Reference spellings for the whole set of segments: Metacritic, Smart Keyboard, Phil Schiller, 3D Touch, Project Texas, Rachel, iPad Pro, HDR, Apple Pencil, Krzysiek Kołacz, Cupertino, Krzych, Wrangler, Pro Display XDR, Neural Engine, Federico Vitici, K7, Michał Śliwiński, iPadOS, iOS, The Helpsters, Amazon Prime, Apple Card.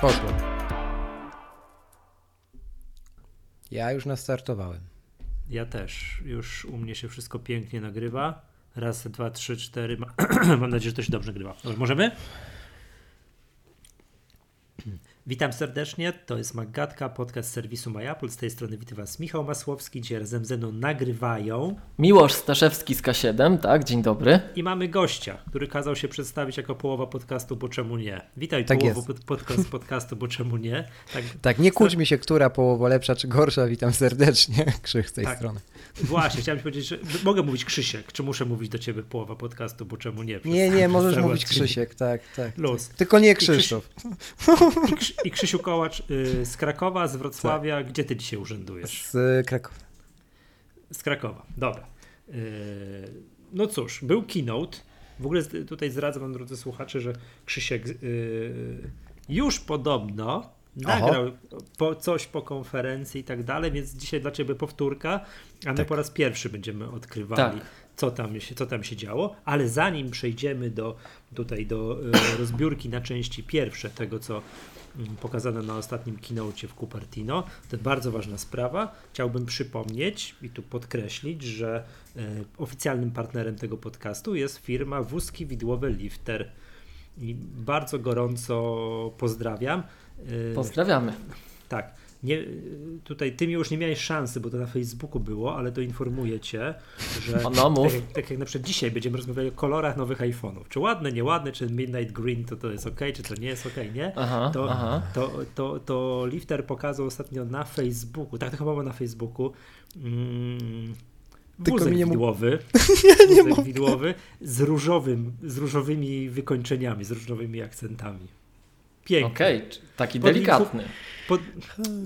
Poszło. Ja już nastartowałem. Ja też. Już u mnie się wszystko pięknie nagrywa. Raz, dwa, trzy, cztery. Mam nadzieję, że to się dobrze nagrywa. Możemy? Witam serdecznie. To jest MacGadka, podcast serwisu MyApple. Z tej strony witam Was Michał Masłowski. Dzisiaj razem ze mną nagrywają Miłosz Staszewski z K7. Tak, dzień dobry. I mamy gościa, który kazał się przedstawić jako połowa podcastu, bo czemu nie? Witaj, tak połowa podcastu, bo czemu nie? Tak, nie kłóćmy się, która połowa lepsza czy gorsza. Witam serdecznie, Krzych z tej strony. Właśnie, chciałem powiedzieć, że mogę mówić Krzysiek, czy muszę mówić do Ciebie połowa podcastu, bo czemu nie? Nie, możesz mówić Krzysiek, tak. Luz. Tylko nie Krzysztof. I Krzysiu Kołacz z Krakowa, z Wrocławia. Tak. Gdzie ty dzisiaj urzędujesz? Z Krakowa. Z Krakowa, dobra. No cóż, był keynote. W ogóle tutaj zdradzę wam, drodzy słuchacze, że Krzysiek już podobno nagrał coś po konferencji i tak dalej, więc dzisiaj dla ciebie powtórka, a my po raz pierwszy będziemy odkrywali, co tam się działo, ale zanim przejdziemy do rozbiórki na części pierwsze tego, co pokazane na ostatnim keynocie w Cupertino, to bardzo ważna sprawa. Chciałbym przypomnieć i tu podkreślić, że oficjalnym partnerem tego podcastu jest firma Wózki Widłowe Lifter. I bardzo gorąco pozdrawiam. Pozdrawiamy. Tak. Nie, tutaj ty mi już nie miałeś szansy, bo to na Facebooku było, ale to informuję cię, że tak jak na przykład dzisiaj będziemy rozmawiali o kolorach nowych iPhone'ów. Czy ładne, nieładne, czy Midnight Green to jest okej, czy to nie jest okej, nie? To Lifter pokazał ostatnio na Facebooku, tak to chyba było na Facebooku, wózek widłowy, z różowymi wykończeniami, z różowymi akcentami. Piękny. Okej, taki delikatny.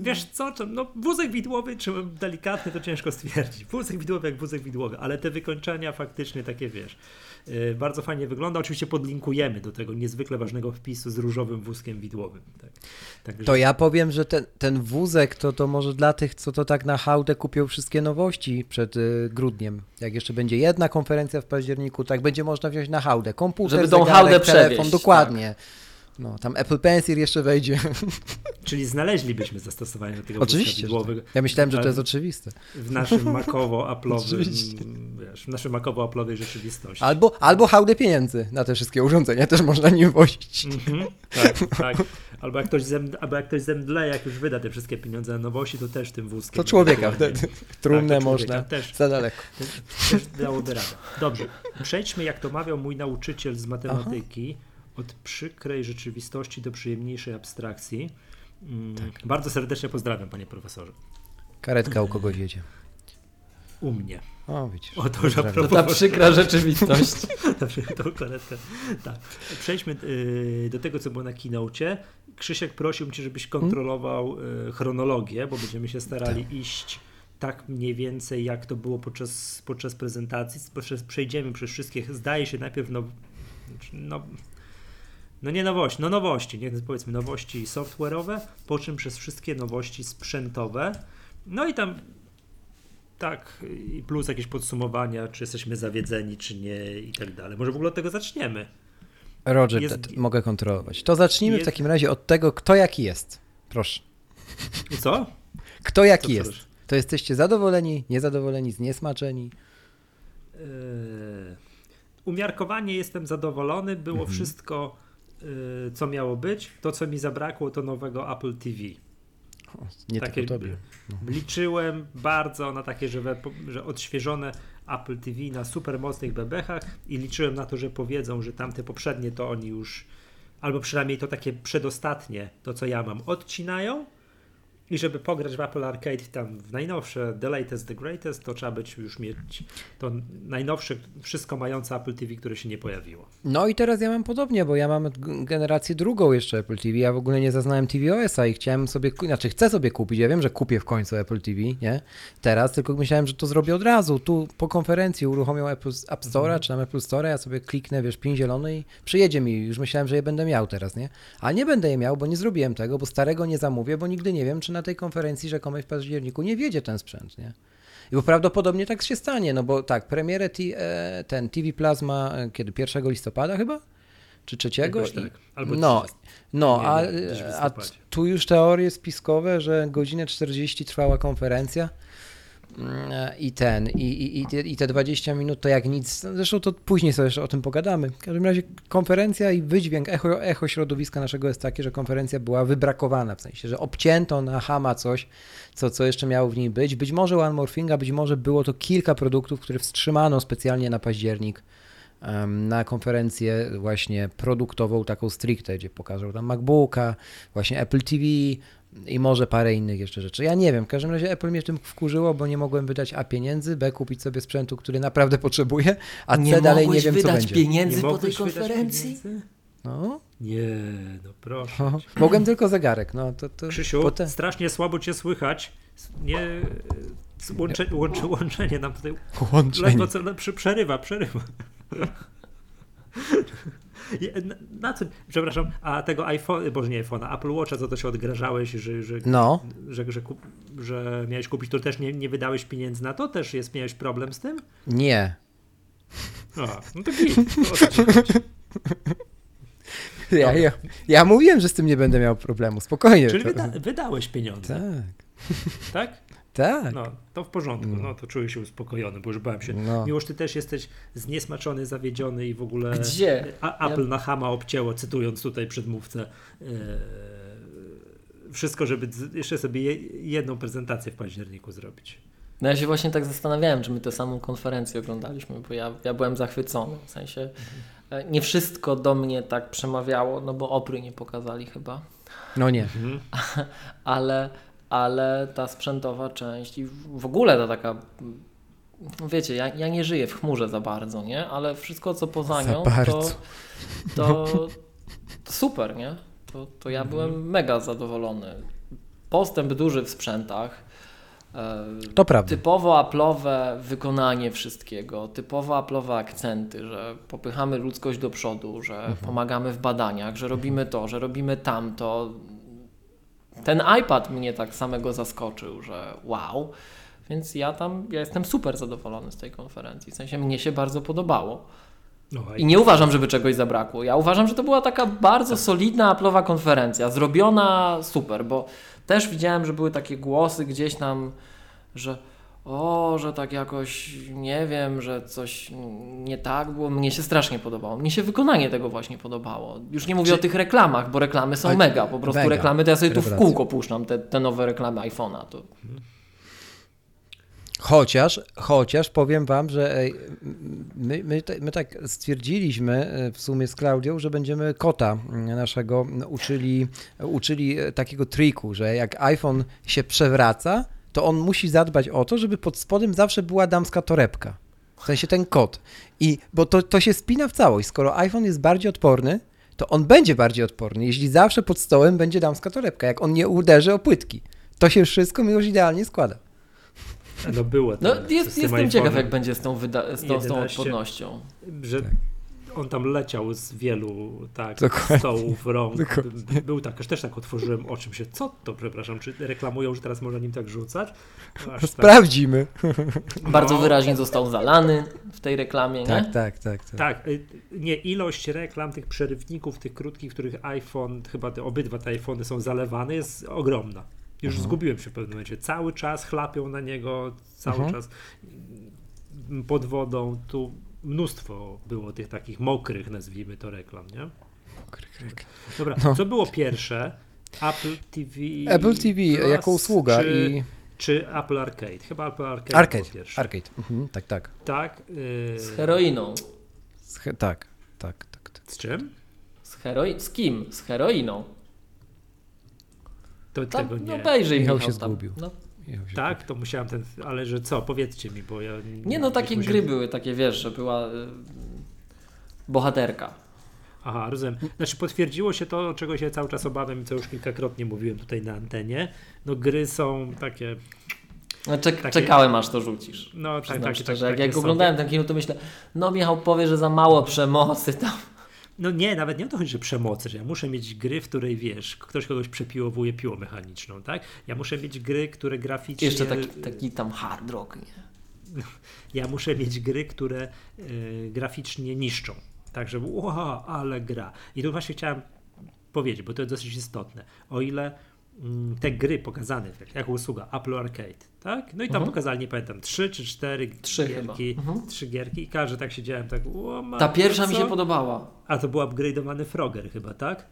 Wiesz co, wózek widłowy czy delikatny to ciężko stwierdzić. Wózek widłowy jak wózek widłowy, ale te wykończenia faktycznie takie, wiesz, bardzo fajnie wygląda. Oczywiście podlinkujemy do tego niezwykle ważnego wpisu z różowym wózkiem widłowym. Tak. Także... To ja powiem, że ten wózek to może dla tych, co to tak na hałdę kupią wszystkie nowości przed grudniem. Jak jeszcze będzie jedna konferencja w październiku, tak będzie można wziąć na hałdę. Komputer, żeby tą hałdę telefon przewieźć. Dokładnie. Tak. No, tam Apple Pencil jeszcze wejdzie. Czyli znaleźlibyśmy zastosowanie do tego. Oczywiście. Ja myślałem, że to jest oczywiste. W naszym makowo-aplowej rzeczywistości. Albo hałdę pieniędzy na te wszystkie urządzenia też można nim wozić. Tak. Albo jak ktoś zemdleje, jak już wyda te wszystkie pieniądze na nowości, to też tym wózkiem. To człowieka wtedy. Trumnę można. Też, za daleko. Też dałoby radę. Dobrze. Przejdźmy, jak to mawiał mój nauczyciel z matematyki, od przykrej rzeczywistości do przyjemniejszej abstrakcji. Tak. Bardzo serdecznie pozdrawiam, panie profesorze. Karetka u kogoś jedzie. U mnie. O, widzisz. Ta przykra rzeczywistość. Tak. Przejdźmy do tego, co było na keynocie. Krzysiek prosił mnie, żebyś kontrolował chronologię, bo będziemy się starali iść tak mniej więcej, jak to było podczas prezentacji. Przejdziemy przez wszystkich. Zdaje się najpierw nowości, nie powiedzmy nowości software'owe, po czym przez wszystkie nowości sprzętowe. No i tam i plus jakieś podsumowania, czy jesteśmy zawiedzeni, czy nie i tak dalej. Może w ogóle od tego zaczniemy. Roger, mogę kontrolować. To zacznijmy w takim razie od tego, kto jaki jest. Proszę. Co? Kto jaki jest? Proszę. To jesteście zadowoleni, niezadowoleni, zniesmaczeni? Umiarkowanie jestem zadowolony. Było wszystko, co miało być. To, co mi zabrakło, to nowego Apple TV. O, nie tylko tobie. Liczyłem bardzo na takie, że odświeżone Apple TV na super mocnych bebechach i liczyłem na to, że powiedzą, że tamte poprzednie to oni już, albo przynajmniej to takie przedostatnie, to co ja mam, odcinają i żeby pograć w Apple Arcade tam w najnowsze, the latest, the greatest, to trzeba być już mieć to najnowsze, wszystko mające Apple TV, które się nie pojawiło. No i teraz ja mam podobnie, bo ja mam generację drugą jeszcze Apple TV, ja w ogóle nie zaznałem tvOS-a i chcę sobie kupić, ja wiem, że kupię w końcu Apple TV, nie? Teraz, tylko myślałem, że to zrobię od razu, tu po konferencji uruchomią App Store'a, czy tam Apple Store'a, ja sobie kliknę, pin zielony i przyjedzie mi, już myślałem, że je będę miał teraz, nie? Ale nie będę je miał, bo nie zrobiłem tego, bo starego nie zamówię, bo nigdy nie wiem, czy na tej konferencji rzekomej w październiku nie wiedzie ten sprzęt, nie? I bo prawdopodobnie tak się stanie, no bo premierę ten TV Plus ma kiedy? 1 listopada chyba? czy trzeciego. Jakoś tak. Albo a tu już teorie spiskowe, że godzinę 40 trwała konferencja i te 20 minut to jak nic, zresztą to później sobie o tym pogadamy. W każdym razie konferencja i wydźwięk, echo środowiska naszego jest takie, że konferencja była wybrakowana, w sensie, że obcięto na chama coś, co jeszcze miało w niej być. Być może One More Thing, być może było to kilka produktów, które wstrzymano specjalnie na październik, na konferencję właśnie produktową, taką stricte, gdzie pokażą tam MacBooka, właśnie Apple TV i może parę innych jeszcze rzeczy. Ja nie wiem, w każdym razie Apple mnie tym wkurzyło, bo nie mogłem wydać A pieniędzy, B kupić sobie sprzętu, który naprawdę potrzebuję, a C dalej nie wiem, co będzie. Pieniędzy nie mogłeś wydać pieniędzy po tej konferencji? No. Nie, no proszę. No, mogłem tylko zegarek. No, to Krzysiu, potem... strasznie słabo cię słychać. Nie... Łączenie nam tutaj... Łączenie. Przerywa. Na co, przepraszam, a tego Apple Watcha, co to się odgrażałeś, że miałeś kupić, to też nie wydałeś pieniędzy na to? Też miałeś problem z tym? Nie. No to ja mówiłem, że z tym nie będę miał problemu, spokojnie. Czyli wydałeś pieniądze. Tak? Tak. No, to w porządku, no to czuję się uspokojony, bo już bałem się. No. Miłosz, ty też jesteś zniesmaczony, zawiedziony i w ogóle... Gdzie? Apple na chama obcięło, cytując tutaj przedmówcę, wszystko, żeby jeszcze sobie jedną prezentację w październiku zrobić. No ja się właśnie tak zastanawiałem, czy my tę samą konferencję oglądaliśmy, bo ja byłem zachwycony, w sensie nie wszystko do mnie tak przemawiało, no bo Opry nie pokazali chyba. No nie. Ale ta sprzętowa część i w ogóle ta taka, wiecie, ja nie żyję w chmurze za bardzo, nie? Ale wszystko co poza nią to super, nie? To ja byłem mega zadowolony. Postęp duży w sprzętach. To prawda. Typowo Apple'owe wykonanie wszystkiego, typowo Apple'owe akcenty, że popychamy ludzkość do przodu, że pomagamy w badaniach, że robimy to, że robimy tamto. Ten iPad mnie tak samego zaskoczył, że wow, więc ja jestem super zadowolony z tej konferencji, w sensie mnie się bardzo podobało i nie uważam, żeby czegoś zabrakło. Ja uważam, że to była taka bardzo solidna Apple'owa konferencja, zrobiona super, bo też widziałem, że były takie głosy gdzieś tam, że tak jakoś, nie wiem, że coś nie tak było. Mnie się strasznie podobało. Mnie się wykonanie tego właśnie podobało. Już nie mówię o tych reklamach, bo reklamy są mega. Po prostu mega. Reklamy to ja sobie tu w kółko puszczam, te nowe reklamy iPhone'a. To... Chociaż powiem wam, że my tak stwierdziliśmy w sumie z Klaudią, że będziemy kota naszego uczyli takiego triku, że jak iPhone się przewraca, to on musi zadbać o to, żeby pod spodem zawsze była damska torebka. W sensie ten kot. Bo to się spina w całość. Skoro iPhone jest bardziej odporny, to on będzie bardziej odporny, jeśli zawsze pod stołem będzie damska torebka, jak on nie uderzy o płytki. To się wszystko już idealnie składa. No było to. No, jestem ciekaw, jak będzie z tą odpornością. Że tak. On tam leciał z wielu stołów, rąk. Dokładnie. Był tak, aż też tak otworzyłem oczy, co to, przepraszam, czy reklamują, że teraz można nim tak rzucać? Tak. Sprawdzimy. Bardzo wyraźnie został zalany w tej reklamie, tak, nie? Tak. Nie, ilość reklam, tych przerywników, tych krótkich, w których iPhone, chyba obydwa te iPhony są zalewane, jest ogromna. Już zgubiłem się w pewnym momencie. Cały czas chlapią na niego, cały czas pod wodą, tu... Mnóstwo było tych takich mokrych, nazwijmy to, reklam, nie? Mokrych reklam. Dobra, co było pierwsze? Apple TV jako usługa czy Apple Arcade? Chyba Apple Arcade było pierwsze. Arcade. Tak. Z heroiną. Tak. Z czym? Z kim? Z heroiną. To tam, tego nie. No obejrzyj, Michał się zgubił. No. Tak, to musiałem ale że co, powiedzcie mi, bo ja... Nie no, takie gry były, takie wiesz, że była bohaterka. Aha, rozumiem. Znaczy potwierdziło się to, czego się cały czas obawiam i co już kilkakrotnie mówiłem tutaj na antenie. No gry są takie... No, czekałem aż to rzucisz. No tak, jak oglądałem ten kino, to myślę, no Michał powie, że za mało przemocy tam. No nie, nawet nie o to chodzi, że przemocy, że ja muszę mieć gry, w której wiesz, ktoś kogoś przepiłowuje piłą mechaniczną, tak? Ja muszę mieć gry, które graficznie... Jeszcze taki tam hard rock, nie? Ja muszę mieć gry, które graficznie niszczą. Także wow, ale gra. I tu właśnie chciałem powiedzieć, bo to jest dosyć istotne. O ile te gry pokazane jako usługa Apple Arcade, tak? No i tam pokazali, nie pamiętam, 3 czy 4 gierki i każdy tak siedziałem, tak ta pierwsza mi się podobała. A to był upgrade'owany Frogger chyba, tak?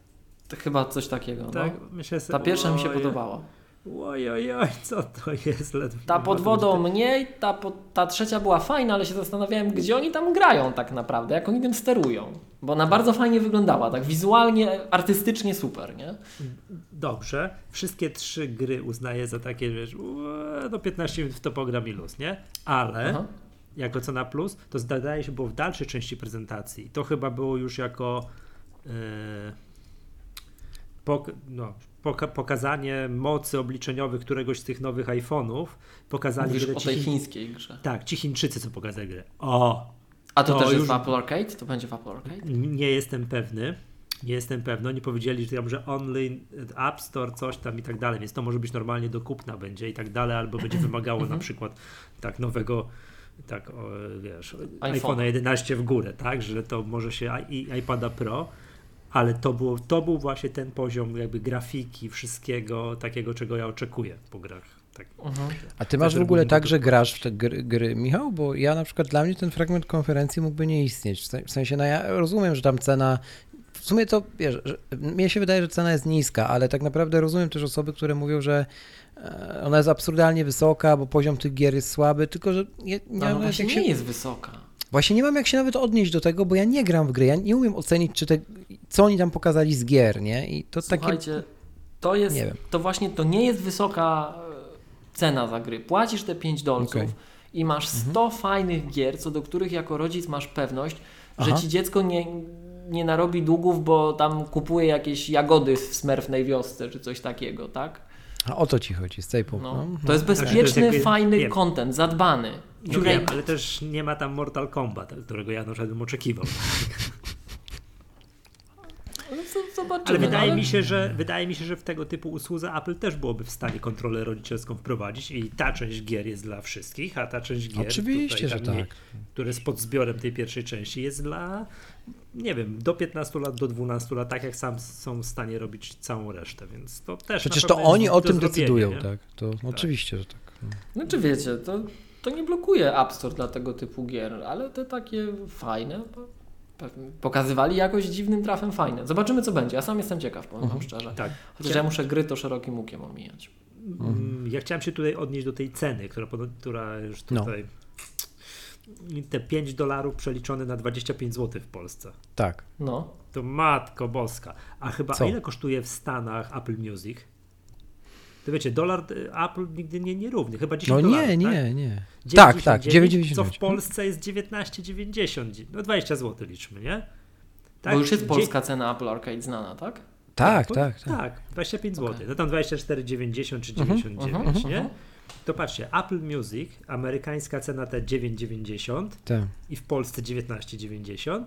To chyba coś takiego, tak? No. Myślę sobie, ta pierwsza mi się podobała. Ojojoj, co to jest? Ta pod wodą mniej, ta trzecia była fajna, ale się zastanawiałem, gdzie oni tam grają tak naprawdę, jak oni tym sterują. Bo ona bardzo fajnie wyglądała, tak wizualnie, artystycznie super, nie? Dobrze, wszystkie trzy gry uznaję za takie, wiesz, do 15 minut w to pogram i luz, nie? Ale jako co na plus, to zdaje się było w dalszej części prezentacji. To chyba było już jako pokazanie mocy obliczeniowych któregoś z tych nowych iPhone'ów. Pokazali grę o tej chińskiej grze. Tak, ci Chińczycy co pokazali grę. A to też już... jest w Apple Arcade? To będzie w Apple Arcade? Nie jestem pewny. Oni powiedzieli, że tam, że online App Store, coś tam i tak dalej, więc to może być normalnie do kupna będzie i tak dalej, albo będzie wymagało na przykład tak nowego iPhone'a 11 w górę, tak, że to może się i iPada Pro. Ale to był właśnie ten poziom jakby grafiki, wszystkiego takiego, czego ja oczekuję po grach. Tak. A ty masz w ogóle tak, że grasz w te gry, Michał? Bo ja na przykład, dla mnie ten fragment konferencji mógłby nie istnieć. W sensie, no ja rozumiem, że tam cena, w sumie to, wiesz, mnie się wydaje, że cena jest niska, ale tak naprawdę rozumiem też osoby, które mówią, że ona jest absurdalnie wysoka, bo poziom tych gier jest słaby, tylko że... nie jest wysoka. Właśnie nie mam jak się nawet odnieść do tego, bo ja nie gram w gry, ja nie umiem ocenić, co oni tam pokazali z gier, nie? I to słuchajcie, takie... to jest, nie wiem. To właśnie, to nie jest wysoka cena za gry. Płacisz te $5 i masz 100 fajnych gier, co do których jako rodzic masz pewność, że ci dziecko nie narobi długów, bo tam kupuje jakieś jagody w Smerfnej wiosce, czy coś takiego, tak? A o to ci chodzi, z tej punktu. No. To jest bezpieczny, fajny content, zadbany. No wiem, ale też nie ma tam Mortal Kombat, którego ja na przykład bym oczekiwał. Ale wydaje mi się, że w tego typu usłudze Apple też byłoby w stanie kontrolę rodzicielską wprowadzić i ta część gier jest dla wszystkich, a ta część gier, oczywiście, tutaj, że tak, która jest pod zbiorem tej pierwszej części, jest dla, nie wiem, do 15 lat, do 12 lat, tak jak sam są w stanie robić całą resztę, więc to też... Przecież to oni o tym decydują, tak? To tak. Oczywiście, że tak. No. Znaczy wiecie, to nie blokuje App Store dla tego typu gier, ale te takie fajne... pokazywali jakoś dziwnym trafem fajne. Zobaczymy, co będzie. Ja sam jestem ciekaw, powiem wam szczerze. Tak. Chociaż ja muszę gry to szerokim łukiem omijać. Ja chciałem się tutaj odnieść do tej ceny, która już tutaj... No. Te $5 przeliczone na 25 zł w Polsce. Tak. No. To matko boska. A chyba ile kosztuje w Stanach Apple Music? To wiecie, $1 Apple nigdy nie równy. Chyba $10, tak? Nie. 99, tak, 9,99. Co w Polsce jest 19,90. No 20 zł liczmy, nie? Tak, bo już jest polska cena Apple Arcade znana, tak? Tak. 25 zł. Okay. No tam 24,90 czy 99, nie? To patrzcie, Apple Music, amerykańska cena te 9,90 i w Polsce 19,90.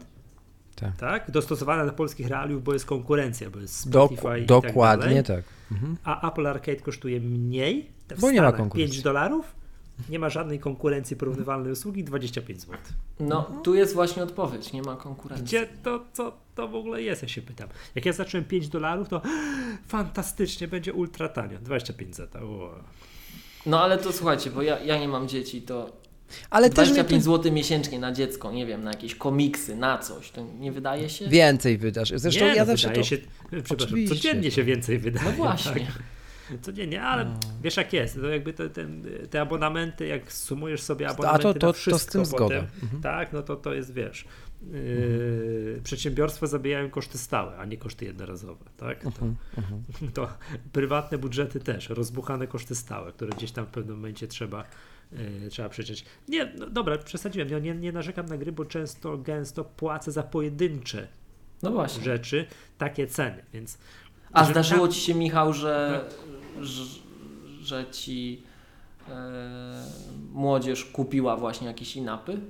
Tak? Dostosowana do polskich realiów, bo jest konkurencja, bo jest Spotify dokładnie i tak dalej. A Apple Arcade kosztuje mniej, w bo nie ma konkurencji. $5, nie ma żadnej konkurencji porównywalnej usługi, 25 zł. No, tu jest właśnie odpowiedź, nie ma konkurencji. Gdzie to, co to w ogóle jest, ja się pytam. Jak ja zacząłem $5, to fantastycznie, będzie ultra tanio, 25 zł. No ale to słuchajcie, bo ja nie mam dzieci, to... Ale 25 zł miesięcznie na dziecko, nie wiem, na jakieś komiksy, na coś, to nie wydaje się? Więcej wydasz. Zresztą nie, ja zawsze to... się, przepraszam, codziennie się więcej wydaje. No właśnie. Tak? Codziennie, ale wiesz jak jest, to jakby te abonamenty, jak sumujesz sobie abonamenty na wszystko, to z tym zgoda. Tak, no to jest, wiesz, przedsiębiorstwa zabijają koszty stałe, a nie koszty jednorazowe, tak? To prywatne budżety też, rozbuchane koszty stałe, które gdzieś tam w pewnym momencie trzeba przeczytać. Nie, no dobra, przesadziłem. Ja nie narzekam na gry, bo często, gęsto płacę za pojedyncze rzeczy takie ceny, więc... A zdarzyło ci się, Michał, że ci młodzież kupiła właśnie jakieś in-upy?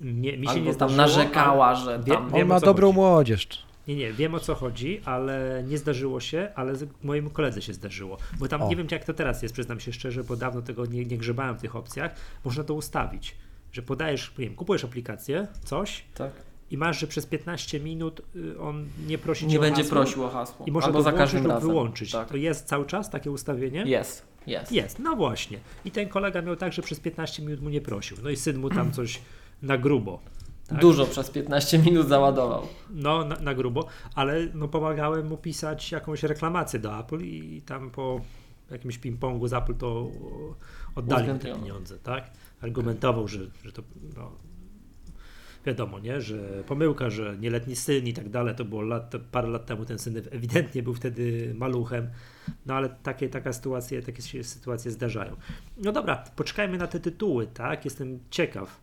Nie, mi się albo nie zdarzyło. Tam narzekała, że tam... On ma dobrą młodzież. Nie, wiem o co chodzi, ale nie zdarzyło się, ale mojemu koledze się zdarzyło, bo tam nie wiem jak to teraz jest, przyznam się szczerze, bo dawno tego nie grzebałem w tych opcjach, można to ustawić, że podajesz, nie wiem, kupujesz aplikację, coś i masz, że przez 15 minut on nie prosi cię o hasło. Nie będzie prosił o hasło. I można albo to za każdym razem wyłączyć. Tak. To jest cały czas takie ustawienie? Jest. Jest, no właśnie. I ten kolega miał tak, że przez 15 minut mu nie prosił. No i syn mu tam coś na grubo. Tak? Dużo przez 15 minut załadował. No, na grubo, ale no, pomagałem mu pisać jakąś reklamację do Apple i tam po jakimś ping-pongu z Apple to oddali mu te pieniądze. Tak? Argumentował, że to no, wiadomo, nie? Że pomyłka, że nieletni syn i tak dalej, to było parę lat temu, ten syn ewidentnie był wtedy maluchem, no ale takie sytuacje zdarzają. No dobra, poczekajmy na te tytuły, tak? Jestem ciekaw.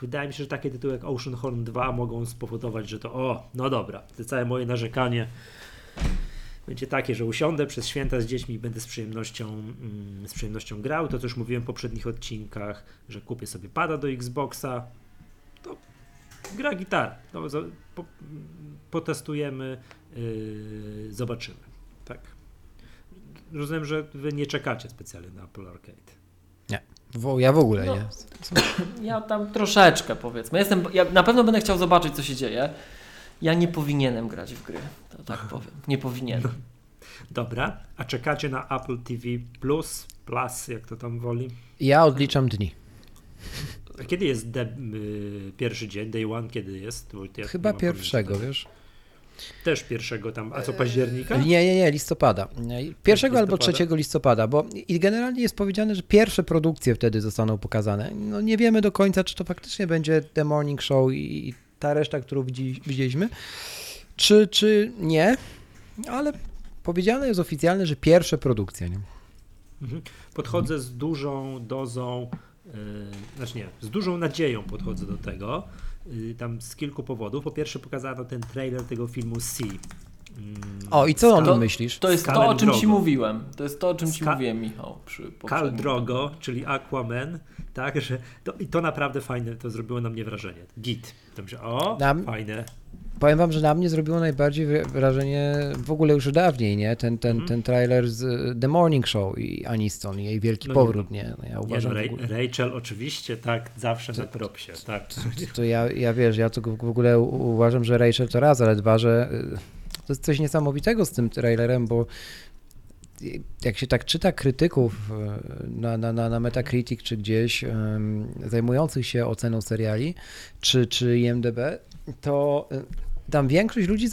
Wydaje mi się, że takie tytuły jak Oceanhorn 2 mogą spowodować, że to no dobra, to całe moje narzekanie będzie takie, że usiądę przez święta z dziećmi i będę z przyjemnością grał. To, co już mówiłem w poprzednich odcinkach, że kupię sobie pada do Xboxa, to gra gitarę. No, potestujemy, zobaczymy. Tak. Rozumiem, że wy nie czekacie specjalnie na Apple Arcade. Nie. Ja w ogóle nie. Ja tam troszeczkę, powiedzmy. Ja na pewno będę chciał zobaczyć, co się dzieje. Ja nie powinienem grać w gry, to tak powiem. Nie powinienem. Dobra, a czekacie na Apple TV+, jak to tam woli? Ja odliczam dni. A kiedy jest pierwszy dzień, day one, kiedy jest? Ja chyba pierwszego, pamiętam. Wiesz? Też pierwszego tam, a co, października? Nie, listopada. 1 albo 3 listopada, bo i generalnie jest powiedziane, że pierwsze produkcje wtedy zostaną pokazane. No nie wiemy do końca, czy to faktycznie będzie The Morning Show i ta reszta, którą widzieliśmy, czy nie, ale powiedziane jest oficjalnie, że pierwsze produkcje. Nie? Podchodzę z dużą dozą, z dużą nadzieją podchodzę do tego, tam z kilku powodów. Po pierwsze pokazano ten trailer tego filmu Siri. I co o tym myślisz? To jest to, o czym ci mówiłem. To jest to, o czym ci mówiłem, Michał. Khal Drogo, czyli Aquaman, tak, że to naprawdę fajne, to zrobiło na mnie wrażenie. Git. Fajne. Powiem wam, że na mnie zrobiło najbardziej wrażenie w ogóle już dawniej, nie? Ten trailer z The Morning Show i Aniston i jej wielki powrót, nie? No ja uważam, Rachel oczywiście, tak, zawsze na propsie, tak. To ja wiesz, ja to w ogóle uważam, że Rachel to raz, ale dwa, że to jest coś niesamowitego z tym trailerem, bo jak się tak czyta krytyków na Metacritic czy gdzieś zajmujących się oceną seriali czy IMDb, to tam większość ludzi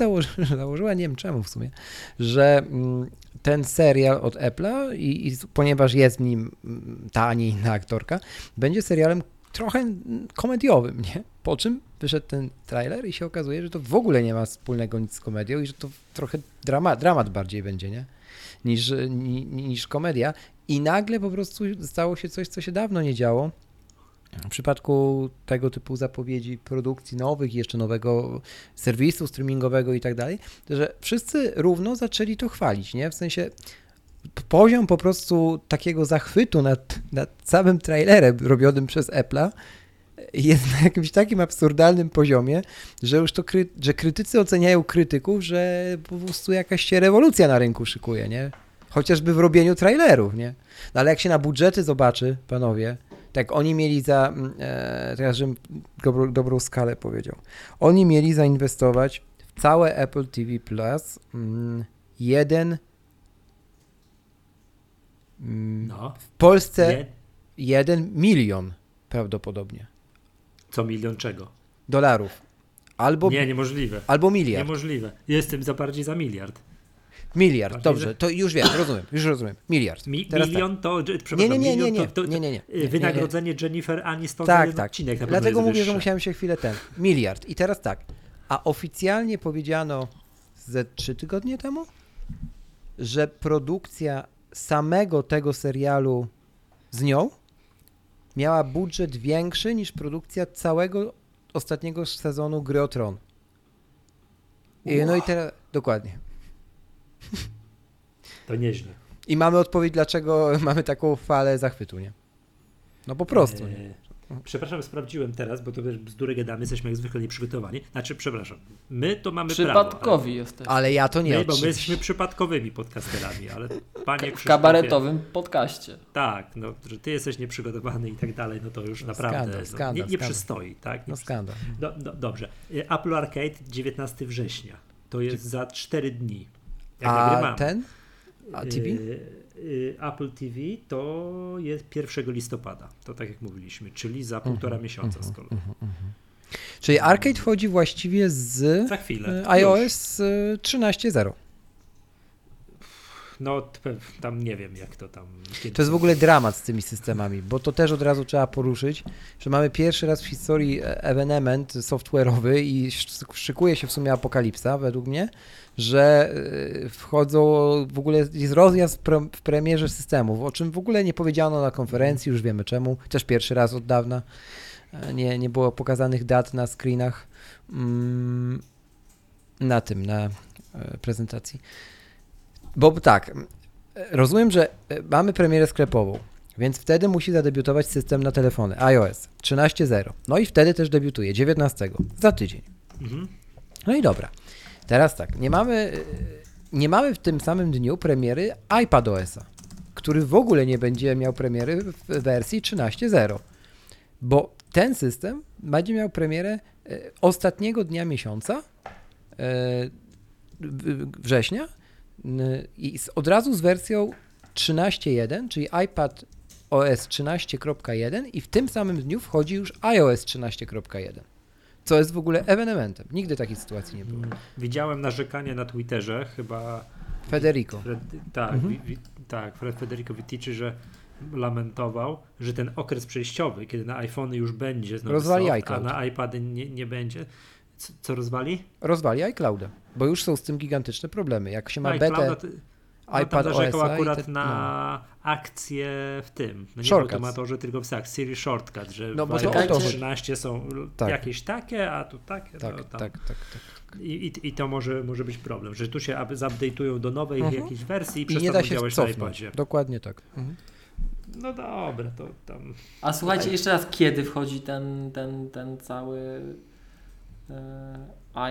założyła, nie wiem czemu w sumie, że ten serial od Apple'a i ponieważ jest w nim ta, nie inna aktorka, będzie serialem trochę komediowym, nie? Po czym wyszedł ten trailer i się okazuje, że to w ogóle nie ma wspólnego nic z komedią i że to trochę dramat bardziej będzie, nie? Niż komedia. I nagle po prostu stało się coś, co się dawno nie działo. W przypadku tego typu zapowiedzi produkcji nowych, jeszcze nowego serwisu streamingowego i tak dalej, że wszyscy równo zaczęli to chwalić, nie? W sensie poziom po prostu takiego zachwytu nad samym trailerem robionym przez Apple'a jest na jakimś takim absurdalnym poziomie, że już to że krytycy oceniają krytyków, że po prostu jakaś się rewolucja na rynku szykuje, nie? Chociażby w robieniu trailerów, nie? No ale jak się na budżety zobaczy, panowie, tak oni mieli teraz żebym dobrą skalę powiedział, oni mieli zainwestować w całe Apple TV+, 1 milion prawdopodobnie. Co, milion czego? Dolarów. Albo nie, niemożliwe. Albo miliard. Niemożliwe. Jestem bardziej za miliard. Miliard, bardziej dobrze, to już wiem, rozumiem. Miliard. Milion tak. To, przepraszam, nie. Wynagrodzenie Jennifer Aniston na jeden odcinek. Tak. Dlatego mówię, że musiałem się chwilę miliard. I teraz tak, a oficjalnie powiedziano ze 3 tygodnie temu, że produkcja samego tego serialu z nią miała budżet większy niż produkcja całego ostatniego sezonu Gry o Tron. No i teraz, dokładnie. To nieźle. I mamy odpowiedź, dlaczego mamy taką falę zachwytu, nie? No po prostu, nie? Przepraszam, sprawdziłem teraz, bo to też bzdury gadamy, jesteśmy jak zwykle nieprzygotowani. Znaczy, przepraszam, my to mamy przypadkowi prawo, jesteśmy. Ale ja to nie. No, bo my jesteśmy przypadkowymi podcasterami, ale panie Krzysztofie... W kabaretowym podcaście. Tak, no, że ty jesteś nieprzygotowany i tak dalej, no to już no, naprawdę skandal, nie przystoi. Tak? No skandal. Dobrze. Apple Arcade 19 września. To jest za 4 dni. Jak nagrywam. A TV? Apple TV to jest 1 listopada, to tak jak mówiliśmy, czyli za półtora miesiąca z kolei. Czyli Arcade wchodzi właściwie z iOS 13.0. No tam nie wiem jak to tam... To jest w ogóle dramat z tymi systemami, bo to też od razu trzeba poruszyć, że mamy pierwszy raz w historii ewenement software'owy i szykuje się w sumie apokalipsa według mnie, że wchodzą, w ogóle jest rozjazd w premierze systemów, o czym w ogóle nie powiedziano na konferencji, już wiemy czemu, też pierwszy raz od dawna, nie było pokazanych dat na screenach, na prezentacji. Bo tak, rozumiem, że mamy premierę sklepową, więc wtedy musi zadebiutować system na telefony, iOS 13.0. No i wtedy też debiutuje, 19, za tydzień. No i dobra, teraz tak, nie mamy w tym samym dniu premiery iPadOS-a, który w ogóle nie będzie miał premiery w wersji 13.0, bo ten system będzie miał premierę ostatniego dnia miesiąca, września, i od razu z wersją 13.1, czyli iPad OS 13.1 i w tym samym dniu wchodzi już iOS 13.1, co jest w ogóle ewenementem. Nigdy takiej sytuacji nie było. Widziałem narzekanie na Twitterze, chyba... Federico. Fred Federico Vitici, że lamentował, że ten okres przejściowy, kiedy na iPhony już będzie, rozwali iCloud, a na iPady nie będzie... Co rozwali? Rozwali iClouda, bo już są z tym gigantyczne problemy. Jak się ma betę iPadOS akurat na akcje w tym. No nie w automatorze, tylko w Siri Shortcut, że no, bo w iPhone 13 są jakieś takie, a tu takie. Tak. I to może być problem, że tu się zupdate'ują do nowej jakiejś wersji i przez to podziałeś na iPadzie. Dokładnie tak. No dobra, to tam... A słuchajcie, jeszcze raz, kiedy wchodzi ten cały...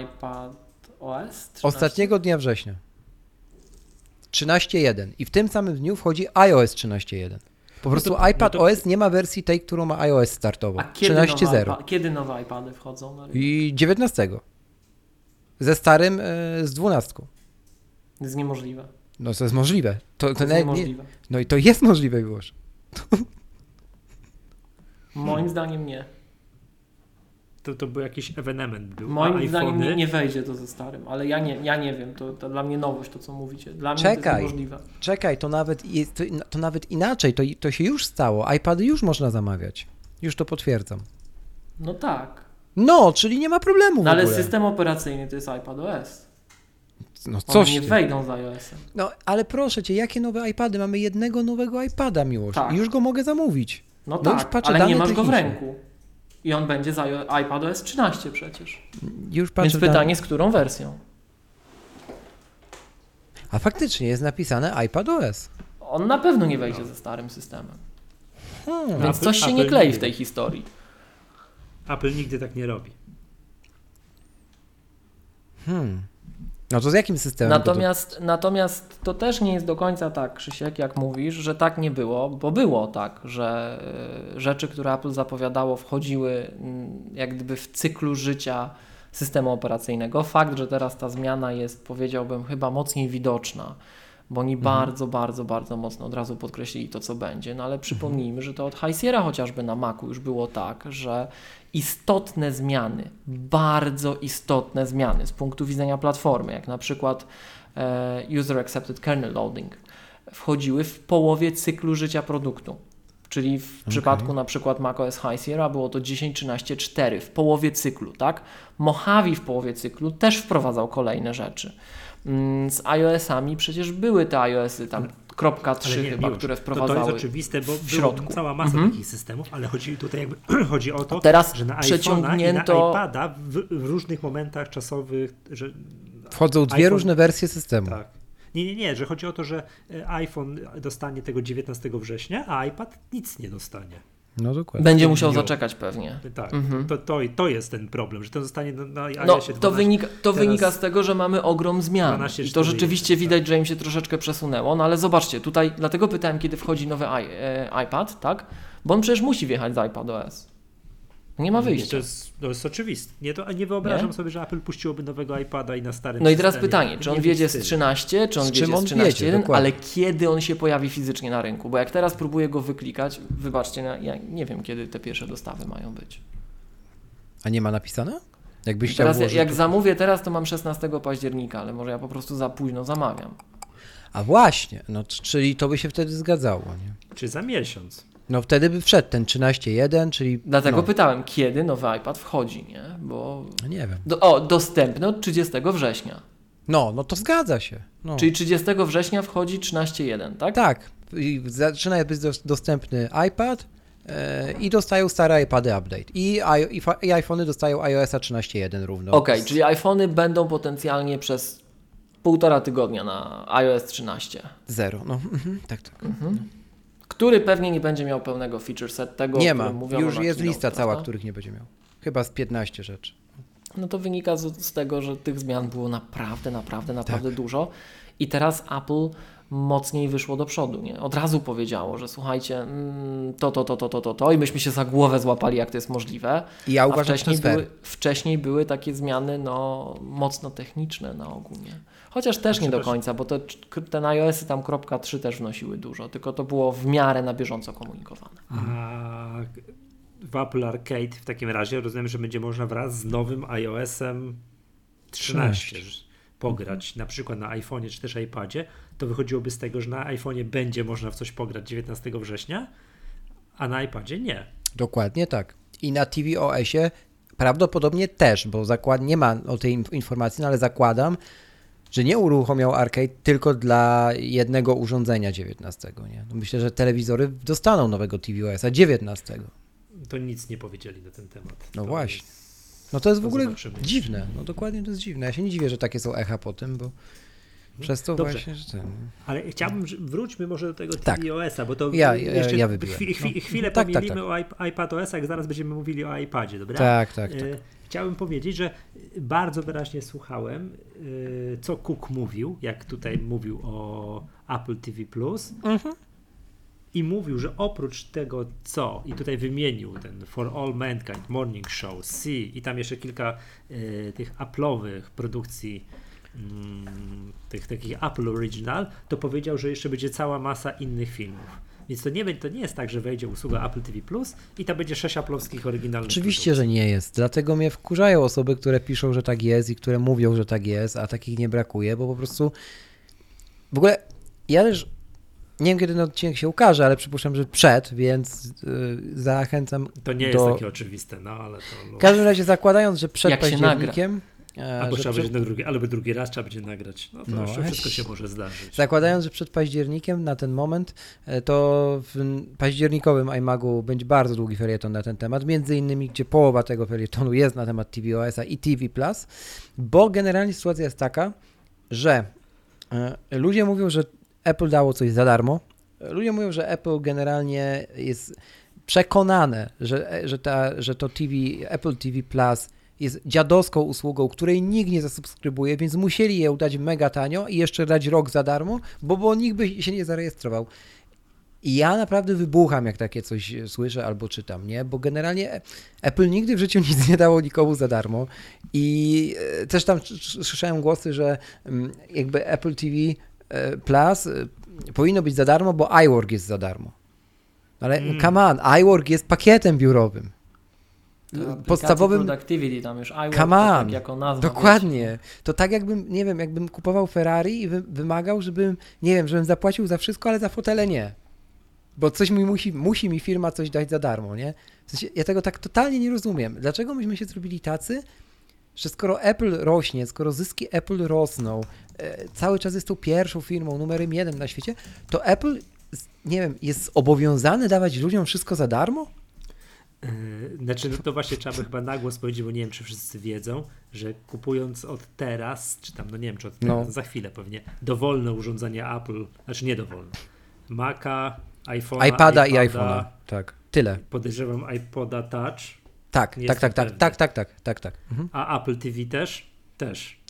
iPad OS 13? Ostatniego dnia września 13.1 i w tym samym dniu wchodzi iOS 13.1. Po prostu iPadOS nie ma wersji tej, którą ma iOS startową. A kiedy 13.0. Kiedy nowe iPady wchodzą na rynek? I 19. Ze starym z 12. To jest niemożliwe. No to jest możliwe. To jest niemożliwe. No i to jest możliwe już. Moim zdaniem nie. To był jakiś ewenement był. Moim zdaniem nie wejdzie to ze starym, ale ja nie wiem, to dla mnie nowość to co mówicie. Dla mnie to jest niemożliwe. Czekaj, to nawet inaczej, to się już stało, iPady już można zamawiać, już to potwierdzam. No tak. No, czyli nie ma problemu. No, ale system operacyjny to jest iPadOS. No coś. One nie wejdą z iOS-em. No ale proszę cię, jakie nowe iPady? Mamy jednego nowego iPada, Miłosz, i już go mogę zamówić. No tak, już patrzę, ale nie masz go w ręku. I on będzie za iPadOS 13 przecież. Już patrzę. Więc pytanie, z którą wersją? A faktycznie jest napisane iPadOS. On na pewno nie wejdzie ze starym systemem. Więc coś się nie klei w tej historii. Apple nigdy tak nie robi. No to z jakim systemem? Natomiast to też nie jest do końca tak, Krzysiek, jak mówisz, że tak nie było, bo było tak, że rzeczy, które Apple zapowiadało, wchodziły jak gdyby w cyklu życia systemu operacyjnego. Fakt, że teraz ta zmiana jest, powiedziałbym, chyba mocniej widoczna, bo oni bardzo, bardzo, bardzo mocno od razu podkreślili to, co będzie, no ale przypomnijmy, że to od High Sierra chociażby na Macu już było tak, że istotne zmiany, bardzo istotne zmiany z punktu widzenia platformy, jak na przykład User Accepted Kernel Loading, wchodziły w połowie cyklu życia produktu, czyli w przypadku na przykład macOS High Sierra było to 10.13.4 w połowie cyklu, tak? Mojave w połowie cyklu też wprowadzał kolejne rzeczy. Z iOS-ami przecież były te iOS-y tam .3 chyba, które wprowadzały to jest oczywiste, bo w środku. Cała masa takich systemów, ale chodzi o to, teraz że na iPhone'a i na iPada w różnych momentach czasowych... Że wchodzą dwie różne wersje systemu. Tak. Nie, że chodzi o to, że iPhone dostanie tego 19 września, a iPad nic nie dostanie. No dokładnie. Będzie musiał zaczekać pewnie. Tak, to jest ten problem, że to zostanie na iOSie 12. To wynika z tego, że mamy ogrom zmian. 12, i to rzeczywiście widać, tak, że im się troszeczkę przesunęło, no ale zobaczcie, tutaj dlatego pytałem, kiedy wchodzi nowy iPad, tak? Bo on przecież musi wjechać z iPadOS. Nie ma wyjścia. To jest oczywiste. Nie wyobrażam sobie, że Apple puściłoby nowego iPada i na starym. No i teraz pytanie, czy on wiedzie z 13, czy on wiedzie z 13.1, ale kiedy on się pojawi fizycznie na rynku? Bo jak teraz próbuję go wyklikać, wybaczcie, ja nie wiem, kiedy te pierwsze dostawy mają być. A nie ma napisane? Jakbyś chciał włożyć, jak zamówię teraz, to mam 16 października, ale może ja po prostu za późno zamawiam. A właśnie, no czyli to by się wtedy zgadzało, nie? Czy za miesiąc? No wtedy by wszedł ten 13.1, czyli... Dlatego pytałem, kiedy nowy iPad wchodzi, nie? Bo... Nie wiem. Dostępny od 30 września. No to zgadza się. No. Czyli 30 września wchodzi 13.1, tak? Tak. I zaczyna być dostępny iPad i dostają stare iPady update. I iPhony dostają iOS-a 13.1 równo. Okej, czyli iPhony będą potencjalnie przez 1,5 tygodnia na iOS 13. Tak. Mhm. Który pewnie nie będzie miał pełnego feature set tego, nie ma. Już jest lista cała, których nie będzie miał. Chyba z 15 rzeczy. No to wynika z tego, że tych zmian było naprawdę dużo i teraz Apple mocniej wyszło do przodu, nie? Od razu powiedziało, że słuchajcie, to i myśmy się za głowę złapali, jak to jest możliwe. I ja uważam, że wcześniej były takie zmiany mocno techniczne na ogół, nie? Chociaż też nie do końca, bo ten iOS-y tam 3 też wnosiły dużo, tylko to było w miarę na bieżąco komunikowane. A w Apple Arcade w takim razie rozumiem, że będzie można wraz z nowym iOS-em 13 pograć, na przykład na iPhone'ie czy też iPadzie. To wychodziłoby z tego, że na iPhone'ie będzie można w coś pograć 19 września, a na iPadzie nie. Dokładnie tak. I na tvOS-ie prawdopodobnie też, bo nie ma o tej informacji, no ale zakładam, że nie uruchomiał Arcade tylko dla jednego urządzenia 19, nie? No myślę, że telewizory dostaną nowego tvOS-a 19. To nic nie powiedzieli na ten temat. No to właśnie. To jest w ogóle dziwne. No dokładnie, to jest dziwne. Ja się nie dziwię, że takie są echa po tym, bo przez to dobrze. Właśnie, że ten... Ale chciałbym, wróćmy może do tego tvOS-a, bo to ja wybiłem. Chwilę pomilimy o iPadOS-a, jak zaraz będziemy mówili o iPadzie, dobra? Tak. Chciałbym powiedzieć, że bardzo wyraźnie słuchałem, co Cook mówił, jak tutaj mówił o Apple TV+. Mhm. I mówił, że oprócz tego i tutaj wymienił ten For All Mankind, Morning Show, i tam jeszcze kilka tych Apple'owych produkcji, tych takich Apple Original, to powiedział, że jeszcze będzie cała masa innych filmów. Więc to nie jest tak, że wejdzie usługa Apple TV+, i tam będzie 6 Apple'owskich oryginalnych. Oczywiście, że nie jest. Dlatego mnie wkurzają osoby, które piszą, że tak jest i które mówią, że tak jest, a takich nie brakuje, bo po prostu... W ogóle ja też... Nie wiem, kiedy ten odcinek się ukaże, ale przypuszczam, że więc zachęcam. To nie jest takie oczywiste, ale to... W każdym razie zakładając, że przed październikiem... Albo trzeba będzie drugi raz trzeba będzie nagrać. No to wszystko się może zdarzyć. Zakładając, że przed październikiem na ten moment, to w październikowym iMagu będzie bardzo długi felieton na ten temat, między innymi gdzie połowa tego felietonu jest na temat tvOS-a i TV+, bo generalnie sytuacja jest taka, że ludzie mówią, że Apple dało coś za darmo. Ludzie mówią, że Apple generalnie jest przekonane, że to Apple TV Plus jest dziadowską usługą, której nikt nie zasubskrybuje, więc musieli ją dać mega tanio i jeszcze dać rok za darmo, bo nikt by się nie zarejestrował. I ja naprawdę wybucham, jak takie coś słyszę albo czytam, nie? Bo generalnie Apple nigdy w życiu nic nie dało nikomu za darmo i też tam słyszałem głosy, że jakby Apple TV Plus powinno być za darmo, bo iWork jest za darmo. Ale come on, iWork jest pakietem biurowym. Podstawowym productivity tam już iWork, tak jako nazwa. Dokładnie. Wiecie. To tak jakbym, nie wiem, jakbym kupował Ferrari i wymagał, żebym, nie wiem, żebym zapłacił za wszystko, ale za fotele nie. Bo coś mi musi mi firma coś dać za darmo, nie? W sensie, ja tego tak totalnie nie rozumiem. Dlaczego myśmy się zrobili tacy, że skoro Apple rośnie, skoro zyski Apple rosną, cały czas jest tą pierwszą firmą, numerem 1 na świecie, to Apple, nie wiem, jest obowiązany dawać ludziom wszystko za darmo? Znaczy, to właśnie trzeba by chyba na głos powiedzieć, bo nie wiem, czy wszyscy wiedzą, że kupując od teraz, czy tam, nie wiem, czy od teraz, za chwilę pewnie, dowolne urządzenie Apple, znaczy niedowolne, Maca, iPhone'a, iPada i iPhone'a, tak. Tyle. Podejrzewam iPoda Touch. Tak. Mhm. A Apple TV też? Też,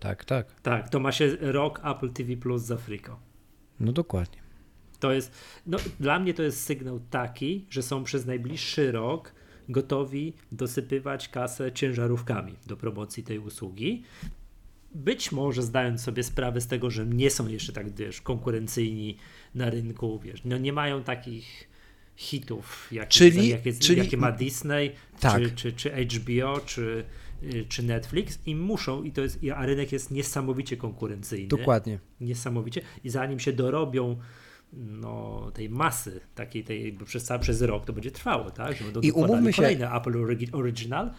tak. Tak, to ma się rok Apple TV Plus za friko. No dokładnie. To jest, dla mnie to jest sygnał taki, że są przez najbliższy rok gotowi dosypywać kasę ciężarówkami do promocji tej usługi. Być może zdając sobie sprawę z tego, że nie są jeszcze tak, wiesz, konkurencyjni na rynku, wiesz, nie mają takich hitów, jakie ma Disney, tak. czy HBO, czy Netflix i muszą, a rynek jest niesamowicie konkurencyjny. Dokładnie. Niesamowicie. I zanim się dorobią tej masy, takiej przez rok to będzie trwało, tak? Że będą dokładali kolejne Apple Original,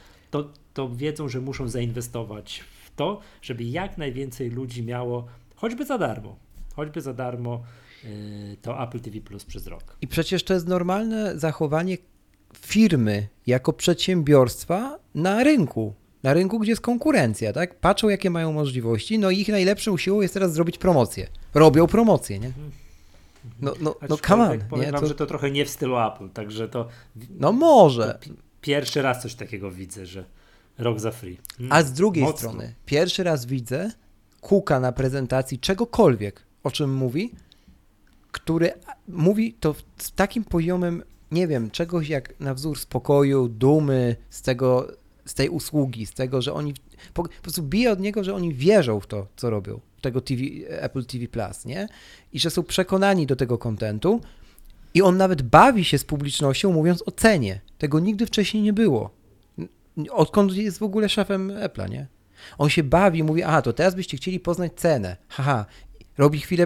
to wiedzą, że muszą zainwestować w to, żeby jak najwięcej ludzi miało choćby za darmo to Apple TV Plus przez rok. I przecież to jest normalne zachowanie firmy jako przedsiębiorstwa na rynku, gdzie jest konkurencja, tak? Patrzą, jakie mają możliwości, ich najlepszą siłą jest teraz zrobić promocję. Robią promocję, nie? No come on. Powiem wam, że to trochę nie w stylu Apple, także to... No może. To pierwszy raz coś takiego widzę, że rok za free. A z drugiej strony, pierwszy raz widzę Cooka na prezentacji czegokolwiek, o czym mówi, który mówi to z takim poziomem, nie wiem, czegoś jak na wzór spokoju, dumy z tej usługi, z tego, że oni... Po prostu bije od niego, że oni wierzą w to, co robią. Tego Apple TV+, nie? I że są przekonani do tego kontentu i on nawet bawi się z publicznością, mówiąc o cenie. Tego nigdy wcześniej nie było. Odkąd jest w ogóle szefem Apple'a, nie? On się bawi, mówi, to teraz byście chcieli poznać cenę. Haha.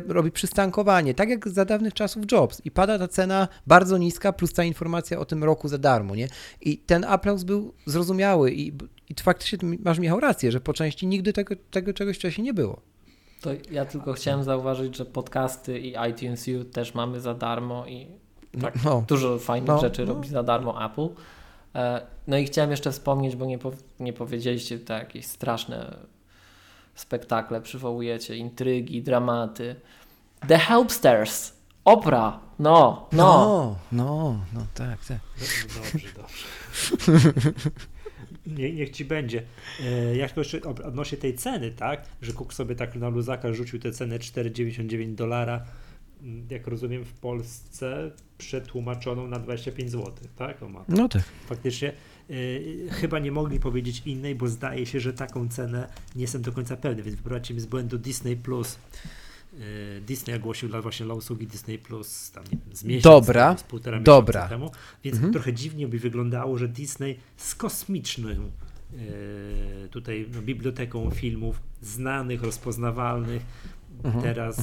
Robi przystankowanie, tak jak za dawnych czasów Jobs i pada ta cena bardzo niska plus ta informacja o tym roku za darmo, nie? I ten aplauz był zrozumiały i faktycznie masz, Michał, rację, że po części nigdy tego czegoś wcześniej nie było. To ja tylko chciałem zauważyć, że podcasty i iTunes U też mamy za darmo i tak dużo fajnych rzeczy robi za darmo Apple. No i chciałem jeszcze wspomnieć, bo nie powiedzieliście, te jakieś straszne spektakle przywołujecie, intrygi, dramaty. The Helpsters, Oprah, tak. Dobrze. Niech ci będzie. Ja tylko jeszcze odnośnie tej ceny, tak, że Cook sobie tak na luzaka rzucił tę cenę $4,99, jak rozumiem, w Polsce przetłumaczoną na 25 zł, tak? No tak. Faktycznie chyba nie mogli powiedzieć innej, bo zdaje się, że taką cenę nie jestem do końca pewny, więc wyprowadźcie mnie z błędu. Disney Plus. Disney ogłosił dla usługi Disney Plus tam, nie wiem, z miesiąc temu, z półtora miesiąca temu, więc trochę dziwnie by wyglądało, że Disney z kosmicznym tutaj biblioteką filmów znanych, rozpoznawalnych teraz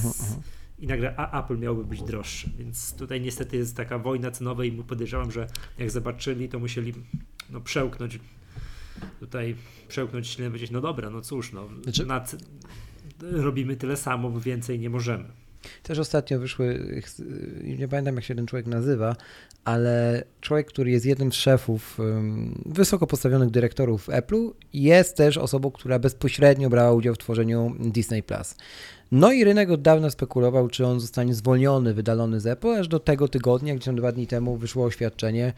i nagle Apple miałby być droższy, więc tutaj niestety jest taka wojna cenowa i podejrzewam, że jak zobaczyli, to musieli przełknąć i powiedzieć, robimy tyle samo, bo więcej nie możemy. Też ostatnio wyszły, nie pamiętam jak się ten człowiek nazywa, ale człowiek, który jest jednym z szefów wysoko postawionych dyrektorów Apple'u, jest też osobą, która bezpośrednio brała udział w tworzeniu Disney+. No i rynek od dawna spekulował, czy on zostanie zwolniony, wydalony z Apple, aż do tego tygodnia, gdzie 2 dni temu wyszło oświadczenie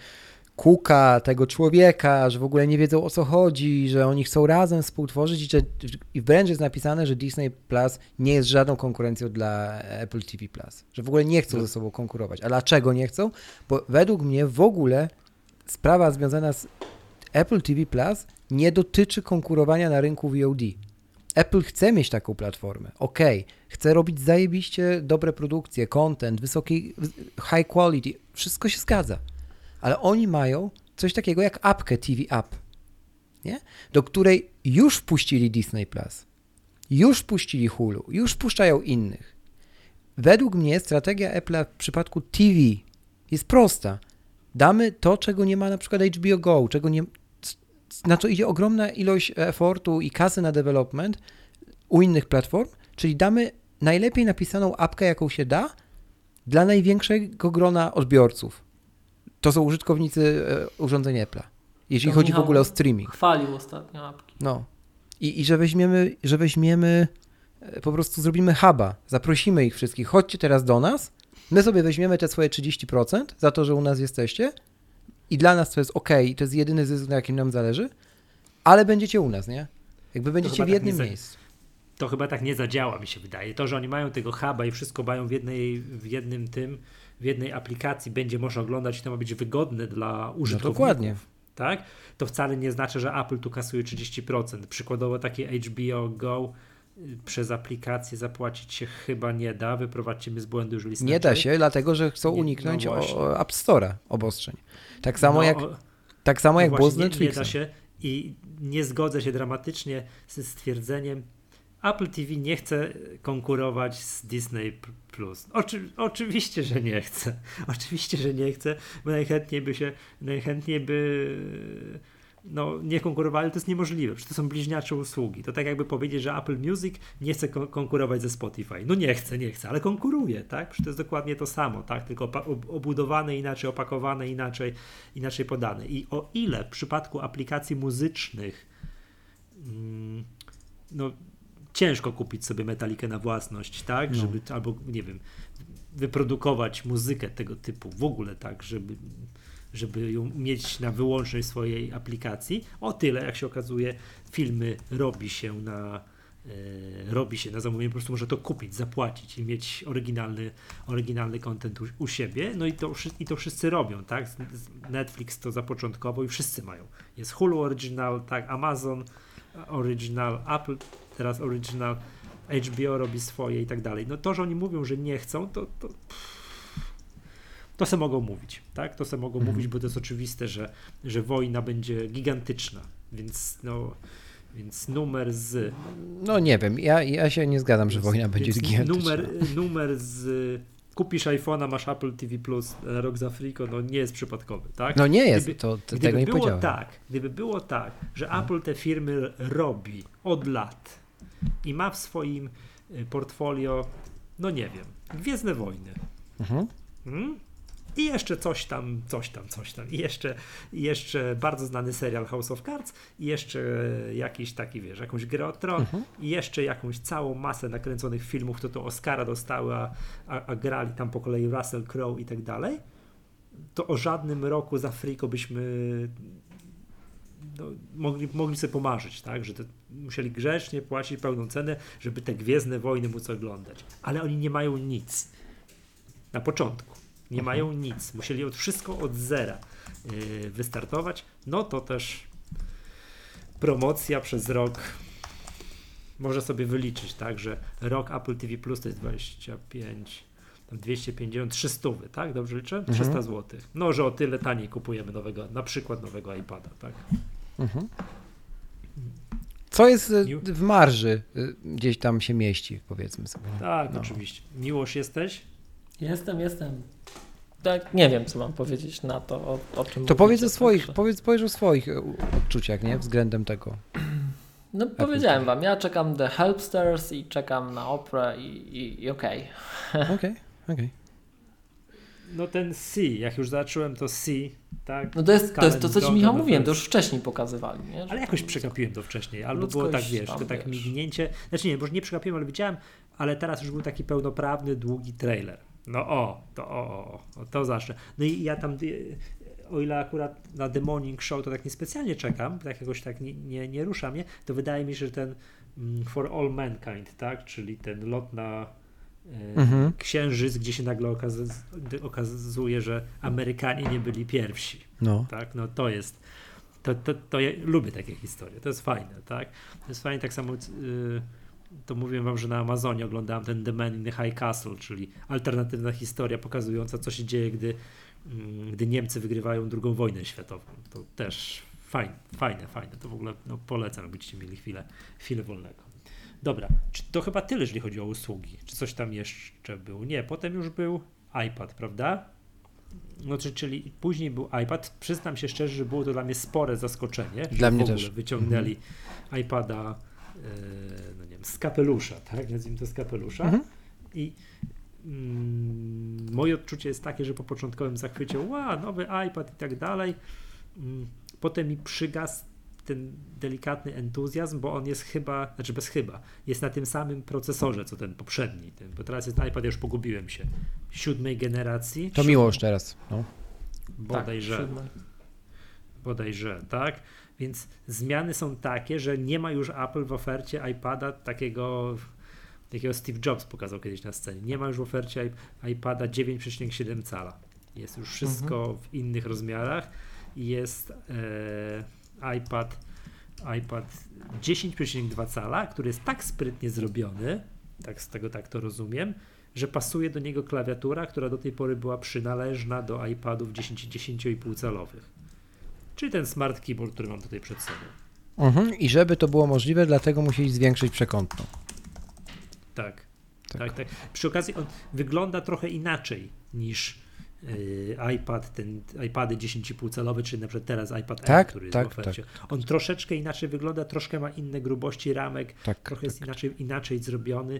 Cooka, tego człowieka, że w ogóle nie wiedzą o co chodzi, że oni chcą razem współtworzyć i wręcz jest napisane, że Disney Plus nie jest żadną konkurencją dla Apple TV Plus, że w ogóle nie chcą ze sobą konkurować. A dlaczego nie chcą? Bo według mnie w ogóle sprawa związana z Apple TV Plus nie dotyczy konkurowania na rynku VOD. Apple chce mieć taką platformę, chce robić zajebiście dobre produkcje, content, wysokiej, high quality, wszystko się zgadza. Ale oni mają coś takiego jak apkę TV App, nie? Do której już wpuścili Disney+, już wpuścili Hulu, już wpuszczają innych. Według mnie strategia Apple'a w przypadku TV jest prosta. Damy to, czego nie ma na przykład HBO Go, na co idzie ogromna ilość efortu i kasy na development u innych platform, czyli damy najlepiej napisaną apkę, jaką się da, dla największego grona odbiorców. To są użytkownicy urządzeń Apple'a, jeśli chodzi Michał w ogóle o streaming. Chwalił ostatnio apki. No. I że weźmiemy, po prostu zrobimy huba, zaprosimy ich wszystkich, chodźcie teraz do nas, My sobie weźmiemy te swoje 30% za to, że u nas jesteście i dla nas to jest okej, to jest jedyny zysk, na jakim nam zależy, ale będziecie u nas, nie? Jakby będziecie w jednym miejscu. To chyba tak nie zadziała, mi się wydaje. To, że oni mają tego huba i wszystko mają w jednej aplikacji, będzie można oglądać i to ma być wygodne dla użytkowników. No dokładnie. Tak? To wcale nie znaczy, że Apple tu kasuje 30%. Przykładowo takie HBO Go przez aplikację zapłacić się chyba nie da. Wyprowadźcie mnie z błędu, już listaczy. Nie da się, dlatego że chcą uniknąć App Store'a obostrzeń. Tak samo jak było z Netflixem. Nie da się i nie zgodzę się dramatycznie ze stwierdzeniem, Apple TV nie chce konkurować z Disney Plus. Oczywiście, że nie chce. Oczywiście, że nie chce, bo najchętniej by nie konkurowali, to jest niemożliwe, przecież to są bliźniacze usługi. To tak jakby powiedzieć, że Apple Music nie chce konkurować ze Spotify. No nie chce, ale konkuruje, tak? Przecież to jest dokładnie to samo, tak? Tylko obudowane inaczej, opakowane inaczej podane. I o ile w przypadku aplikacji muzycznych ciężko kupić sobie Metalikę na własność, tak? No. Żeby, albo nie wiem, wyprodukować muzykę tego typu w ogóle, tak, żeby ją mieć na wyłącznej swojej aplikacji. O tyle, jak się okazuje, filmy robi się na zamówienie, po prostu można to kupić, zapłacić i mieć oryginalny content u siebie. No i to wszyscy robią, tak? Netflix to zapoczątkował i wszyscy mają. Jest Hulu Original, tak, Amazon Original, Apple teraz Original, HBO robi swoje i tak dalej. No to, że oni mówią, że nie chcą, to se mogą mówić, tak? To se mogą mówić, bo to jest oczywiste, że wojna będzie gigantyczna, więc numer z... No nie wiem, ja się nie zgadzam, że wojna będzie gigantyczna. Numer z... Kupisz iPhone'a, masz Apple TV+, rok za friko, nie jest przypadkowy, tak? No nie jest, tego nie powiedziałem. Gdyby było tak, że Apple te firmy robi od lat i ma w swoim portfolio, Gwiezdne Wojny. Mhm. I jeszcze coś tam. I jeszcze bardzo znany serial House of Cards, i jeszcze jakiś taki, jakąś grę o tron, i jeszcze jakąś całą masę nakręconych filmów, które to Oscara dostały, a grali tam po kolei Russell Crowe i tak dalej, to o żadnym roku za friko byśmy mogli sobie pomarzyć, tak? Że to musieli grzecznie płacić pełną cenę, żeby te Gwiezdne Wojny móc oglądać. Ale oni nie mają nic. Na początku. Nie mają nic. Musieli wszystko od zera wystartować. No to też promocja przez rok. Można sobie wyliczyć, tak, że rok Apple TV Plus to jest 25, 250, 300, tak? Dobrze liczę? 300 zł. No, że o tyle taniej kupujemy na przykład nowego iPada, tak? Mhm. Co jest w marży? Gdzieś tam się mieści, powiedzmy sobie. Tak, oczywiście. Miłosz, jesteś? Jestem. Tak, nie wiem, co mam powiedzieć na to, o czym to powiedz o swoich, tak, powiedz o swoich odczuciach, nie? Względem tego. No powiedziałem wam, ja czekam The Helpsters i czekam na Oprah i okej. Okej. No ten C, jak już zacząłem, to C, tak? No to jest to, co ci Michał mówiłem, to już wcześniej pokazywali, nie? Że ale jakoś przegapiłem to wcześniej, albo było tak, to tak mignięcie, znaczy nie, może nie przegapiłem, ale widziałem, ale teraz już był taki pełnoprawny, długi trailer. To zacznę. No i ja tam, o ile akurat na The Morning Show to tak niespecjalnie czekam, tak jakoś tak nie rusza mnie, to wydaje mi się, że ten For All Mankind, tak, czyli ten lot na Księżyc, gdzie się nagle okazuje, że Amerykanie nie byli pierwsi. No. Tak, no to jest, to ja lubię takie historie, to jest fajne, tak? To jest fajne, tak samo... to mówiłem wam, że na Amazonie oglądałem ten The Man in the High Castle, czyli alternatywna historia pokazująca, co się dzieje, gdy Niemcy wygrywają II wojnę światową. To też fajne. To w ogóle polecam, gdybyście mieli chwilę wolnego. Dobra, to chyba tyle, jeżeli chodzi o usługi. Czy coś tam jeszcze było? Nie, potem już był iPad, prawda? Czyli później był iPad. Przyznam się szczerze, że było to dla mnie spore zaskoczenie. Dla mnie w ogóle też. Wyciągnęli iPada z kapelusza, tak? Nazwijmy to z kapelusza. I moje odczucie jest takie, że po początkowym zachwycie, nowy iPad i tak dalej, potem mi przygasł ten delikatny entuzjazm, bo on jest jest na tym samym procesorze, co ten poprzedni, bo teraz jest iPad, ja już pogubiłem się. siódmej generacji. To Miłosz teraz. No. Bodajże, tak. Więc zmiany są takie, że nie ma już Apple w ofercie iPada takiego, jakiego Steve Jobs pokazał kiedyś na scenie. Nie ma już w ofercie iPada 9,7 cala. Jest już wszystko w innych rozmiarach. Jest iPad 10,2 cala, który jest tak sprytnie zrobiony, tak z tego tak to rozumiem, że pasuje do niego klawiatura, która do tej pory była przynależna do iPadów 10 i 10,5 calowych. Czyli ten smart keyboard, który mam tutaj przed sobą. I żeby to było możliwe, dlatego musieli zwiększyć przekątną. Tak. Przy okazji on wygląda trochę inaczej niż iPady 10,5 calowe, czyli na przykład teraz iPad Air, który jest w ofercie. Tak. On troszeczkę inaczej wygląda, troszkę ma inne grubości ramek, jest inaczej zrobiony.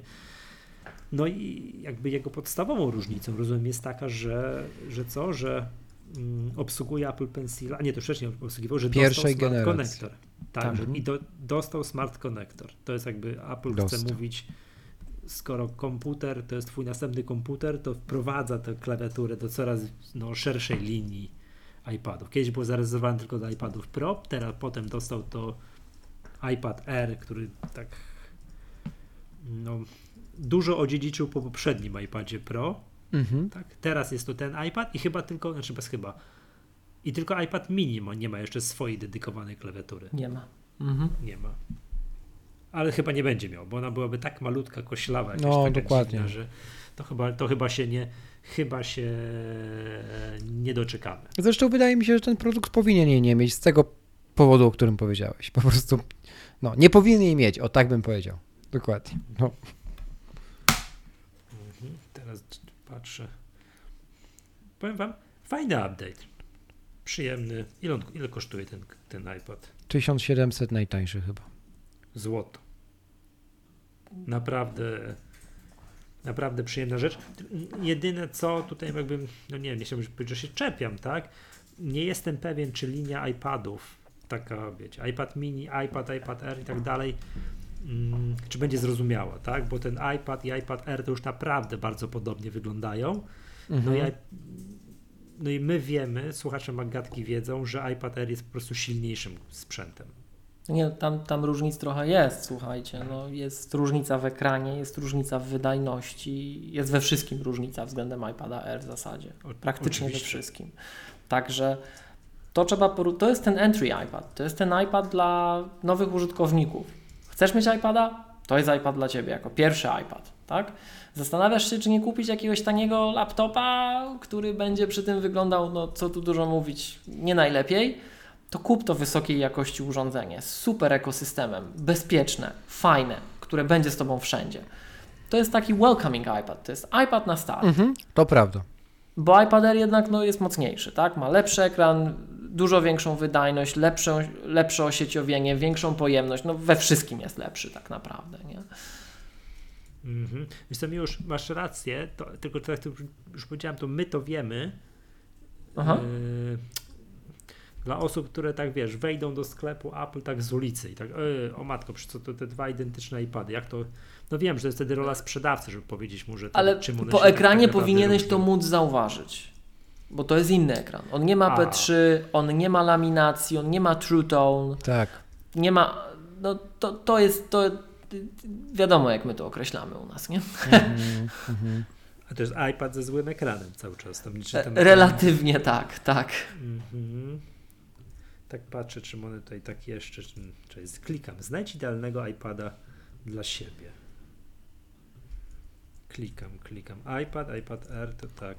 No i jakby jego podstawową różnicą, rozumiem, jest taka, że obsługuje Apple Pencil, a nie, to wcześniej obsługiwał, że dostał smart konektor. Tak, i dostał smart konektor. To jest jakby Apple chce mówić, skoro komputer to jest twój następny komputer, to wprowadza tę klawiaturę do coraz szerszej linii iPadów. Kiedyś było zarezerwowane tylko do iPadów Pro, teraz potem dostał to iPad Air, który tak dużo odziedziczył po poprzednim iPadzie Pro. Tak, teraz jest to ten iPad i tylko iPad mini nie ma jeszcze swojej dedykowanej klawiatury. Nie ma. Ale chyba nie będzie miał, bo ona byłaby tak malutka, koślawa. No, dokładnie. Dziwna, że chyba się nie doczekamy. Zresztą wydaje mi się, że ten produkt powinien jej nie mieć z tego powodu, o którym powiedziałeś. Po prostu nie powinien jej mieć, o tak bym powiedział. Dokładnie. Teraz patrzę. Powiem wam, fajny update. Przyjemny. Ile kosztuje ten iPad? 1700 najtańszy chyba. Złoto. Naprawdę przyjemna rzecz. Jedyne co tutaj jakby, nie chciałbym powiedzieć, że się czepiam, tak? Nie jestem pewien, czy linia iPadów, taka wiecie, iPad mini, iPad Air i tak dalej, czy będzie zrozumiała, tak? Bo ten iPad i iPad Air to już naprawdę bardzo podobnie wyglądają. No i my wiemy, słuchacze MacGadki wiedzą, że iPad Air jest po prostu silniejszym sprzętem. Nie, tam różnic trochę jest, słuchajcie, jest różnica w ekranie, jest różnica w wydajności, jest we wszystkim różnica względem iPada Air w zasadzie, praktycznie oczywiście. We wszystkim. Także to jest ten entry iPad, to jest ten iPad dla nowych użytkowników. Chcesz mieć iPada? To jest iPad dla Ciebie jako pierwszy iPad, tak? Zastanawiasz się, czy nie kupić jakiegoś taniego laptopa, który będzie przy tym wyglądał, co tu dużo mówić, nie najlepiej. To kup to wysokiej jakości urządzenie z super ekosystemem, bezpieczne, fajne, które będzie z Tobą wszędzie. To jest taki welcoming iPad, to jest iPad na start. To prawda. Bo iPad Air jednak jest mocniejszy, tak? Ma lepszy ekran, dużo większą wydajność, lepsze osieciowienie, większą pojemność, we wszystkim jest lepszy tak naprawdę, nie? Więc to już masz rację, tylko tak jak już powiedziałem, to my to wiemy. Aha. Dla osób, które tak wiesz, wejdą do sklepu Apple tak z ulicy i tak, o matko, przecież to te dwa identyczne iPady, jak to, wiem, że to jest wtedy rola sprzedawcy, żeby powiedzieć mu, że to, ale czym one po ekranie tak powinieneś różni. To móc zauważyć, bo to jest inny ekran, on nie ma P3, on nie ma laminacji, on nie ma True Tone, nie ma, to jest, wiadomo jak my to określamy u nas, nie? A to jest iPad ze złym ekranem cały czas, tam liczy ten relatywnie ekran. tak. Tak patrzę, czy one tutaj tak jeszcze, czy klikam, znajdź idealnego iPada dla siebie. Klikam, iPad Air to tak.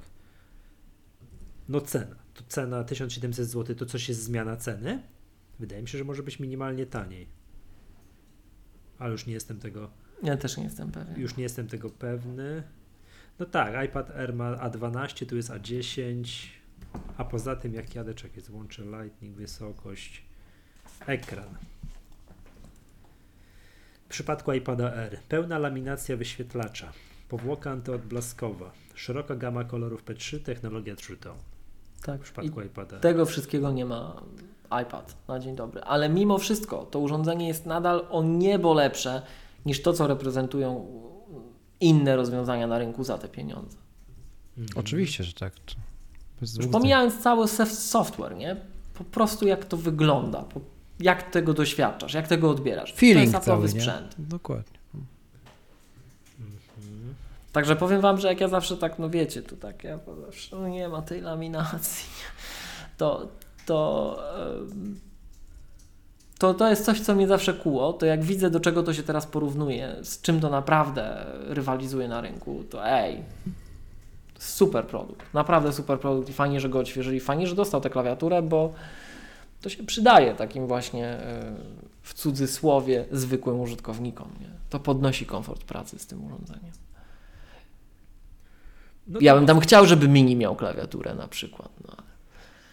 Cena, to cena 1700 zł, to coś jest zmiana ceny? Wydaje mi się, że może być minimalnie taniej. Ale już nie jestem tego... Ja też nie jestem pewien. Już nie jestem tego pewny. iPad Air ma A12, tu jest A10. A poza tym jak jadę, złączę Lightning, wysokość, ekran. W przypadku iPada Air pełna laminacja wyświetlacza, powłoka antyodblaskowa, szeroka gama kolorów P3, technologia True Tone. Tak, w przypadku iPada Air. Tego wszystkiego nie ma iPad na dzień dobry, ale mimo wszystko to urządzenie jest nadal o niebo lepsze niż to, co reprezentują inne rozwiązania na rynku za te pieniądze. Oczywiście, że tak. Pomijając cały software, nie? Po prostu jak to wygląda, jak tego doświadczasz, jak tego odbierasz. Feeling to jest cały, sprzęt. Nie? Dokładnie. Także powiem wam, że jak ja zawsze tak, no wiecie, to tak ja zawsze nie ma tej laminacji, to jest coś, co mnie zawsze kuło, to jak widzę, do czego to się teraz porównuje, z czym to naprawdę rywalizuje na rynku, to super produkt, naprawdę super produkt i fajnie, że go odświeżyli, fajnie, że dostał tę klawiaturę, bo to się przydaje takim właśnie w cudzysłowie zwykłym użytkownikom, nie? To podnosi komfort pracy z tym urządzeniem. No ja bym tam chciał, żeby Mini miał klawiaturę na przykład. No.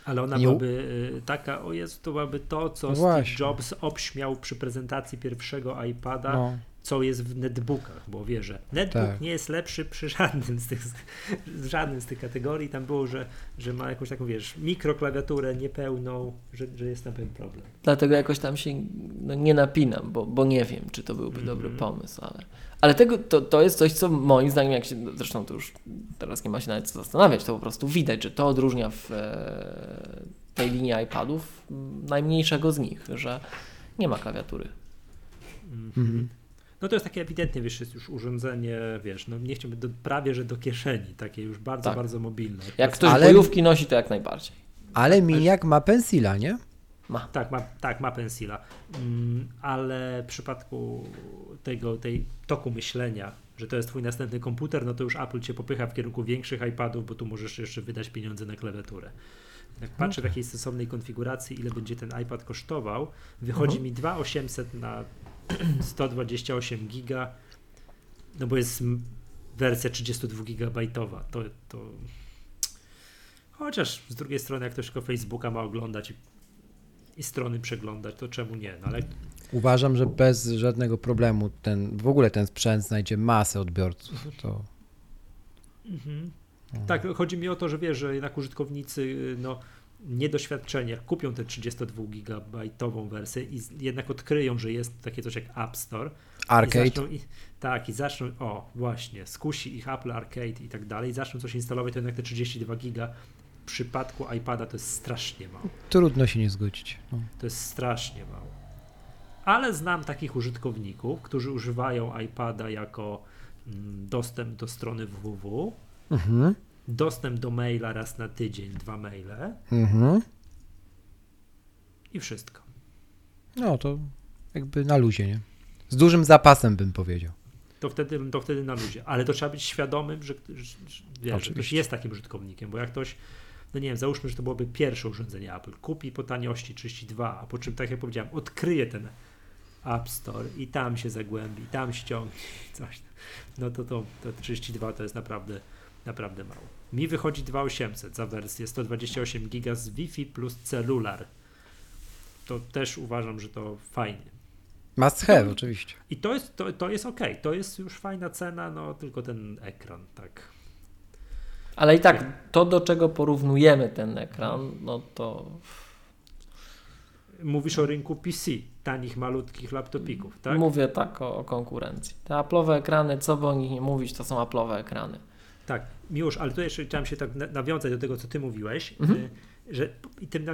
Ale ona byłaby taka, to byłaby to, co no Steve Jobs obśmiał przy prezentacji pierwszego iPada, no. Co jest w netbookach, bo wie, że netbook tak. Nie jest lepszy przy żadnym z tych kategorii. Tam było, że ma jakąś taką, mikroklawiaturę niepełną, że jest na pewno problem. Dlatego jakoś tam się nie napinam, bo nie wiem, czy to byłby dobry pomysł, ale tego, to jest coś, co moim zdaniem, jak się, zresztą to już teraz nie ma się nawet co zastanawiać, to po prostu widać, że to odróżnia w tej linii iPadów najmniejszego z nich, że nie ma klawiatury. No to jest takie ewidentnie, jest już urządzenie, nie chciałbym, prawie że do kieszeni, takie już bardzo, bardzo mobilne. Jak ktoś bojówki nosi, to jak najbardziej. Ale Miniak ma Pencila, nie? Ma. Tak, ma Pencila, ale w przypadku tej toku myślenia, że to jest twój następny komputer, no to już Apple cię popycha w kierunku większych iPadów, bo tu możesz jeszcze wydać pieniądze na klawiaturę. Jak patrzę w jakiej stosownej konfiguracji, ile będzie ten iPad kosztował, wychodzi mi 2800 na 128 giga, no bo jest wersja 32 gigabajtowa, to... Chociaż z drugiej strony, jak ktoś tylko Facebooka ma oglądać i strony przeglądać, to czemu nie? No, ale... Uważam, że bez żadnego problemu w ogóle ten sprzęt znajdzie masę odbiorców. To... Tak, chodzi mi o to, że że jednak użytkownicy, niedoświadczenie, jak kupią tę 32-gigabajtową wersję i jednak odkryją, że jest takie coś jak App Store. Arcade. I zaczną, skusi ich Apple Arcade i tak dalej, zaczną coś instalować, to jednak te 32 giga w przypadku iPada to jest strasznie mało. Trudno się nie zgodzić. No. To jest strasznie mało. Ale znam takich użytkowników, którzy używają iPada jako dostęp do strony www. Dostęp do maila raz na tydzień, 2 maile i wszystko. No to jakby na luzie, nie? Z dużym zapasem bym powiedział. To wtedy na luzie, ale to trzeba być świadomym, że ktoś jest takim użytkownikiem, bo jak ktoś, załóżmy, że to byłoby pierwsze urządzenie Apple, kupi po taniości 32, a po czym, tak jak powiedziałem, odkryje ten App Store i tam się zagłębi, tam ściągnie coś. No to 32 to jest naprawdę mało. Mi wychodzi 2800 za wersję 128 giga z Wi-Fi plus celular. To też uważam, że to fajnie. Must have, oczywiście. I to jest okej. To jest już fajna cena, tylko ten ekran, tak. Ale i tak to, do czego porównujemy ten ekran, to... Mówisz o rynku PC, tanich, malutkich laptopików, tak? Mówię tak o konkurencji. Te Apple'owe ekrany, co by o nich nie mówić, to są Apple'owe ekrany. Tak, Miłosz, ale tu jeszcze chciałem się tak nawiązać do tego, co ty mówiłeś, że i tym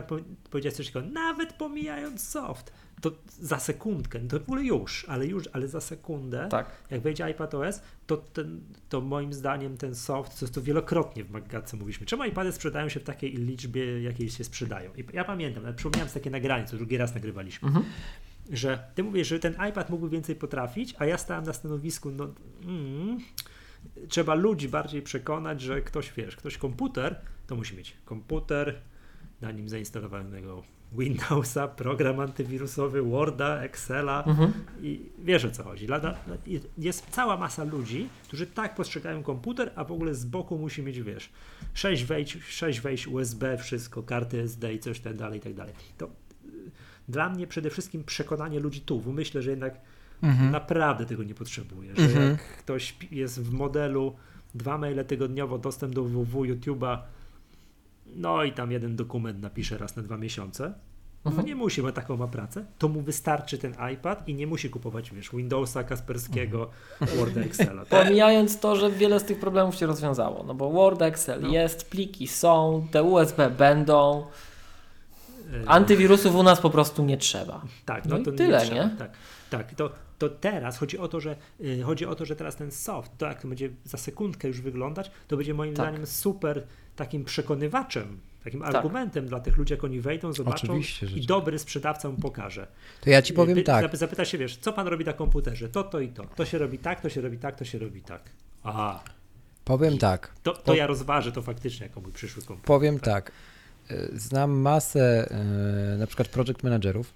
powiedziałeś coś takiego, nawet pomijając soft, to za sekundkę, to w ogóle ale za sekundę, tak. Jak wejdzie iPadOS, to moim zdaniem ten soft, co to wielokrotnie w MacGadce mówiliśmy, czemu iPady sprzedają się w takiej liczbie, jakiej się sprzedają. I ja pamiętam, nawet przypomniałem sobie takie nagranie, co drugi raz nagrywaliśmy, że ty mówisz, że ten iPad mógłby więcej potrafić, a ja stałem na stanowisku, trzeba ludzi bardziej przekonać, że ktoś komputer, to musi mieć komputer, na nim zainstalowanego Windowsa, program antywirusowy, Worda, Excela i wiesz, o co chodzi. Jest cała masa ludzi, którzy tak postrzegają komputer, a w ogóle z boku musi mieć, 6 wejść USB, wszystko, karty SD i coś tak dalej. To dla mnie przede wszystkim przekonanie ludzi tu, bo myślę, że jednak naprawdę tego nie potrzebuje, że jak ktoś jest w modelu 2 maile tygodniowo, dostęp do www, YouTube'a, i tam jeden dokument napisze raz na 2 miesiące, No nie musi, bo taką ma pracę, to mu wystarczy ten iPad i nie musi kupować, wiesz, Windowsa Kasperskiego, Worda, Excela. Tak? Pomijając to, że wiele z tych problemów się rozwiązało, no bo Word, Excel jest, pliki są, te USB będą, antywirusów u nas po prostu nie trzeba. Tak, no to i tyle, nie? Tak, to teraz chodzi o to, że teraz ten soft, to jak to będzie za sekundkę już wyglądać, to będzie moim zdaniem super takim przekonywaczem, takim argumentem dla tych ludzi, jak oni wejdą, zobaczą i dobry sprzedawca mu pokaże. To ja ci powiem tak. Zapyta się, wiesz, co pan robi na komputerze? To i to. To się robi tak, to się robi tak, to się robi tak. Aha. Powiem tak. To ja rozważę to faktycznie jako mój przyszły komputer. Powiem tak. Znam masę na przykład project managerów,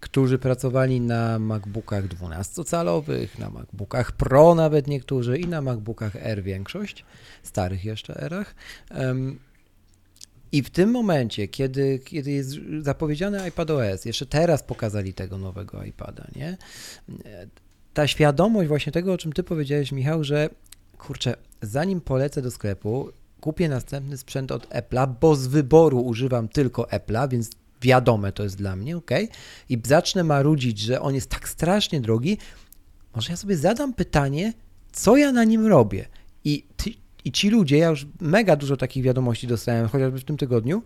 którzy pracowali na MacBookach 12-calowych, na MacBookach Pro nawet niektórzy i na MacBookach Air większość, starych jeszcze erach. I w tym momencie, kiedy jest zapowiedziany iPadOS, jeszcze teraz pokazali tego nowego iPada, nie? Ta świadomość właśnie tego, o czym ty powiedziałeś, Michał, że kurczę, zanim polecę do sklepu, kupię następny sprzęt od Apple'a, bo z wyboru używam tylko Apple'a, więc wiadome to jest dla mnie, okej? I zacznę marudzić, że on jest tak strasznie drogi, może ja sobie zadam pytanie, co ja na nim robię? I ci ludzie, ja już mega dużo takich wiadomości dostałem, chociażby w tym tygodniu,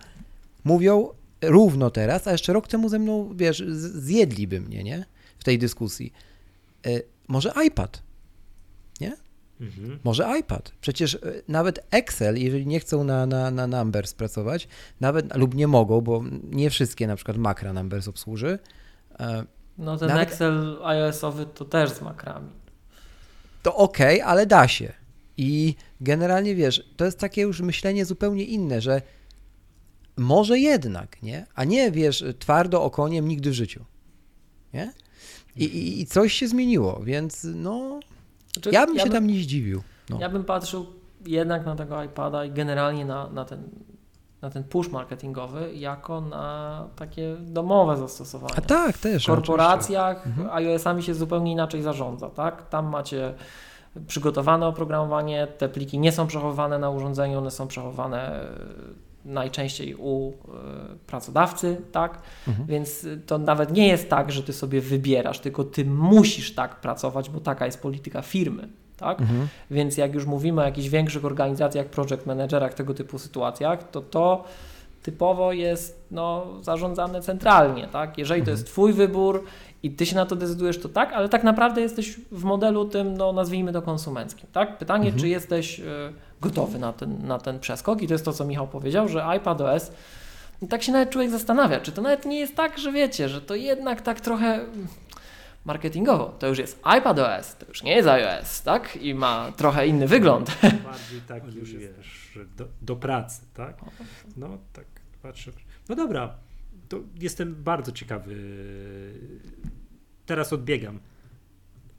mówią równo teraz, a jeszcze rok temu ze mną, wiesz, zjedliby mnie, nie? W tej dyskusji. Może iPad, nie? Mhm. Może iPad. Przecież nawet Excel, jeżeli nie chcą na Numbers pracować, nawet lub nie mogą, bo nie wszystkie na przykład makra Numbers obsłuży. No ten nawet Excel iOS-owy to też z makrami. To okej, ale da się. I generalnie, wiesz, to jest takie już myślenie zupełnie inne, że może jednak, nie? A nie, wiesz, twardo okoniem nigdy w życiu, nie? I coś się zmieniło, więc no, znaczy, ja bym się tam nie zdziwił. No. Ja bym patrzył jednak na tego iPada i generalnie na ten push marketingowy jako na takie domowe zastosowania. A tak, też. W korporacjach iOS-ami się zupełnie inaczej zarządza, tak? Tam macie przygotowane oprogramowanie, te pliki nie są przechowywane na urządzeniu, one są przechowywane najczęściej u pracodawcy, tak? Więc to nawet nie jest tak, że ty sobie wybierasz, tylko ty musisz tak pracować, bo taka jest polityka firmy, tak? Więc jak już mówimy o jakichś większych organizacjach, project managerach, tego typu sytuacjach, to typowo jest zarządzane centralnie, tak? Jeżeli to jest twój wybór i ty się na to decydujesz, to tak, ale tak naprawdę jesteś w modelu tym, nazwijmy to konsumenckim, tak? Pytanie, czy jesteś gotowy na ten przeskok, i to jest to, co Michał powiedział, że iPadOS, i tak się nawet człowiek zastanawia, czy to nawet nie jest tak, że wiecie, że to jednak tak trochę marketingowo, to już jest iPadOS, to już nie jest iOS, tak? I ma trochę inny wygląd. Bardziej tak już, wiesz, do pracy, tak? No tak, patrzę. No dobra. To jestem bardzo ciekawy. Teraz odbiegam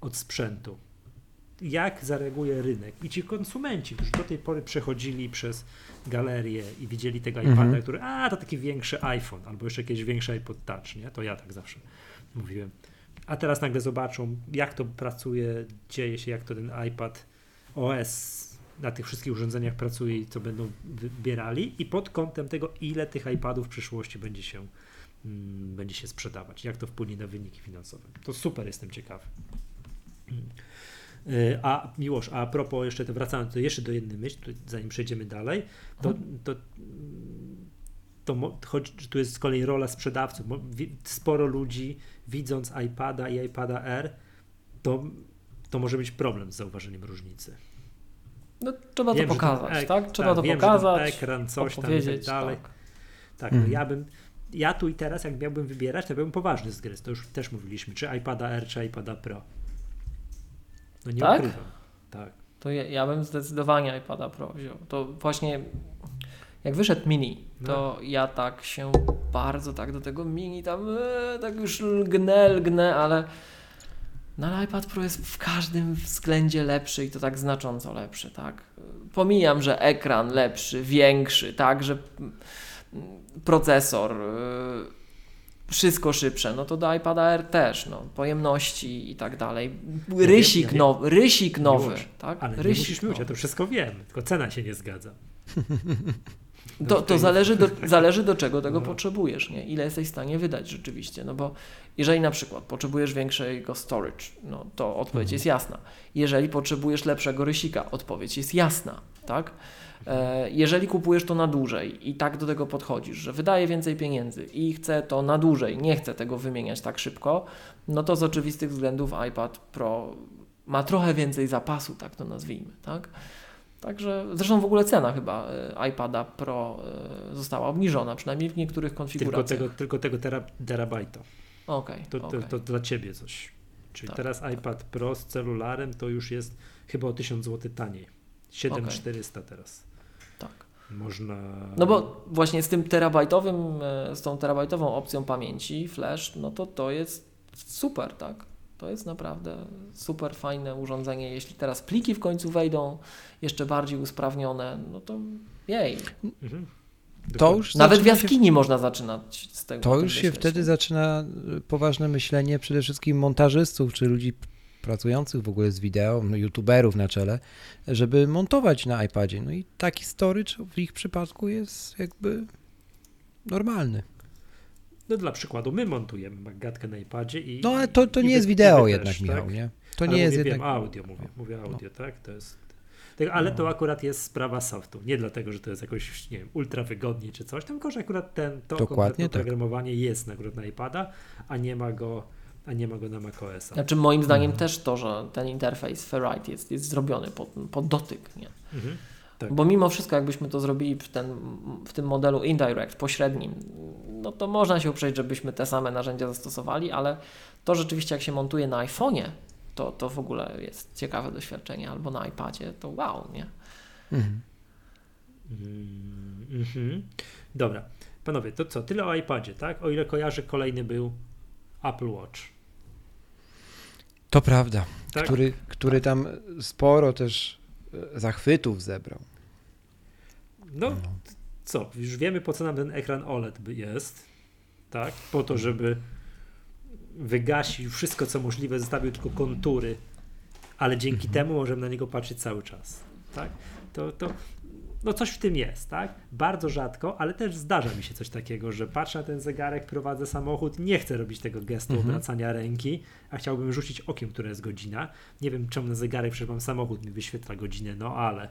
od sprzętu. Jak zareaguje rynek? I ci konsumenci, którzy do tej pory przechodzili przez galerię i widzieli tego iPada, który, to taki większy iPhone, albo jeszcze jakieś większe iPod Touch, nie? To ja tak zawsze mówiłem. A teraz nagle zobaczą, jak to pracuje, dzieje się, jak to ten iPad OS na tych wszystkich urządzeniach pracuje i co będą wybierali, i pod kątem tego, ile tych iPadów w przyszłości będzie się sprzedawać, jak to wpłynie na wyniki finansowe. To super, jestem ciekawy. A Miłosz, a propos jeszcze, wracając do jednej myśli, zanim przejdziemy dalej, choć tu jest z kolei rola sprzedawców. Sporo ludzi, widząc iPada i iPada Air, to może być problem z zauważeniem różnicy. No, trzeba to pokazać, tak? Trzeba to pokazać, ekran, coś tam i tak dalej. Tak, ja tu i teraz, jak miałbym wybierać, to byłbym poważny zgryz. To już też mówiliśmy, czy iPada Air, czy iPada Pro. No nie ukrywam. Tak. To ja bym zdecydowanie iPada Pro wziął. To właśnie jak wyszedł mini, to ja tak się bardzo tak do tego mini tam tak już lgnę, ale ale iPad Pro jest w każdym względzie lepszy i to tak znacząco lepszy, tak? Pomijam, że ekran lepszy, większy, tak? Że procesor, wszystko szybsze, to do iPada Air też, pojemności i tak dalej. Rysik nowy, tak? Ale rysik nie musisz mówić, ja to wszystko wiem, tylko cena się nie zgadza. To zależy do czego tego potrzebujesz, nie? Ile jesteś w stanie wydać rzeczywiście, no bo jeżeli na przykład potrzebujesz większego storage, no to odpowiedź jest jasna. Jeżeli potrzebujesz lepszego rysika, odpowiedź jest jasna, tak? Jeżeli kupujesz to na dłużej i tak do tego podchodzisz, że wydaję więcej pieniędzy i chcę to na dłużej, nie chcę tego wymieniać tak szybko, no to z oczywistych względów iPad Pro ma trochę więcej zapasu, tak to nazwijmy, tak? Także zresztą w ogóle cena chyba iPada Pro została obniżona, przynajmniej w niektórych konfiguracjach. Tylko tego terabajta. Okej. To dla Ciebie coś. Czyli tak, teraz iPad Pro z celularem to już jest chyba o 1000 zł taniej. 7400 teraz. Tak. Można... No bo właśnie z tą terabajtową opcją pamięci, flash, no to jest super, tak? To jest naprawdę super fajne urządzenie. Jeśli teraz pliki w końcu wejdą jeszcze bardziej usprawnione, no to jej. To już nawet w jaskini można zaczynać z tego. To już się wtedy zaczyna poważne myślenie przede wszystkim montażystów, czy ludzi pracujących w ogóle z wideo, youtuberów na czele, żeby montować na iPadzie. No i taki storage w ich przypadku jest jakby normalny. No dla przykładu my montujemy MacGadkę na iPadzie i... No ale to nie jest wideo jednak, Michał, nie? To nie jest jednak... Mówię audio, tak? To jest... Ale to akurat jest sprawa softu. Nie dlatego, że to jest jakoś, nie wiem, ultra wygodnie czy coś, tylko że akurat to oprogramowanie jest akurat na iPada, a nie ma go na macOS-a. Znaczy moim zdaniem też to, że ten interfejs Ferrite jest zrobiony pod dotyk, nie? Mhm. Tak. Bo mimo wszystko, jakbyśmy to zrobili w tym modelu indirect, pośrednim, no to można się uprzeć, żebyśmy te same narzędzia zastosowali, ale to rzeczywiście jak się montuje na iPhone'ie, to w ogóle jest ciekawe doświadczenie, albo na iPadzie, to wow, nie? Dobra, panowie, to co? Tyle o iPadzie, tak? O ile kojarzę, kolejny był Apple Watch. To prawda, tak? który tam sporo też zachwytów zebrał. No co, już wiemy po co nam ten ekran OLED jest, tak? Po to, żeby wygasił wszystko co możliwe, zostawił tylko kontury, ale dzięki temu możemy na niego patrzeć cały czas, tak? No coś w tym jest, tak? Bardzo rzadko, ale też zdarza mi się coś takiego, że patrzę na ten zegarek, prowadzę samochód, nie chcę robić tego gestu obracania ręki, a chciałbym rzucić okiem, która jest godzina. Nie wiem czemu na zegarek, przecież mam samochód, mi wyświetla godzinę, no ale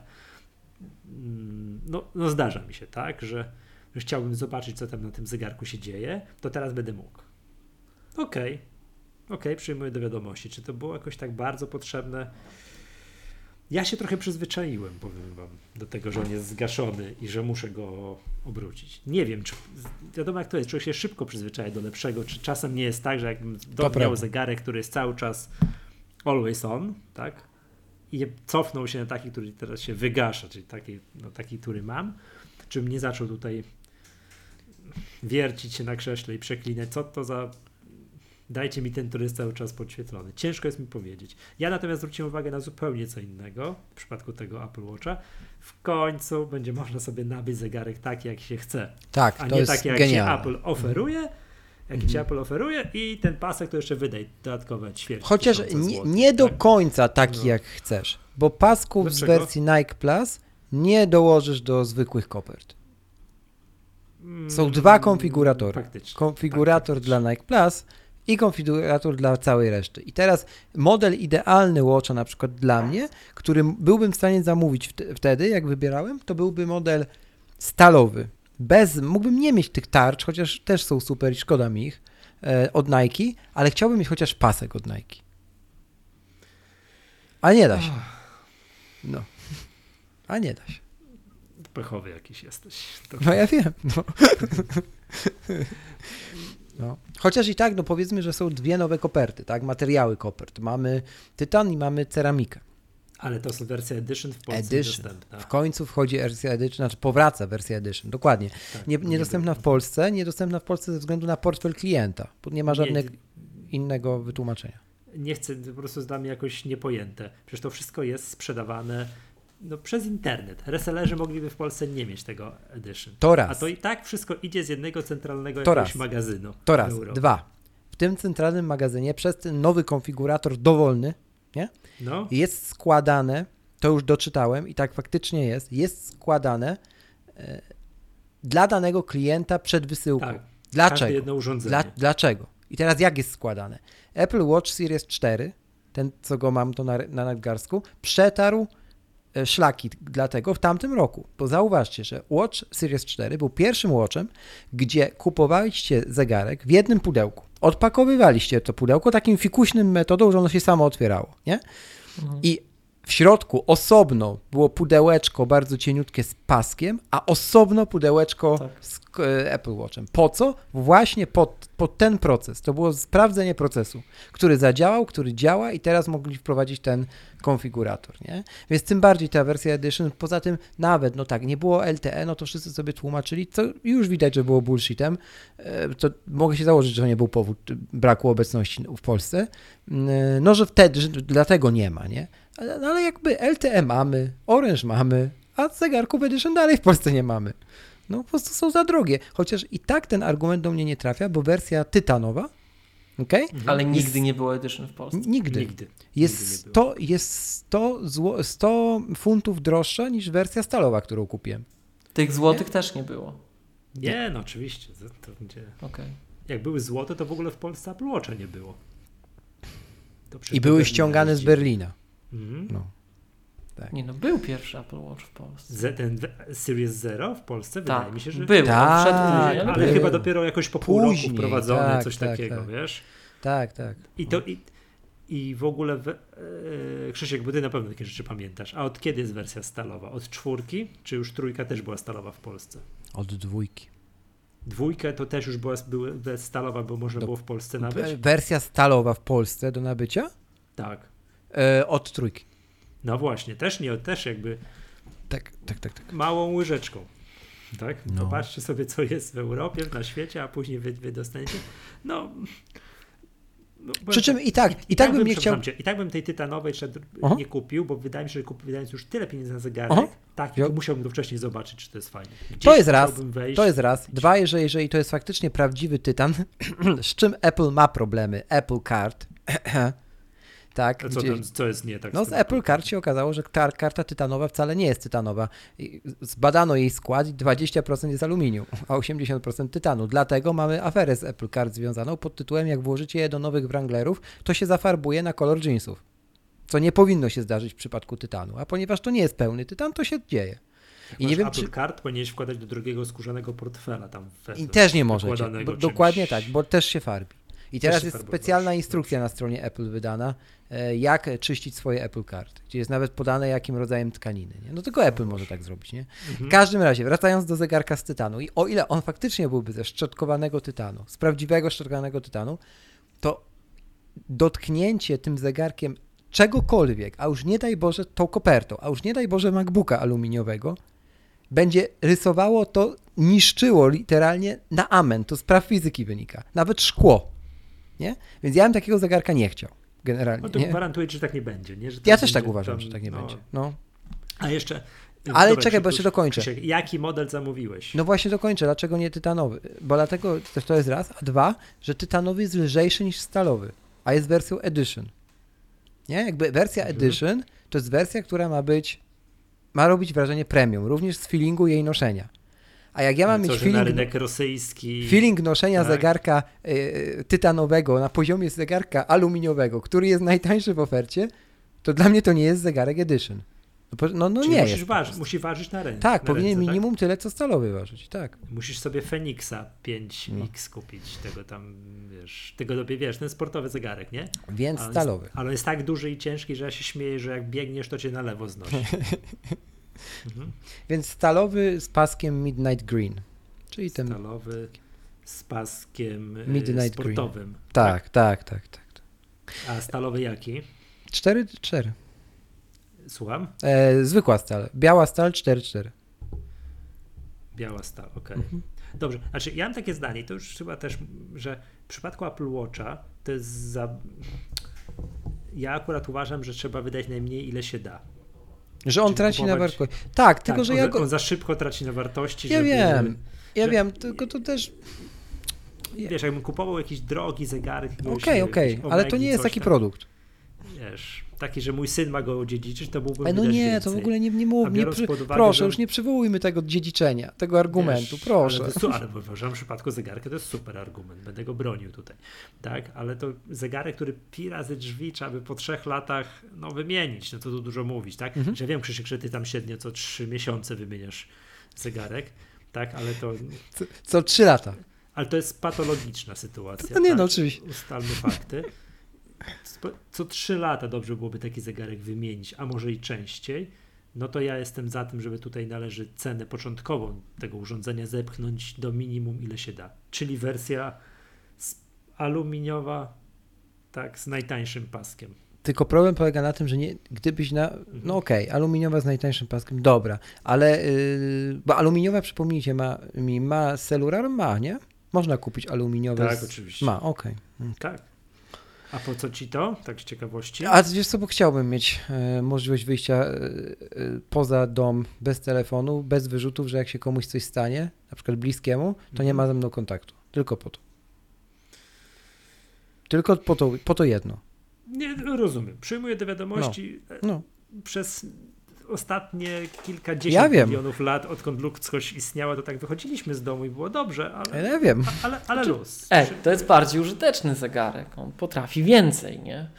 no zdarza mi się, tak? Że chciałbym zobaczyć, co tam na tym zegarku się dzieje, to teraz będę mógł. Okej, przyjmuję do wiadomości. Czy to było jakoś tak bardzo potrzebne? Ja się trochę przyzwyczaiłem, powiem wam, do tego, że on jest zgaszony i że muszę go obrócić. Nie wiem, czy wiadomo jak to jest, człowiek się szybko przyzwyczaja do lepszego, czy czasem nie jest tak, że jakbym miał zegarek, który jest cały czas always on, tak? I cofnął się na taki, który teraz się wygasza, czyli taki, który mam, czym nie zaczął tutaj wiercić się na krześle i przeklinać, co to za... Dajcie mi ten, który jest cały czas podświetlony. Ciężko jest mi powiedzieć. Ja natomiast zwróciłem uwagę na zupełnie co innego w przypadku tego Apple Watcha. W końcu będzie można sobie nabyć zegarek taki, jak się chce. Tak, a to nie jest taki, jak genialne. Apple oferuje i ten pasek to jeszcze wydaj dodatkowe ćwierć. Chociaż nie do końca taki, jak chcesz, bo pasków z wersji Nike Plus nie dołożysz do zwykłych kopert. Są dwa konfiguratory. Konfigurator dla Nike Plus i konfigurator dla całej reszty. I teraz model idealny Watcha na przykład dla mnie, który byłbym w stanie zamówić wtedy, jak wybierałem, to byłby model stalowy. Mógłbym nie mieć tych tarcz, chociaż też są super i szkoda mi ich, od Nike, ale chciałbym mieć chociaż pasek od Nike. A nie da się. No. A nie da się. Pechowy jakiś jesteś. No ja wiem. No. No. Chociaż i tak, no powiedzmy, że są dwie nowe koperty, tak? Materiały kopert. Mamy tytan i mamy ceramikę. Ale to są wersje Edition w Polsce dostępna. W końcu wchodzi wersja Edition, znaczy powraca wersja Edition, dokładnie. Tak, niedostępna w Polsce ze względu na portfel klienta, bo nie ma żadnego innego wytłumaczenia. Nie chcę, po prostu z nami jakoś niepojęte. Przecież to wszystko jest sprzedawane przez internet. Resellerzy mogliby w Polsce nie mieć tego edition. To raz. A to i tak wszystko idzie z jednego centralnego jakiegoś magazynu. To raz. Dwa. W tym centralnym magazynie przez ten nowy konfigurator dowolny, nie? No. Jest składane, to już doczytałem i tak faktycznie jest składane dla danego klienta przed wysyłką. Tak, dlaczego? Jedno urządzenie. Dlaczego? I teraz jak jest składane? Apple Watch Series 4, ten co go mam to na nadgarstku, przetarł szlaki dlatego w tamtym roku. Bo zauważcie, że Watch Series 4 był pierwszym Watchem, gdzie kupowaliście zegarek w jednym pudełku. Odpakowywaliście to pudełko takim fikuśnym metodą, że ono się samo otwierało, nie? Mhm. I w środku osobno było pudełeczko bardzo cieniutkie z paskiem, a osobno pudełeczko z Apple Watchem. Po co? Właśnie pod ten proces. To było sprawdzenie procesu, który zadziałał, który działa i teraz mogli wprowadzić ten konfigurator, nie? Więc tym bardziej ta wersja Edition, poza tym nawet, no tak, nie było LTE, no to wszyscy sobie tłumaczyli, co już widać, że było bullshitem, to mogę się założyć, że to nie był powód braku obecności w Polsce, no że wtedy, że dlatego nie ma, nie? Ale jakby LTE mamy, Orange mamy, a zegarków Edition dalej w Polsce nie mamy. No po prostu są za drogie. Chociaż i tak ten argument do mnie nie trafia, bo wersja tytanowa, okay? Ale nigdy nie było Edition w Polsce. Nigdy. Jest 100 funtów droższa niż wersja stalowa, którą kupiłem. Tych złotych też nie było. Nie, no oczywiście. To będzie... okay. Jak były złote, to w ogóle w Polsce Apple Watcha nie było. I były ściągane z Berlina. Mm. No. Tak. Nie no, był pierwszy Apple Watch w Polsce. Ten Series Zero w Polsce? Tak, wydaje mi się, że był. Ale był. Chyba dopiero jakoś po pół roku wprowadzony, coś takiego. Wiesz? Tak. I w ogóle, Krzysiek, bo ty na pewno takie rzeczy pamiętasz. A od kiedy jest wersja stalowa? Od 4? Czy już 3 też była stalowa w Polsce? Od 2. 2 to też już była stalowa, bo można było w Polsce nabyć? Wersja stalowa w Polsce do nabycia? Tak. Od 3. No właśnie, też jakby tak. Małą łyżeczką. Tak? No. Popatrzcie sobie, co jest w Europie, na świecie, a później wy dostaniecie. No przy czym i tak bym nie chciał... I tak bym tej tytanowej nie kupił, bo wydaje mi się, że wydając już tyle pieniędzy na zegarek, musiałbym to wcześniej zobaczyć, czy to jest fajne. To jest raz. Dwa, jeżeli to jest faktycznie prawdziwy tytan, z czym Apple ma problemy. Apple Card... Tak, co jest nie tak? No z Apple Card się okazało, że karta tytanowa wcale nie jest tytanowa. Zbadano jej skład i 20% jest aluminium, a 80% tytanu. Dlatego mamy aferę z Apple Card związaną pod tytułem, jak włożycie je do nowych Wranglerów, to się zafarbuje na kolor jeansów. Co nie powinno się zdarzyć w przypadku tytanu. A ponieważ to nie jest pełny tytan, to się dzieje. I nie wiem, Apple Card powinieneś wkładać do drugiego skórzanego portfela tam. I też nie możecie. Dokładnie tak, bo też się farbi. I teraz jest specjalna instrukcja na stronie Apple wydana, jak czyścić swoje Apple Card, gdzie jest nawet podane, jakim rodzajem tkaniny. Nie? No tylko Apple może tak zrobić, nie? W każdym razie, wracając do zegarka z tytanu i o ile on faktycznie byłby ze szczotkowanego tytanu, z prawdziwego szczotkowanego tytanu, to dotknięcie tym zegarkiem czegokolwiek, a już nie daj Boże tą kopertą, a już nie daj Boże MacBooka aluminiowego, będzie rysowało to, niszczyło literalnie na amen. To z praw fizyki wynika. Nawet szkło. Nie? Więc ja bym takiego zegarka nie chciał generalnie. No to gwarantuję, że tak nie będzie. Nie? Że ja też tak uważam, że tak nie będzie. No. A jeszcze... Ale dobra, czekaj, bo jeszcze dokończę. Krzysiek, jaki model zamówiłeś? No właśnie dokończę. Dlaczego nie tytanowy? Bo dlatego to jest raz, a dwa, że tytanowy jest lżejszy niż stalowy, a jest wersją Edition. Nie? Jakby wersja Edition to jest wersja, która ma robić wrażenie premium, również z feelingu jej noszenia. A jak ja mam mieć feeling noszenia zegarka tytanowego na poziomie zegarka aluminiowego, który jest najtańszy w ofercie, to dla mnie to nie jest zegarek Edition. No, nie jest. Musi ważyć na ręce. Tak, powinien minimum tyle, co stalowy ważyć. Tak. Musisz sobie Feniksa 5X kupić, tego ten sportowy zegarek, nie? Więc stalowy. Ale jest tak duży i ciężki, że ja się śmieję, że jak biegniesz, to cię na lewo znosi. Więc stalowy z paskiem Midnight Green, czyli ten stalowy z paskiem Midnight sportowym. Green. Tak. A stalowy jaki? 4-4. Słucham? Zwykła stal. Biała stal 4-4. Biała stal, okej. Okay. Dobrze, znaczy ja mam takie zdanie, to już chyba też, że w przypadku Apple Watcha to jest ja akurat uważam, że trzeba wydać najmniej, ile się da. Że on traci na wartości. Tak, tylko że on za szybko traci na wartości. Ja wiem, tylko to też... Wiesz, jakbym kupował jakiś drogi zegarek... Okej, ale to nie jest taki produkt. wiesz, taki, że mój syn ma go odziedziczyć, to byłby widać więcej. No nie, to w ogóle nie mówię. Proszę, już nie przywołujmy tego dziedziczenia, tego argumentu, wiesz, proszę. Ale w uważam, w przypadku zegarka to jest super argument, będę go bronił tutaj, tak? Ale to zegarek, który pi razy drzwi trzeba by po 3 latach no, wymienić, no to tu dużo mówić, tak? Mhm. Że wiem, Krzysiek, że ty tam średnio co 3 miesiące wymieniasz zegarek, tak? Ale to... Co 3 lata. Ale to jest patologiczna sytuacja. No nie, tak? No oczywiście. Ustalmy fakty. Co 3 lata dobrze byłoby taki zegarek wymienić, a może i częściej, no to ja jestem za tym, żeby tutaj należy cenę początkową tego urządzenia zepchnąć do minimum, ile się da. Czyli wersja aluminiowa, tak, z najtańszym paskiem. Tylko problem polega na tym, że nie, gdybyś no okej, aluminiowa z najtańszym paskiem, dobra, ale, bo aluminiowa, przypomnijcie, ma celular? Ma, nie? Można kupić aluminiowe. Tak, oczywiście. Ma, okej. Okay. Tak. A po co ci to? Tak z ciekawości. A wiesz co, bo chciałbym mieć możliwość wyjścia poza dom bez telefonu, bez wyrzutów, że jak się komuś coś stanie, na przykład bliskiemu, to nie ma ze mną kontaktu. Tylko po to. Tylko po to jedno. Nie, rozumiem. Przyjmuję do wiadomości przez ostatnie kilkadziesiąt milionów lat, odkąd ludzkość istniała, to tak wychodziliśmy z domu i było dobrze, ale... Ja wiem. Ale luz. To jest bardziej użyteczny zegarek. On potrafi więcej, nie?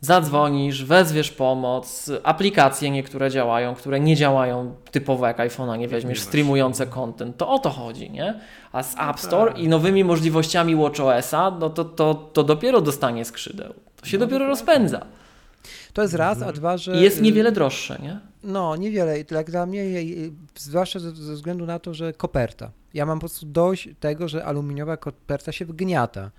Zadzwonisz, wezwiesz pomoc, aplikacje niektóre działają, które nie działają typowo jak iPhone'a, nie weźmiesz streamujące content. To o to chodzi, nie? A z App Store i nowymi możliwościami watchOS-a, no to dopiero dostanie skrzydeł. To się dopiero rozpędza. To jest raz, a dwa, że... Jest niewiele droższe, nie? No, niewiele. Dla mnie, zwłaszcza ze względu na to, że koperta. Ja mam po prostu dość tego, że aluminiowa koperta się wgniata.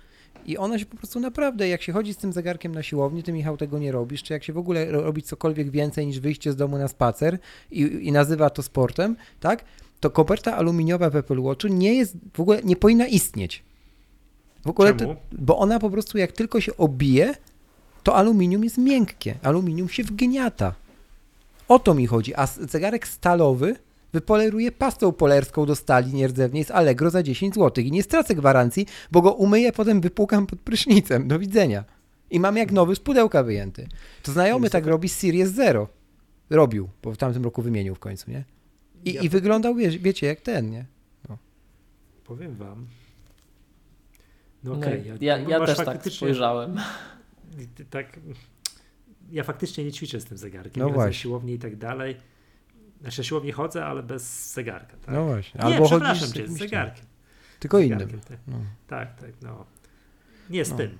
I ona się po prostu naprawdę, jak się chodzi z tym zegarkiem na siłowni, ty, Michał, tego nie robisz, czy jak się w ogóle robi cokolwiek więcej niż wyjście z domu na spacer i nazywa to sportem, tak? To koperta aluminiowa w Apple Watchu nie jest, w ogóle nie powinna istnieć. W ogóle to, bo ona po prostu jak tylko się obije, to aluminium jest miękkie, aluminium się wgniata. O to mi chodzi, a zegarek stalowy wypoleruję pastą polerską do stali nierdzewnej z Allegro za 10 zł i nie stracę gwarancji, bo go umyję, potem wypłukam pod prysznicem. Do widzenia. I mam jak nowy z pudełka wyjęty. To znajomy tak robi z Series Zero. Robił, bo w tamtym roku wymienił w końcu, nie? I wyglądał, wiecie, jak ten, nie? No. Powiem wam. No okej. Okay. Ja też tak spojrzałem. Tak, ja faktycznie nie ćwiczę z tym zegarkiem. No właśnie. Siłowni i tak dalej. Znaczy, siłownie chodzę, ale bez zegarka. Tak? No właśnie. Albo nie, przepraszam cię, z zegarkiem. Tylko innym. Tak. Nie z tym.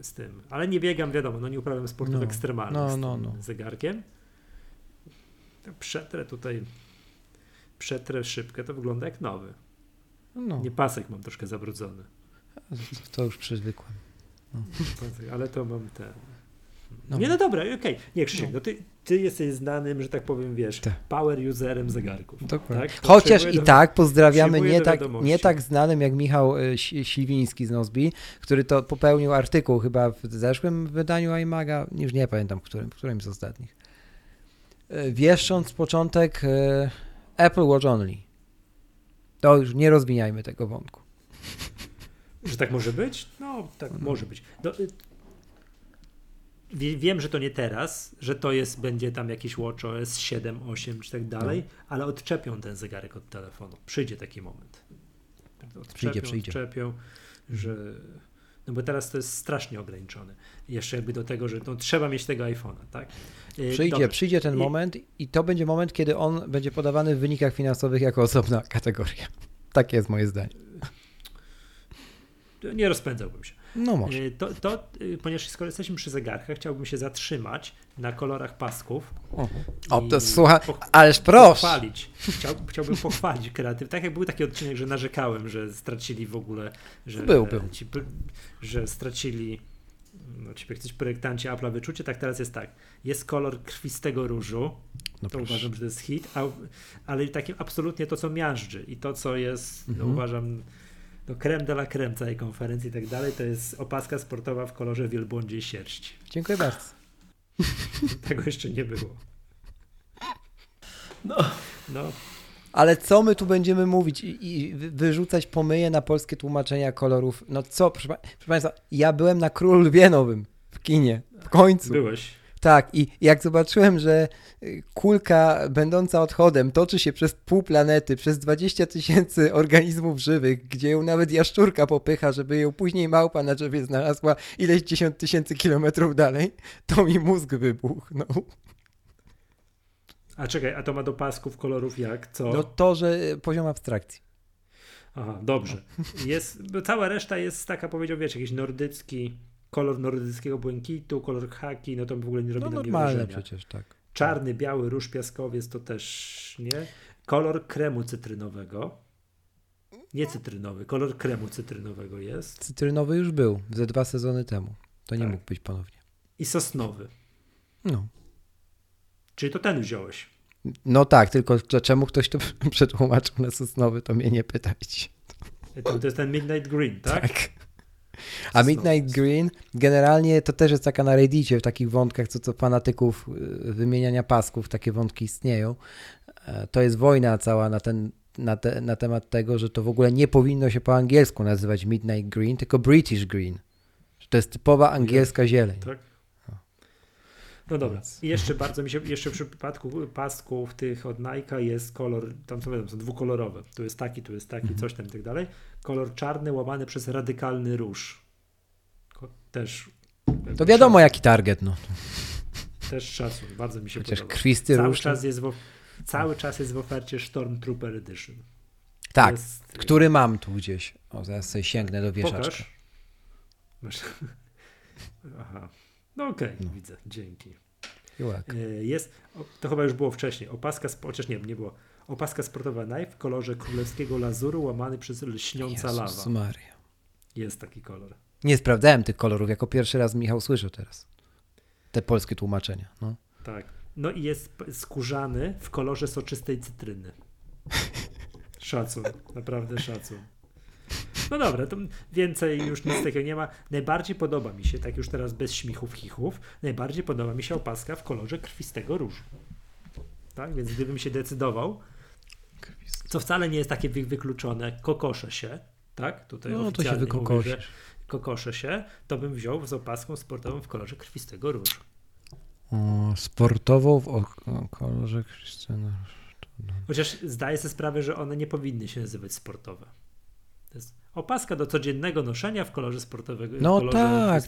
Z tym. Ale nie biegam, wiadomo, nie uprawiam sportów ekstremalnych z zegarkiem. Przetrę szybkę, to wygląda jak nowy. No. Nie, pasek mam troszkę zabrudzony. To już przyzwykłem. No. Ale to mam ten... No. Nie, no dobra, okej. Okay. Nie, Krzysiek, ty jesteś znanym, że tak powiem, wiesz, power userem zegarków. Dokładnie. Tak? Chociaż pozdrawiamy nie tak znanym jak Michał Śliwiński z Nozbi, który to popełnił artykuł chyba w zeszłym wydaniu iMaga, już nie pamiętam, w którym z ostatnich. Wieszcząc początek Apple Watch Only. To już nie rozwijajmy tego wątku. Że tak może być? No, tak może być. Wiem, że to nie teraz, że to jest, będzie tam jakiś watchOS 7, 8 czy tak dalej, ale odczepią ten zegarek od telefonu. Przyjdzie taki moment. Odczepią, że... No bo teraz to jest strasznie ograniczone. Jeszcze jakby do tego, że trzeba mieć tego iPhone'a, tak? Przyjdzie ten moment i to będzie moment, kiedy on będzie podawany w wynikach finansowych jako osobna kategoria. Takie jest moje zdanie. Nie rozpędzałbym się. No może. To, ponieważ skoro jesteśmy przy zegarkach, chciałbym się zatrzymać na kolorach pasków. To słuchaj, ależ proszę. Chciałbym pochwalić kreatyw. Tak jak był taki odcinek, że narzekałem, że stracili w ogóle, że że stracili, jacyś projektanci Apple'a wyczucie, tak teraz jest tak. Jest kolor krwistego różu, to uważam, że to jest hit, ale takim absolutnie to, co miażdży i to, co jest, uważam, creme de la creme całej konferencji i tak dalej, to jest opaska sportowa w kolorze wielbłądziej sierści. Dziękuję bardzo. Tego jeszcze nie było. No. Ale co my tu będziemy mówić i wyrzucać pomyje na polskie tłumaczenia kolorów? No co, proszę Państwa, ja byłem na Królu Lwianowym. w kinie, w końcu. Byłeś. Tak, i jak zobaczyłem, że kulka będąca odchodem toczy się przez pół planety, przez 20 000 organizmów żywych, gdzie ją nawet jaszczurka popycha, żeby ją później małpa na drzewie znalazła ileś 10 000 kilometrów dalej, to mi mózg wybuchnął. A czekaj, a to ma do pasków kolorów jak? Co? No to, że poziom abstrakcji. Aha, dobrze. Jest, cała reszta jest taka, powiedział, wiesz, jakiś nordycki, kolor nordyckiego błękitu, kolor khaki, no to w ogóle nie robi na mnie wrażenia. No normalne przecież, tak. Czarny, biały, róż piaskowiec to też, nie? Kolor kremu cytrynowego. Nie cytrynowy, kolor kremu cytrynowego jest. Cytrynowy już był, ze 2 sezony temu. To nie mógł być ponownie. I sosnowy. No. Czyli to ten wziąłeś. No tak, tylko czemu ktoś to przetłumaczył na sosnowy, to mnie nie pytajcie. To jest ten Midnight Green, tak? Tak. A Midnight Green generalnie to też jest taka na Reddicie, w takich wątkach, co fanatyków wymieniania pasków, takie wątki istnieją. To jest wojna cała na temat tego, że to w ogóle nie powinno się po angielsku nazywać Midnight Green, tylko British Green. To jest typowa angielska zieleń. Tak. No dobra. I jeszcze bardzo mi się, jeszcze w przypadku pasków tych od Nike'a jest kolor, tam są dwukolorowe. Tu jest taki, coś tam i tak dalej. Kolor czarny łamany przez radykalny róż. Też. To wiadomo szacun. Jaki target, no. Też szacun, bardzo mi się podoba. Krwisty róż. Cały czas jest w ofercie Stormtrooper Edition. Tak, jest, który mam tu gdzieś. O, zaraz sobie sięgnę do wieszaczka. Pokaż. Aha. No okej, no. Widzę, dzięki. Jest, to chyba już było wcześniej, opaska, chociaż nie było, opaska sportowa Nike w kolorze królewskiego lazuru łamany przez lśniąca lawa. Maria. Jest taki kolor. Nie sprawdzałem tych kolorów, jako pierwszy raz Michał słyszę teraz te polskie tłumaczenia. No. Tak, no i jest skórzany w kolorze soczystej cytryny. Szacun, naprawdę szacun. No dobra, to więcej już nic takiego nie ma. Najbardziej podoba mi się, tak już teraz bez śmichów, chichów, najbardziej podoba mi się opaska w kolorze krwistego różu. Tak, więc gdybym się decydował, co wcale nie jest takie wykluczone, kokosze się, tak? Tutaj no to się wykokosze. Kokosze się, to bym wziął z opaską sportową w kolorze krwistego różu. Sportową w kolorze krwistego różu. Chociaż zdaję sobie sprawę, że one nie powinny się nazywać sportowe. To jest opaska do codziennego noszenia w kolorze sportowego. No w kolorze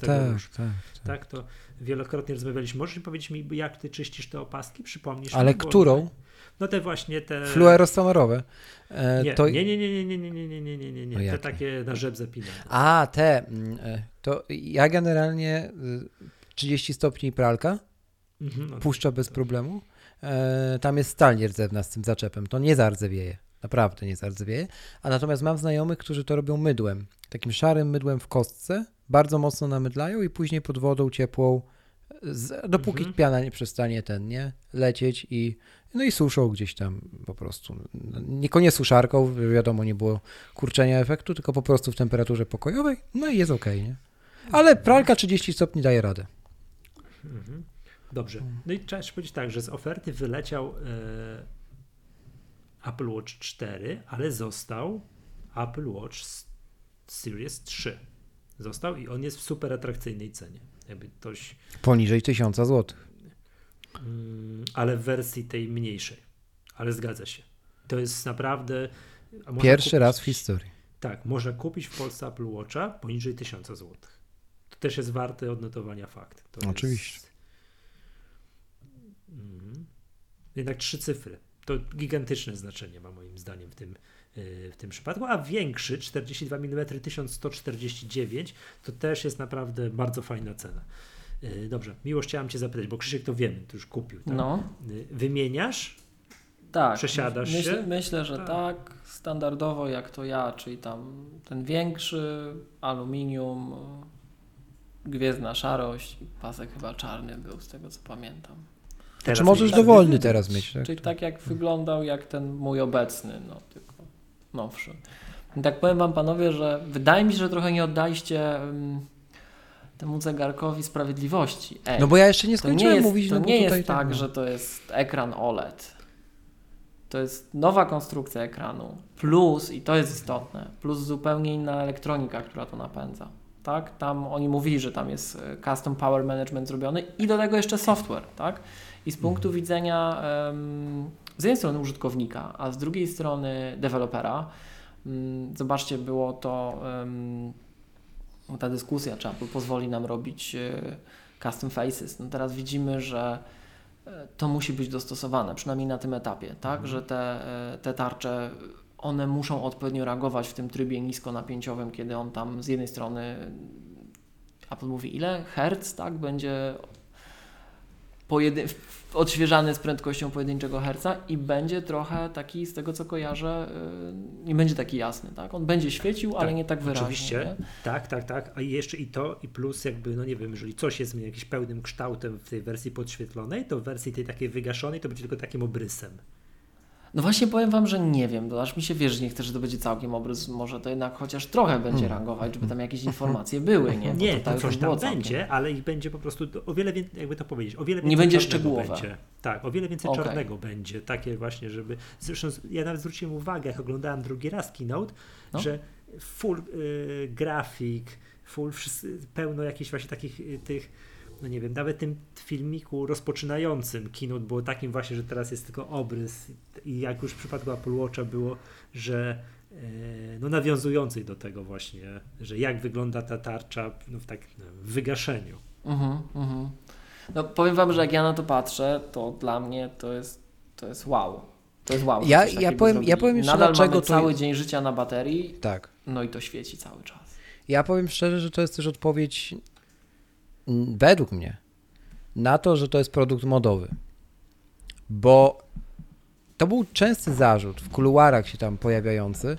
tak, to wielokrotnie rozmawialiśmy. Możesz powiedzieć mi, jak ty czyścisz te opaski? Przypomnisz. Ale mi, którą? Bo... No te właśnie te... Fluorosonorowe. Nie. Te takie na rzep zapinane. A, te. To ja generalnie 30 stopni pralka puszcza bez problemu. Tam jest stal nierdzewna z tym zaczepem. To nie zardzewieje. Naprawdę nie zardzewieje, a natomiast mam znajomych, którzy to robią mydłem, takim szarym mydłem w kostce, bardzo mocno namydlają i później pod wodą ciepłą, dopóki piana nie przestanie lecieć i no i suszą gdzieś tam po prostu, niekoniecznie suszarką, wiadomo, nie było kurczenia efektu, tylko po prostu w temperaturze pokojowej, no i jest okej, nie? Ale pralka 30 stopni daje radę. Dobrze, no i trzeba powiedzieć tak, że z oferty wyleciał Apple Watch 4, ale został Apple Watch Series 3. Został i on jest w super atrakcyjnej cenie. Jakby ktoś... Poniżej 1000 zł. Ale w wersji tej mniejszej. Ale zgadza się. To jest naprawdę... Pierwszy raz w historii. Tak, można kupić w Polsce Apple Watcha poniżej 1000 zł. To też jest warte odnotowania fakt. To oczywiście. Jest... Jednak 3 cyfry. To gigantyczne znaczenie ma moim zdaniem w tym przypadku, a większy 42 mm 1149 to też jest naprawdę bardzo fajna cena. Dobrze, Miłosz, chciałem cię zapytać, bo Krzysiek to wiemy, to już kupił. Tak? No. Wymieniasz? Tak. Przesiadasz się? Myślę, że tak. Standardowo jak to ja, czyli tam ten większy, aluminium, gwiezdna szarość i pasek chyba czarny był, z tego co pamiętam. Czy możesz dowolny teraz mieć? Tak? Czyli tak jak wyglądał, jak ten mój obecny, no tylko nowszy. Tak powiem wam, panowie, że wydaje mi się, że trochę nie oddaliście temu zegarkowi sprawiedliwości. No bo ja jeszcze nie skończyłem mówić. To nie jest tak, że to jest ekran OLED. To jest nowa konstrukcja ekranu. Plus, i to jest istotne, plus zupełnie inna elektronika, która to napędza. tak? Tam oni mówili, że tam jest custom power management zrobiony i do tego jeszcze software, tak? I z punktu widzenia z jednej strony użytkownika, a z drugiej strony dewelopera, zobaczcie, było to ta dyskusja, czy Apple pozwoli nam robić custom faces. No teraz widzimy, że to musi być dostosowane, przynajmniej na tym etapie, tak, że te tarcze, one muszą odpowiednio reagować w tym trybie niskonapięciowym, kiedy on tam z jednej strony, Apple mówi ile? Hertz, tak, będzie odświeżany z prędkością pojedynczego herca i będzie trochę taki, z tego co kojarzę, nie będzie taki jasny, tak? On będzie świecił, tak, ale nie tak wyraźnie. Oczywiście, nie? tak. A jeszcze i to, i plus jakby, no nie wiem, jeżeli coś jest jakimś pełnym kształtem w tej wersji podświetlonej, to w wersji tej takiej wygaszonej to będzie tylko takim obrysem. No właśnie powiem Wam, że nie wiem, bo aż mi się wierzy, nie chcę, że to będzie całkiem obrys, może to jednak chociaż trochę będzie reagować, żeby tam jakieś informacje były, nie? Bo nie, to coś tam będzie, ale ich będzie po prostu o wiele więcej, jakby to powiedzieć, o wiele więcej. Nie będzie szczegółowe. Będzie. Tak, o wiele więcej czarnego będzie, takie właśnie, żeby... Zresztą ja nawet zwróciłem uwagę, jak oglądałem drugi raz Keynote, że full grafik, full pełno jakichś właśnie takich tych... No nie wiem, nawet tym filmiku rozpoczynającym Keynote było takim właśnie, że teraz jest tylko obrys i jak już w przypadku Apple Watcha było, że no nawiązujący do tego właśnie, że jak wygląda ta tarcza no w takim wygaszeniu. No powiem Wam, że jak ja na to patrzę, to dla mnie to jest wow. To jest wow. Ja powiem jeszcze nadal mamy cały dzień życia na baterii, tak. No i to świeci cały czas. Ja powiem szczerze, że to jest też odpowiedź według mnie na to, że to jest produkt modowy, bo to był częsty zarzut w kuluarach się tam pojawiający,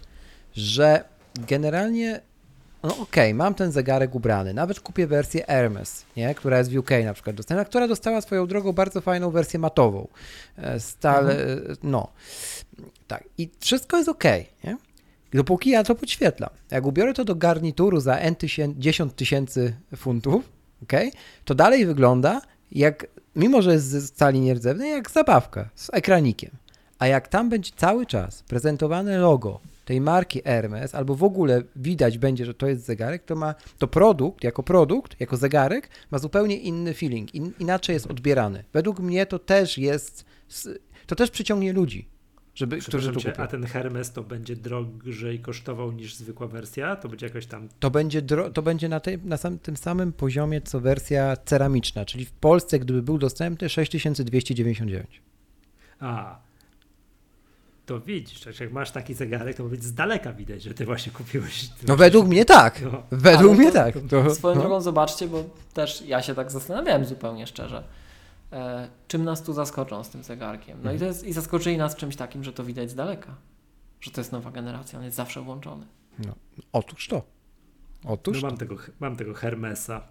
że generalnie no okej, mam ten zegarek ubrany, nawet kupię wersję Hermes, nie? Która jest w UK na przykład dostępna, która dostała swoją drogą bardzo fajną wersję matową, tak i wszystko jest okej, nie? Dopóki ja to podświetlam, jak ubiorę to do garnituru za 10 000 funtów, okay, to dalej wygląda jak, mimo że jest z stali nierdzewnej, jak zabawka z ekranikiem. A jak tam będzie cały czas prezentowane logo tej marki Hermes, albo w ogóle widać będzie, że to jest zegarek, to ma to produkt, jako zegarek, ma zupełnie inny feeling, inaczej jest odbierany. Według mnie to też przyciągnie ludzi. Którzy to kupią. A ten Hermes to będzie drożej kosztował niż zwykła wersja? To będzie jakoś tam... To będzie na tym samym poziomie, co wersja ceramiczna, czyli w Polsce, gdyby był dostępny, 6299. To widzisz, jak masz taki zegarek, to być z daleka widać, że ty właśnie kupiłeś... No według mnie tak, tak. Swoją drogą zobaczcie, bo też ja się tak zastanawiałem zupełnie szczerze. Czym nas tu zaskoczą z tym zegarkiem. No i zaskoczyli nas czymś takim, że to widać z daleka, że to jest nowa generacja, on jest zawsze włączony. No, otóż to. Mam tego Hermesa,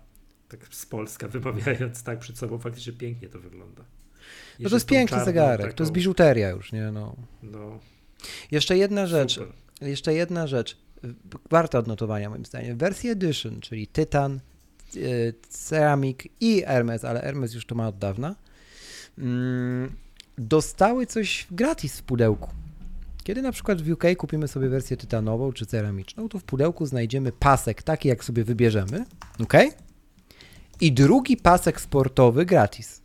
tak z Polska wymawiając, tak przed sobą faktycznie pięknie to wygląda. No to jest piękny zegarek, to jest biżuteria już, nie? No. Jeszcze jedna rzecz, warta odnotowania moim zdaniem, wersja Edition, czyli Tytan, Ceramik i Hermes, ale Hermes już to ma od dawna, dostały coś gratis w pudełku. Kiedy na przykład w UK kupimy sobie wersję tytanową czy ceramiczną, to w pudełku znajdziemy pasek taki, jak sobie wybierzemy, ok? I drugi pasek sportowy gratis.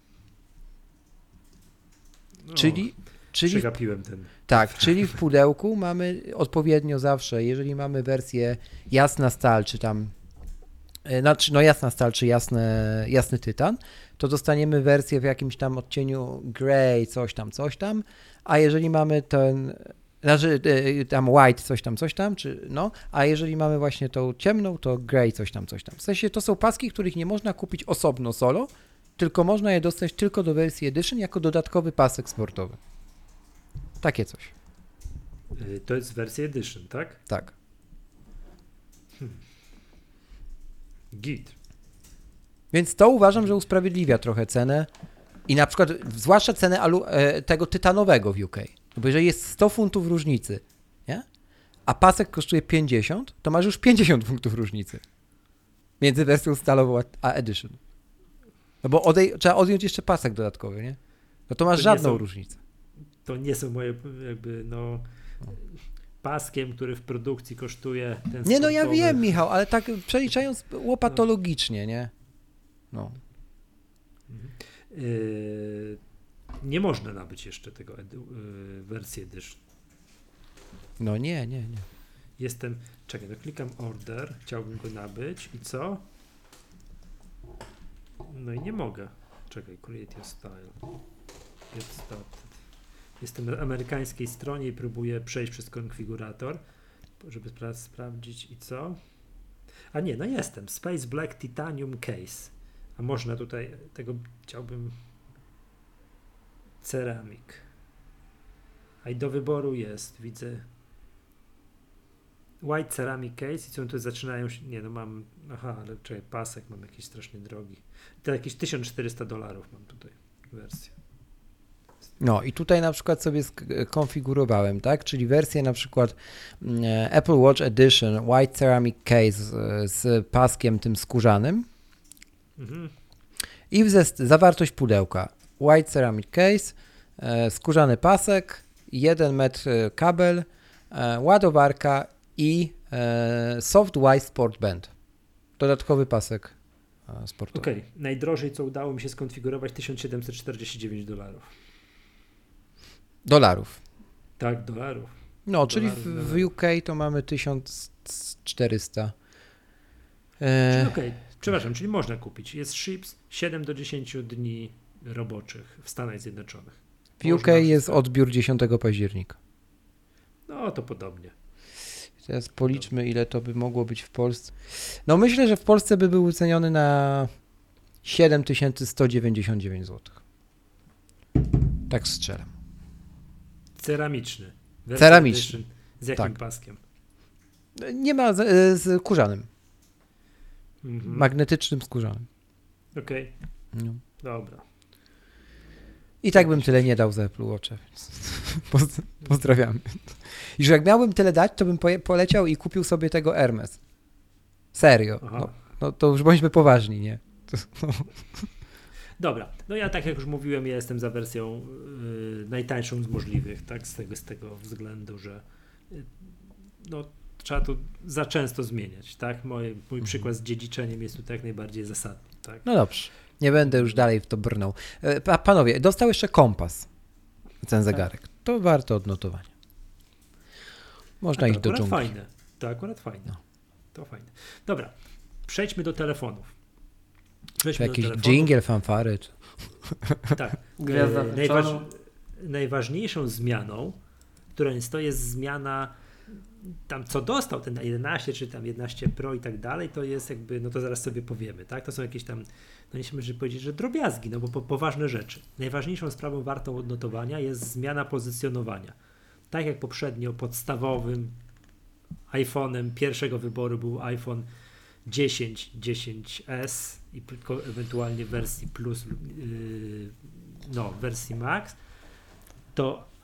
No, czyli przegapiłem ten. Tak, czyli w pudełku mamy odpowiednio zawsze, jeżeli mamy wersję jasna stal, czy tam jasna stal, czy jasny tytan, to dostaniemy wersję w jakimś tam odcieniu grey, coś tam, a jeżeli mamy white, coś tam, a jeżeli mamy właśnie tą ciemną, to grey, coś tam. W sensie to są paski, których nie można kupić osobno solo, tylko można je dostać tylko do wersji edition jako dodatkowy pasek sportowy. Takie coś. To jest wersja edition, tak? Tak. Git. Więc to uważam, że usprawiedliwia trochę cenę i na przykład zwłaszcza cenę tego tytanowego w UK, bo jeżeli jest 100 funtów różnicy, nie? A pasek kosztuje 50, to masz już 50 funtów różnicy między wersją stalową a edition. No bo trzeba odjąć jeszcze pasek dodatkowy, nie? No to masz żadną różnicę. To nie są moje jakby, paskiem, który w produkcji kosztuje ten sportowy. Nie, no ja wiem, Michał, ale tak przeliczając łopatologicznie, nie? No. Nie można nabyć jeszcze tego wersji edition. No nie. Czekaj, no klikam order, chciałbym go nabyć i co? No i nie mogę. Czekaj, create your style. Get started. Jestem na amerykańskiej stronie i próbuję przejść przez konfigurator, żeby sprawdzić i co? A nie, no jestem. Space Black Titanium Case. A można tutaj tego chciałbym... Ceramik. A i do wyboru jest, widzę... White Ceramic Case i co tu zaczynają się... Nie, no mam... Aha, ale czekaj, pasek mam jakiś strasznie drogi. To jakieś $1400 mam tutaj wersję. No i tutaj na przykład sobie skonfigurowałem, tak? Czyli wersję na przykład Apple Watch Edition White Ceramic Case z paskiem tym skórzanym. Mhm. I zawartość pudełka. White Ceramic Case, skórzany pasek, 1 metr kabel, ładowarka i Soft Wise Sport Band. Dodatkowy pasek sportowy. Okej, najdrożej co udało mi się skonfigurować $1749. Dolarów. Tak, dolarów. No, czyli w UK to mamy 1400. Przepraszam, czyli można kupić. Jest ships 7 do 10 dni roboczych w Stanach Zjednoczonych. W UK jest odbiór 10 października. No to podobnie. Teraz policzmy, ile to by mogło być w Polsce. No myślę, że w Polsce by był ceniony na 7199 zł. Tak strzelam. Ceramiczny. Ceramiczny. Z jakim paskiem? Nie ma, z skórzanym. Mhm. Magnetycznym skórzanym. Okej. No. Dobra. I tak bym tyle nie dał za Apple Watcha, więc pozdrawiamy. I że jak miałbym tyle dać, to bym poleciał i kupił sobie tego Hermes. Serio. No to już bądźmy poważni, nie? Dobra. No ja tak jak już mówiłem, ja jestem za wersją najtańszą z możliwych, tak? Z tego względu, że no trzeba to za często zmieniać, tak? Mój przykład z dziedziczeniem jest tutaj jak najbardziej zasadny, tak? No dobrze. Nie będę już dalej w to brnął. Panowie, dostał jeszcze kompas, ten zegarek. To warto odnotowania. Można iść do dżungli. Fajne. To akurat fajne. No. To fajne. Dobra, przejdźmy do telefonów. Jakiś dżingiel, fanfary. Tak. Najważniejszą zmianą, która jest, to jest zmiana tam co dostał ten 11 czy tam 11 Pro i tak dalej, to jest jakby, no to zaraz sobie powiemy, tak? To są jakieś tam, no nie chcemy powiedzieć, że drobiazgi, no bo poważne rzeczy. Najważniejszą sprawą wartą odnotowania jest zmiana pozycjonowania. Tak jak poprzednio podstawowym iPhone'em pierwszego wyboru był iPhone 10, 10S i ewentualnie wersji Plus, wersji Max,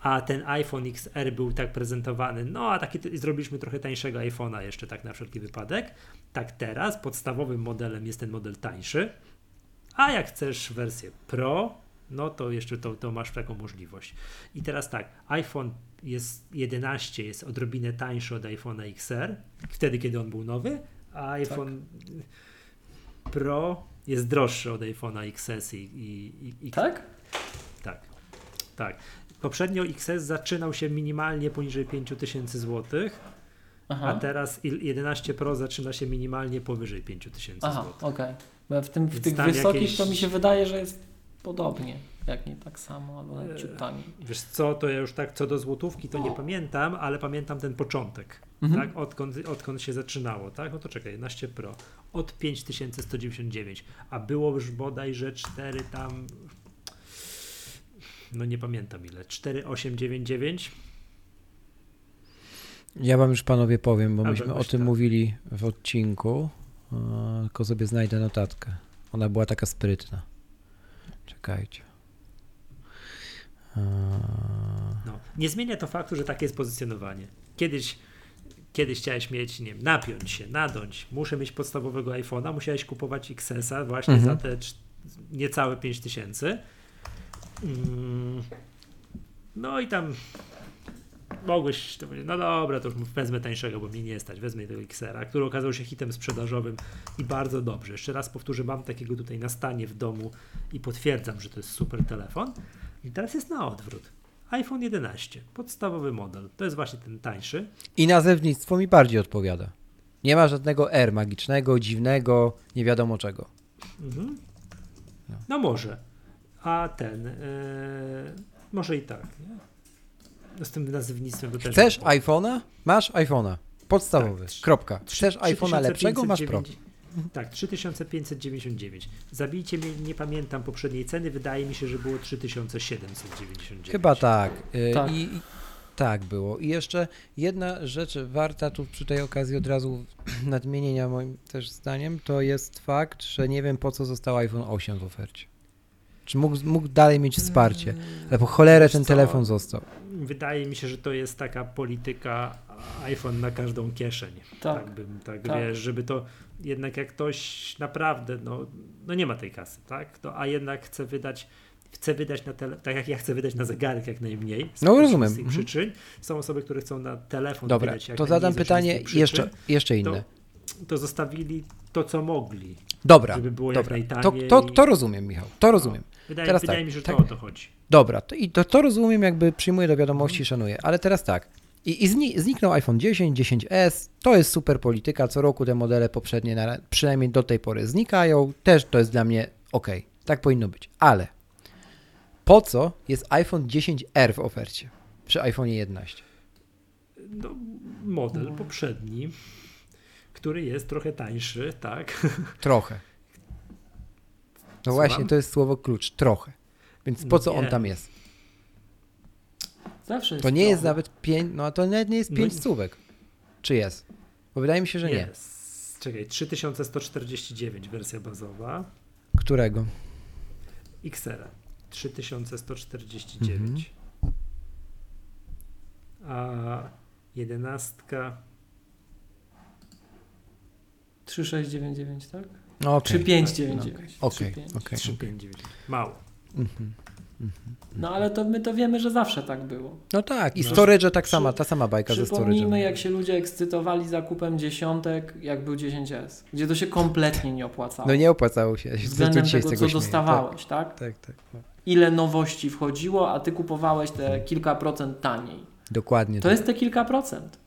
a ten iPhone XR był tak prezentowany, no a taki zrobiliśmy trochę tańszego iPhone'a jeszcze tak na wszelki wypadek. Tak teraz podstawowym modelem jest ten model tańszy, a jak chcesz wersję Pro, no to jeszcze to masz taką możliwość. I teraz tak, iPhone 11 jest odrobinę tańszy od iPhone'a XR, wtedy kiedy on był nowy, a iPhone Pro jest droższy od iPhone'a XS i tak? Tak. Poprzednio XS zaczynał się minimalnie poniżej 5000 zł, a teraz 11 Pro zaczyna się minimalnie powyżej 5000 zł. Aha, okej. Bo w tych wysokich to mi się wydaje, że jest podobnie, jak nie tak samo, albo nawet ciut taniej. Wiesz co, to ja już tak co do złotówki to nie pamiętam, ale pamiętam ten początek, tak? Odkąd się zaczynało, tak? No to czekaj, 11 Pro od 5199, a było już bodajże 4 tam... No nie pamiętam ile. 4899? Ja wam już panowie powiem, bo myśmy o tym mówili w odcinku. Tylko sobie znajdę notatkę. Ona była taka sprytna. Czekajcie. Nie zmienia to faktu, że takie jest pozycjonowanie. Kiedyś chciałeś mieć, nie wiem, napiąć się, nadąć. Muszę mieć podstawowego iPhone'a. Musiałeś kupować XS-a właśnie za te niecałe 5000. No i tam mogłeś, to no dobra, to już wezmę tańszego, bo mnie nie stać, wezmę tego XR-a, który okazał się hitem sprzedażowym i bardzo dobrze. Jeszcze raz powtórzę, mam takiego tutaj na stanie w domu i potwierdzam, że to jest super telefon. I teraz jest na odwrót. iPhone 11, podstawowy model, to jest właśnie ten tańszy. I nazewnictwo mi bardziej odpowiada. Nie ma żadnego R magicznego, dziwnego, nie wiadomo czego. Mhm. No może. A ten, może i tak, nie? Z tym nazewnictwem to też. Chcesz iPhone'a? Masz iPhone'a. Podstawowy. Tak, kropka. Chcesz iPhone'a lepszego? Masz Pro. Tak, 3599. Zabijcie mnie, nie pamiętam poprzedniej ceny. Wydaje mi się, że było 3799. Chyba tak. Tak. I tak było. I jeszcze jedna rzecz warta tu przy tej okazji od razu nadmienienia moim też zdaniem, to jest fakt, że nie wiem po co został iPhone 8 w ofercie. Czy mógł dalej mieć wsparcie, ale po cholerę ten telefon został. Wydaje mi się, że to jest taka polityka iPhone na każdą kieszeń. Tak. Wiesz, żeby to jednak jak ktoś naprawdę, no nie ma tej kasy, tak? To, a jednak chce wydać na telefon, tak jak ja chcę wydać na zegarek jak najmniej. No rozumiem. Z tych przyczyn. Są osoby, które chcą na telefon wydać jak najmniej. Dobra, to zadam pytanie jeszcze inne. To zostawili to, co mogli. Dobra, żeby było dobra. Jak najtaniej. To rozumiem, Michał, to rozumiem. Wydaje mi się, że tak, to o to chodzi. Dobra, to rozumiem, jakby przyjmuję do wiadomości, szanuję, ale teraz tak. I zniknął iPhone 10, 10S, to jest super polityka, co roku te modele poprzednie, przynajmniej do tej pory znikają, też to jest dla mnie okej, tak powinno być, ale po co jest iPhone 10R w ofercie przy iPhone'ie 11? No, model poprzedni, który jest trochę tańszy, tak? Trochę. No właśnie, to jest słowo klucz, trochę. Więc po co on tam jest? Zawsze jest to nie trochę. Jest nawet 5, no a to nawet nie jest 5 stówek. Czy jest? Bo wydaje mi się, że nie. Czekaj, 3149 wersja bazowa. Którego? XR-a. 3149. A 11... 3699, tak? No, okay. Czy 599. Okej. 3599. Mało. No ale to my to wiemy, że zawsze tak było. No tak, i storage ta sama bajka ze storage'em. Przypomnijmy, jak się ludzie ekscytowali zakupem dziesiątek, jak był 10S, gdzie to się kompletnie nie opłacało. No nie opłacało się. Względem tego, co dostawałeś, tak? Tak. Ile nowości wchodziło, a ty kupowałeś te kilka procent taniej. Dokładnie. To jest te kilka procent.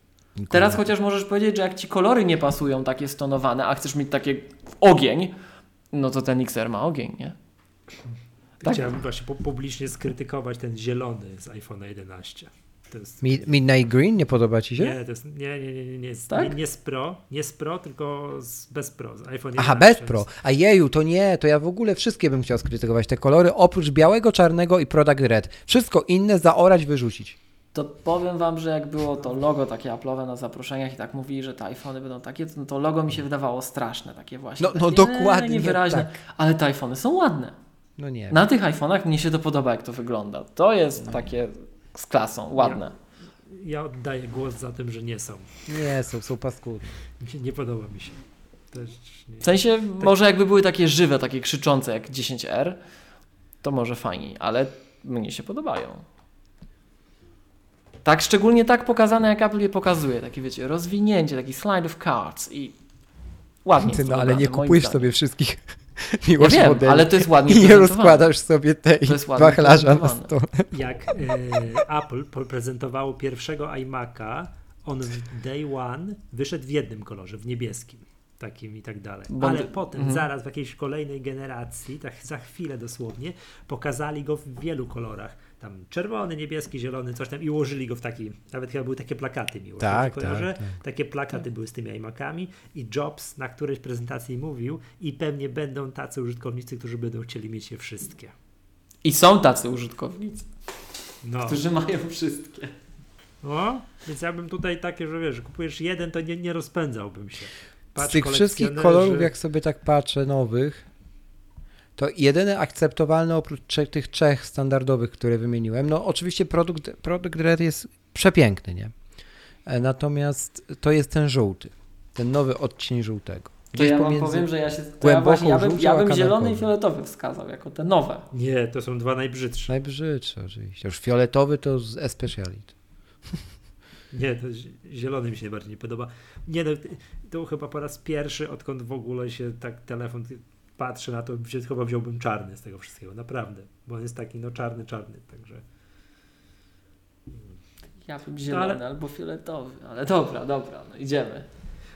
Teraz chociaż możesz powiedzieć, że jak ci kolory nie pasują takie stonowane, a chcesz mieć takie ogień, no to ten XR ma ogień, nie? Tak? Chciałem właśnie publicznie skrytykować ten zielony z iPhone 11. To jest... Midnight Green? Nie podoba ci się? Nie, to jest... nie. Tak? Nie z Pro, tylko bez Pro. Z iPhone 11. Aha, bez Pro. A jeju, to nie, to ja w ogóle wszystkie bym chciał skrytykować te kolory, oprócz białego, czarnego i Product Red. Wszystko inne zaorać, wyrzucić. To powiem wam, że jak było to logo takie Apple'owe na zaproszeniach i tak mówili, że te iPhony będą takie, to logo mi się wydawało straszne, takie właśnie. No dokładnie. Niewyraźne, tak. Ale te iPhony są ładne. No nie. Na tych iPhone'ach mnie się to podoba, jak to wygląda. To jest takie z klasą, ładne. Ja oddaję głos za tym, że nie są. Nie są, są paskudne. Nie podoba mi się. Też nie. W sensie może jakby były takie żywe, takie krzyczące jak 10R, to może fajniej, ale mnie się podobają. Tak, szczególnie tak pokazane, jak Apple je pokazuje. Takie, wiecie, rozwinięcie, taki slide of cards i ładnie. No ale nie kupujesz sobie wszystkich miłość ja modeli. Ale to jest ładnie i nie rozkładasz sobie tej wachlarza na stole. Jak Apple prezentowało pierwszego iMac'a, on w day one wyszedł w jednym kolorze, w niebieskim. Takim i tak dalej. Ale potem zaraz w jakiejś kolejnej generacji, tak za chwilę dosłownie, pokazali go w wielu kolorach. Tam czerwony, niebieski, zielony, coś tam i ułożyli go w taki, nawet chyba były takie plakaty miłe. Tak. Takie plakaty były z tymi iMacami i Jobs na którejś prezentacji mówił i pewnie będą tacy użytkownicy, którzy będą chcieli mieć je wszystkie. I są tacy użytkownicy, którzy mają wszystkie. No, więc ja bym tutaj takie, że wiesz, kupujesz jeden, to nie rozpędzałbym się. Z tych wszystkich kolorów, jak sobie tak patrzę, nowych, to jedyne akceptowalne oprócz tych trzech standardowych, które wymieniłem, no oczywiście produkt Red jest przepiękny, nie? Natomiast to jest ten żółty, ten nowy odcień żółtego. Gdzieś to ja wam powiem, że ja bym zielony i fioletowy wskazał jako te nowe. Nie, to są dwa najbrzydsze. Najbrzydsze oczywiście. Już fioletowy to z especiality. Nie, to zielony mi się najbardziej nie podoba. Nie, no, to chyba po raz pierwszy, odkąd w ogóle się tak telefon patrzy na to, chyba wziąłbym czarny z tego wszystkiego, naprawdę. Bo on jest taki, no czarny, także... Ja bym zielony, ale... albo fioletowy, ale dobra, no idziemy.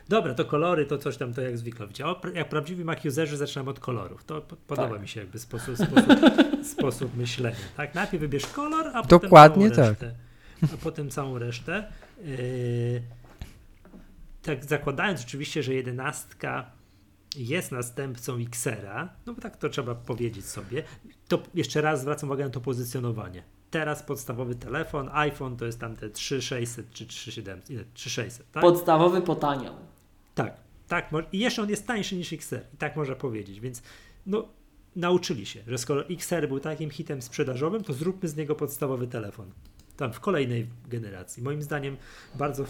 Dobra, to kolory, to coś tam, to jak zwykle. Jak prawdziwi Mac-userzy zaczynam od kolorów. To podoba mi się jakby sposób myślenia. Tak? Najpierw wybierz kolor, a potem dokładnie całą resztę. Tak. A potem całą resztę. Tak zakładając oczywiście, że 11 jest następcą Xera, no bo tak to trzeba powiedzieć sobie, to jeszcze raz zwracam uwagę na to pozycjonowanie. Teraz podstawowy telefon, iPhone to jest tam te 3600 czy 3600, tak? Podstawowy potaniał. Tak. I jeszcze on jest tańszy niż XR, i tak można powiedzieć, więc no, nauczyli się, że skoro XR był takim hitem sprzedażowym, to zróbmy z niego podstawowy telefon. Tam w kolejnej generacji. Moim zdaniem bardzo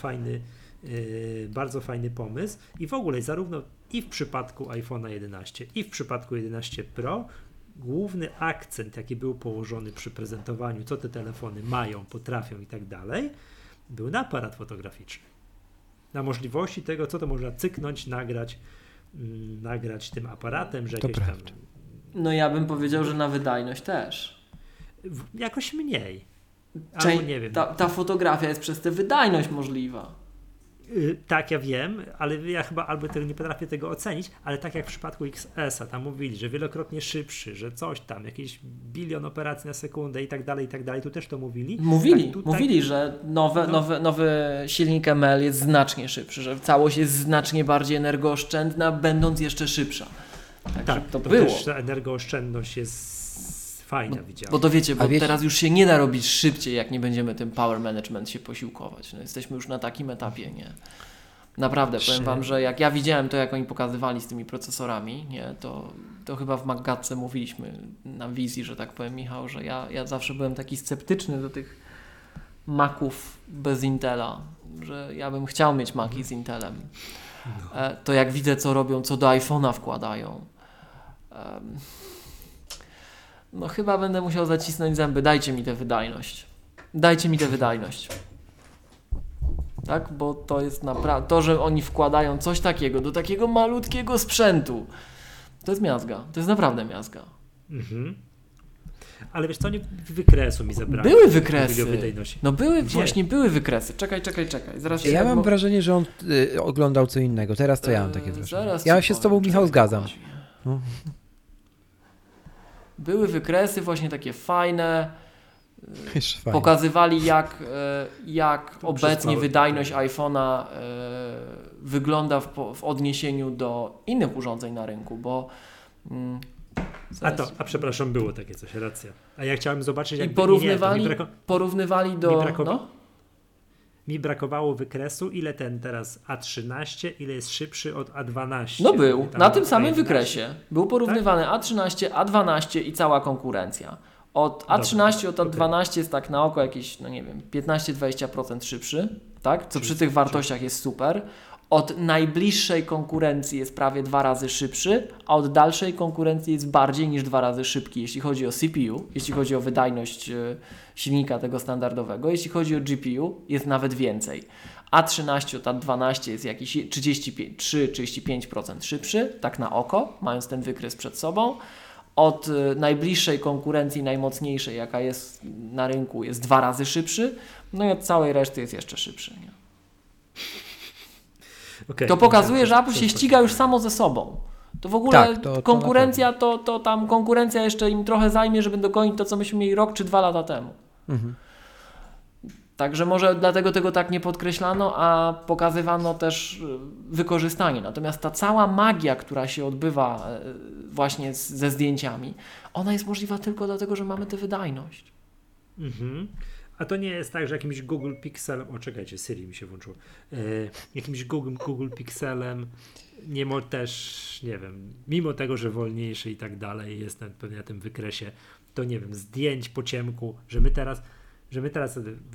fajny pomysł i w ogóle zarówno i w przypadku iPhone'a 11 i w przypadku 11 Pro główny akcent, jaki był położony przy prezentowaniu, co te telefony mają, potrafią i tak dalej, był na aparat fotograficzny. Na możliwości tego, co to można cyknąć, nagrać tym aparatem, że jakieś tam... No ja bym powiedział, że na wydajność też. Jakoś mniej. Albo nie wiem. Ta fotografia jest przez tę wydajność możliwa. Tak, ja wiem, ale ja chyba albo nie potrafię tego ocenić, ale tak jak w przypadku XS-a, tam mówili, że wielokrotnie szybszy, że coś tam, jakieś bilion operacji na sekundę i tak dalej, tu też to mówili. Mówili, że nowy silnik ML jest znacznie szybszy, że całość jest znacznie bardziej energooszczędna, będąc jeszcze szybsza. Tak, to było. Też ta energooszczędność jest fajna, widziałem. Bo to wiecie, teraz już się nie da robić szybciej, jak nie będziemy tym power management się posiłkować. No, jesteśmy już na takim etapie, nie? Naprawdę, powiem wam, że jak ja widziałem to, jak oni pokazywali z tymi procesorami, nie? To chyba w MacGadce mówiliśmy na wizji, że tak powiem, Michał, że ja zawsze byłem taki sceptyczny do tych Maców bez Intela, że ja bym chciał mieć Maci z Intelem. To jak widzę, co robią, co do iPhone'a wkładają. No chyba będę musiał zacisnąć zęby. Dajcie mi tę wydajność. Tak? Bo to jest naprawdę... To, że oni wkładają coś takiego do takiego malutkiego sprzętu, to jest miazga. To jest naprawdę miazga. Mhm. Ale wiesz co, nie wykresu mi zabrało. Były wykresy. No były wykresy. Czekaj. Zaraz ja mam wrażenie, że on oglądał co innego. Teraz to ja mam takie wrażenie. Ja się z tobą, Michał, zgadzam. No. Były wykresy właśnie takie fajne, pokazywali jak obecnie wydajność iPhone'a wygląda w odniesieniu do innych urządzeń na rynku, bo... przepraszam, było takie coś, racja. A ja chciałem zobaczyć, jak... I porównywali do... Mi brakowało wykresu, ile ten teraz A13, ile jest szybszy od A12. No był, na tym samym wykresie. Był porównywany tak? A13, A12 i cała konkurencja. Od A13, od A12 jest tak na oko jakieś, no nie wiem, 15-20% szybszy, tak? Co przy tych wartościach jest super. Od najbliższej konkurencji jest prawie 2 razy szybszy, a od dalszej konkurencji jest bardziej niż 2 razy szybki, jeśli chodzi o CPU, jeśli chodzi o wydajność silnika tego standardowego, jeśli chodzi o GPU jest nawet więcej. A13 od A12 jest jakieś 3-35% szybszy, tak na oko, mając ten wykres przed sobą. Od najbliższej konkurencji, najmocniejszej, jaka jest na rynku, jest 2 razy szybszy, no i od całej reszty jest jeszcze szybszy, nie? Okay, to pokazuje, że Apple się ściga już samo ze sobą. To w ogóle tak, konkurencja, to tam konkurencja jeszcze im trochę zajmie, żeby dogonić to, co myśmy mieli rok czy 2 lata temu. Mhm. Także może dlatego tego tak nie podkreślano, a pokazywano też wykorzystanie. Natomiast ta cała magia, która się odbywa właśnie ze zdjęciami, ona jest możliwa tylko dlatego, że mamy tę wydajność. Mhm. A to nie jest tak, że jakimś Google Pixelem... O, czekajcie, Siri mi się włączyło. Jakimś Google Pixelem mimo tego, że wolniejszy i tak dalej, jest pewnie na tym wykresie, to nie wiem, zdjęć po ciemku, że my teraz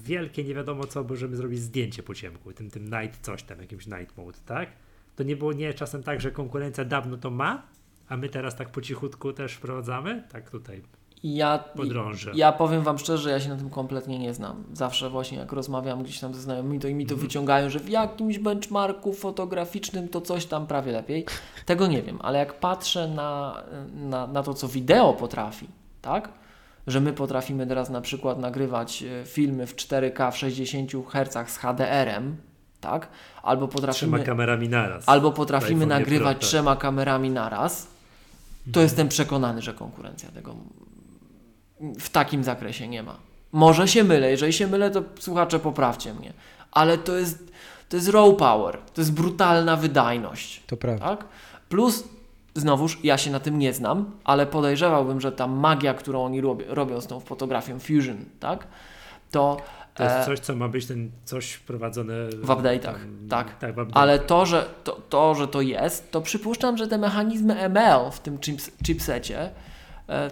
wielkie nie wiadomo co, bo żeby zrobić zdjęcie po ciemku, tym night coś tam, jakimś night mode, tak? To nie było czasem tak, że konkurencja dawno to ma, a my teraz tak po cichutku też wprowadzamy? Tak tutaj Ja podrążę. Ja powiem wam szczerze, ja się na tym kompletnie nie znam. Zawsze właśnie jak rozmawiam gdzieś tam ze znajomymi, to i mi to wyciągają, że w jakimś benchmarku fotograficznym to coś tam prawie lepiej. Tego nie wiem, ale jak patrzę na to, co wideo potrafi, tak? Że my potrafimy teraz na przykład nagrywać filmy w 4K w 60 Hz z HDR-em, tak? Albo potrafimy, nagrywać trzema kamerami naraz, to jestem przekonany, że konkurencja tego w takim zakresie nie ma. Może się mylę, jeżeli się mylę, to słuchacze, poprawcie mnie, ale to jest raw power, to jest brutalna wydajność. To prawda. Tak? Plus, znowuż, ja się na tym nie znam, ale podejrzewałbym, że ta magia, którą oni robią z tą fotografią Fusion, tak? To jest coś, co ma być coś wprowadzone w update'ach, tak. W update'ach. Ale to, że to jest, to przypuszczam, że te mechanizmy ML w tym chipsecie,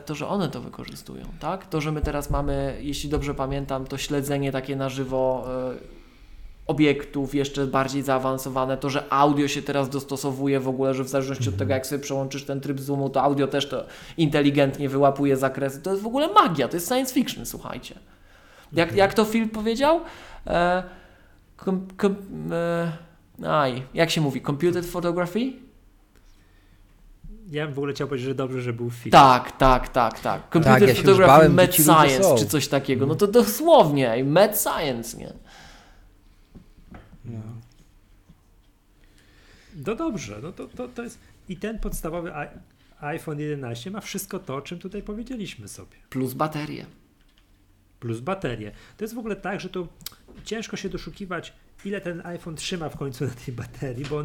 to, że one to wykorzystują, tak? To, że my teraz mamy, jeśli dobrze pamiętam, to śledzenie takie na żywo obiektów jeszcze bardziej zaawansowane, to, że audio się teraz dostosowuje w ogóle, że w zależności od tego, jak sobie przełączysz ten tryb zoomu, to audio też to inteligentnie wyłapuje zakresy. To jest w ogóle magia, to jest science fiction, słuchajcie. Jak to Phil powiedział? Jak się mówi? Computed photography? Ja bym w ogóle chciał powiedzieć, że dobrze, że był Phil. Tak. Computed photography, mad science czy coś takiego. No to dosłownie, mad science, nie? No. No dobrze, no to jest i ten podstawowy iPhone 11 ma wszystko to, o czym tutaj powiedzieliśmy sobie. Plus baterie. To jest w ogóle tak, że to ciężko się doszukiwać, ile ten iPhone trzyma w końcu na tej baterii, bo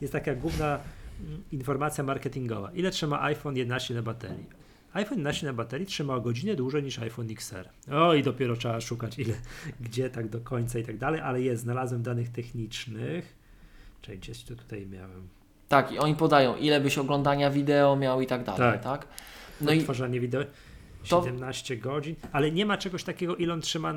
jest taka główna informacja marketingowa. Ile trzyma iPhone 11 na baterii? iPhone 11 na baterii trzyma o godzinę dłużej niż iPhone XR. I dopiero trzeba szukać gdzie tak do końca i tak dalej, ale znalazłem danych technicznych. Czyli gdzieś to tutaj miałem. Tak, i oni podają, ile byś oglądania wideo miał i tak dalej, tak? No odtwarzanie wideo. 17 godzin, ale nie ma czegoś takiego, ile on trzyma,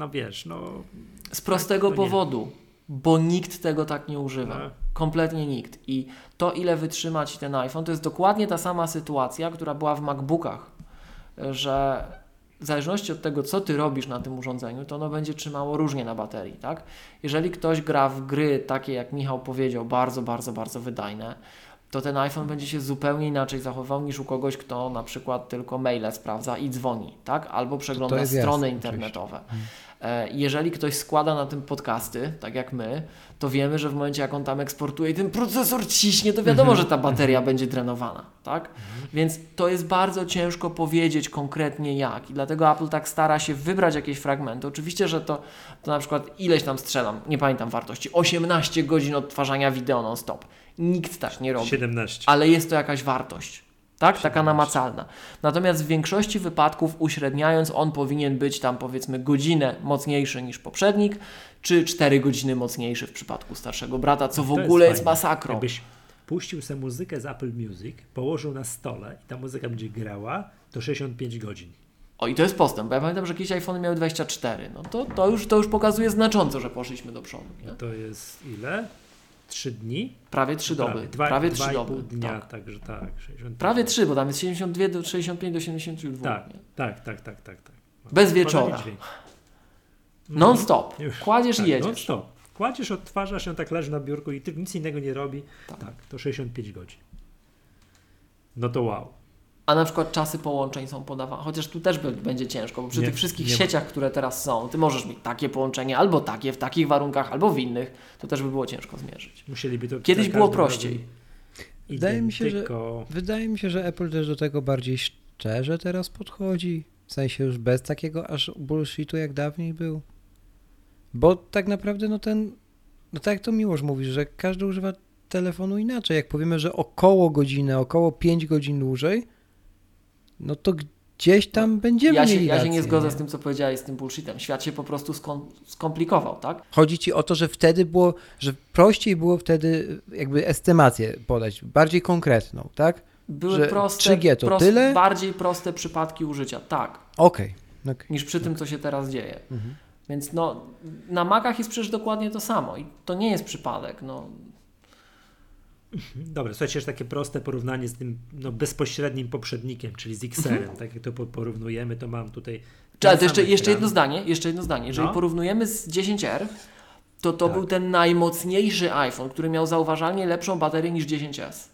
z prostego powodu, bo nikt tego tak nie używa. No. Kompletnie nikt. I to, ile wytrzymać ten iPhone, to jest dokładnie ta sama sytuacja, która była w MacBookach, że w zależności od tego, co ty robisz na tym urządzeniu, to ono będzie trzymało różnie na baterii, tak? Jeżeli ktoś gra w gry takie, jak Michał powiedział, bardzo, bardzo, bardzo wydajne, to ten iPhone będzie się zupełnie inaczej zachowywał niż u kogoś, kto na przykład tylko maile sprawdza i dzwoni, tak? Albo przegląda strony internetowe. Oczywiście. Jeżeli ktoś składa na tym podcasty, tak jak my, to wiemy, że w momencie, jak on tam eksportuje i ten procesor ciśnie, to wiadomo, że ta bateria będzie drenowana, tak? Więc to jest bardzo ciężko powiedzieć konkretnie jak i dlatego Apple tak stara się wybrać jakieś fragmenty. Oczywiście, że to na przykład ileś tam strzelam, nie pamiętam wartości, 18 godzin odtwarzania wideo non-stop. Nikt tak nie robi, 17. Ale jest to jakaś wartość, tak? 17. Taka namacalna. Natomiast w większości wypadków uśredniając, on powinien być tam powiedzmy godzinę mocniejszy niż poprzednik, czy 4 godziny mocniejszy w przypadku starszego brata, co w ogóle jest masakrą. Jakbyś puścił sobie muzykę z Apple Music, położył na stole i ta muzyka będzie grała, to 65 godzin. I to jest postęp, bo ja pamiętam, że jakieś iPhone miały 24, to już pokazuje znacząco, że poszliśmy do przodu. Nie? To jest ile? 3 dni? Prawie 3 doby. Prawie 3 doby. Dnia, tak. Także tak. 65. Prawie 3, bo tam jest 72 do 65 do 72. Tak. Bez wieczora. Non-stop. Kładziesz i jedziesz. Non-stop. Kładziesz, odtwarzasz, on tak leży na biurku i ty nic innego nie robi. Tak, to 65 godzin. No to wow. A na przykład czasy połączeń są podawane, chociaż tu też będzie ciężko, bo przy tych wszystkich sieciach, które teraz są, ty możesz mieć takie połączenie, albo takie, w takich warunkach, albo w innych, to też by było ciężko zmierzyć. Kiedyś było prościej. Wydaje mi się, że Apple też do tego bardziej szczerze teraz podchodzi, w sensie już bez takiego aż bullshitu, jak dawniej był. Bo tak naprawdę tak jak to Miłosz mówi, że każdy używa telefonu inaczej. Jak powiemy, że około godzinę, około 5 godzin dłużej, no to gdzieś tam będziemy mieli rację. Ja się nie zgodzę z tym, co powiedziałeś, z tym bullshitem. Świat się po prostu skomplikował, tak? Chodzi ci o to, że wtedy było, że prościej było wtedy jakby estymację podać, bardziej konkretną, tak? Były że proste, 3G to tyle? Bardziej proste przypadki użycia, tak. Okej. Niż przy tym, co się teraz dzieje. Mhm. Więc na Macach jest przecież dokładnie to samo i to nie jest przypadek, Dobra, słuchajcie, jeszcze takie proste porównanie z tym bezpośrednim poprzednikiem, czyli z XR-em, tak jak to porównujemy, to mam tutaj... Ale to jeszcze jedno zdanie. Jeżeli porównujemy z 10R, to tak. Był ten najmocniejszy iPhone, który miał zauważalnie lepszą baterię niż 10S.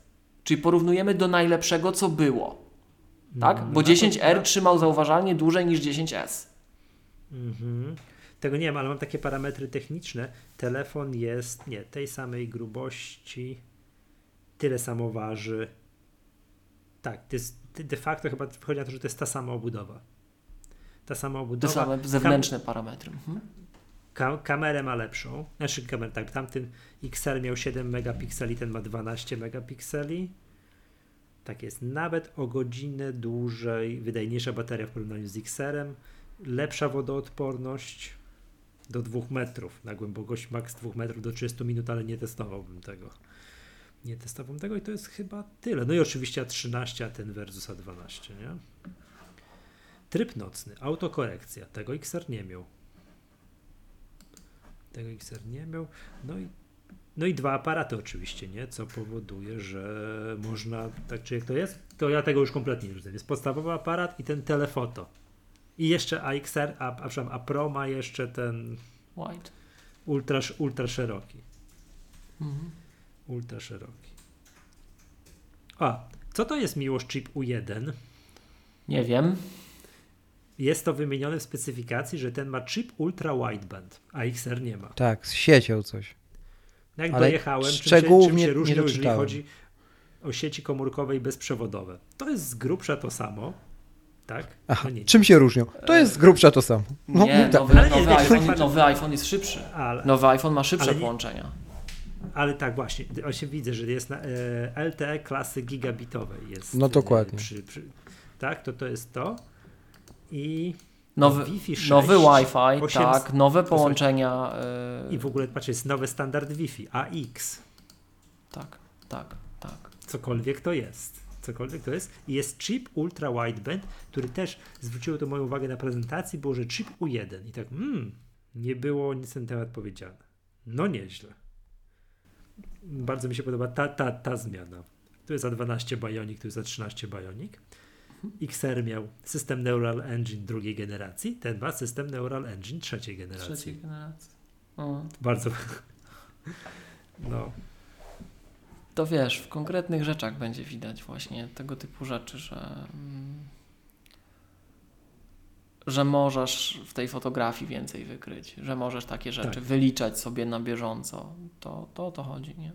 Czyli porównujemy do najlepszego, co było. Tak? Bo 10R trzymał zauważalnie dłużej niż 10S. Mhm. Tego nie wiem, ale mam takie parametry techniczne. Telefon jest tej samej grubości, tyle samo waży. Tak, to jest, de facto chyba wychodzi na to, że to jest ta sama obudowa. Te same zewnętrzne parametry. Kamerę ma lepszą. Tamten XR miał 7 megapikseli, ten ma 12 megapikseli. Tak jest. Nawet o godzinę dłużej, wydajniejsza bateria w porównaniu z XR-em. Lepsza wodoodporność do 2 metrów. Na głębokość max 2 metrów do 30 minut, ale nie testowałbym tego. I to jest chyba tyle. No i oczywiście A13, a ten versus A12, nie? Tryb nocny, autokorekcja. Tego XR nie miał. No i dwa aparaty oczywiście, nie? Co powoduje, że można, tak czy jak to jest, to ja tego już kompletnie nie rozumiem. Jest podstawowy aparat i ten telefoto. I jeszcze A Pro ma jeszcze ten wide. Ultra szeroki. Mhm. Ultra szeroki. A, co to jest Miłosz chip U1? Nie wiem. Jest to wymienione w specyfikacji, że ten ma chip ultra wideband, a XR nie ma. Tak, z siecią coś. Jak ale dojechałem, czym się różnią, jeżeli chodzi o sieci komórkowe i bezprzewodowe. To jest z grubsza to samo, tak? Aha, no czym się różnią? To jest z grubsza to samo. No, nie, tak. Nowy iPhone jest szybszy. Nowy iPhone ma szybsze połączenia. Ale tak właśnie, widzę, że jest na LTE klasy gigabitowej. Jest, no dokładnie. Tak, to jest to. I Wi-Fi 6, nowy Wi-Fi, 8, tak, nowe połączenia. I w ogóle patrzcie, jest nowy standard Wi-Fi, AX. Tak. Cokolwiek to jest. I jest chip ultra wideband, który też zwróciło to moją uwagę na prezentacji, było, że chip U1. I tak, nie było nic na ten temat powiedziane. No nieźle. Bardzo mi się podoba ta zmiana. Tu jest A12 Bionic, tu jest A13 Bionic. XR miał system Neural Engine drugiej generacji, ten ma system Neural Engine trzeciej generacji. Bardzo. No. To wiesz, w konkretnych rzeczach będzie widać właśnie tego typu rzeczy, że możesz w tej fotografii więcej wykryć, że możesz takie rzeczy wyliczać sobie na bieżąco. To o to chodzi, nie?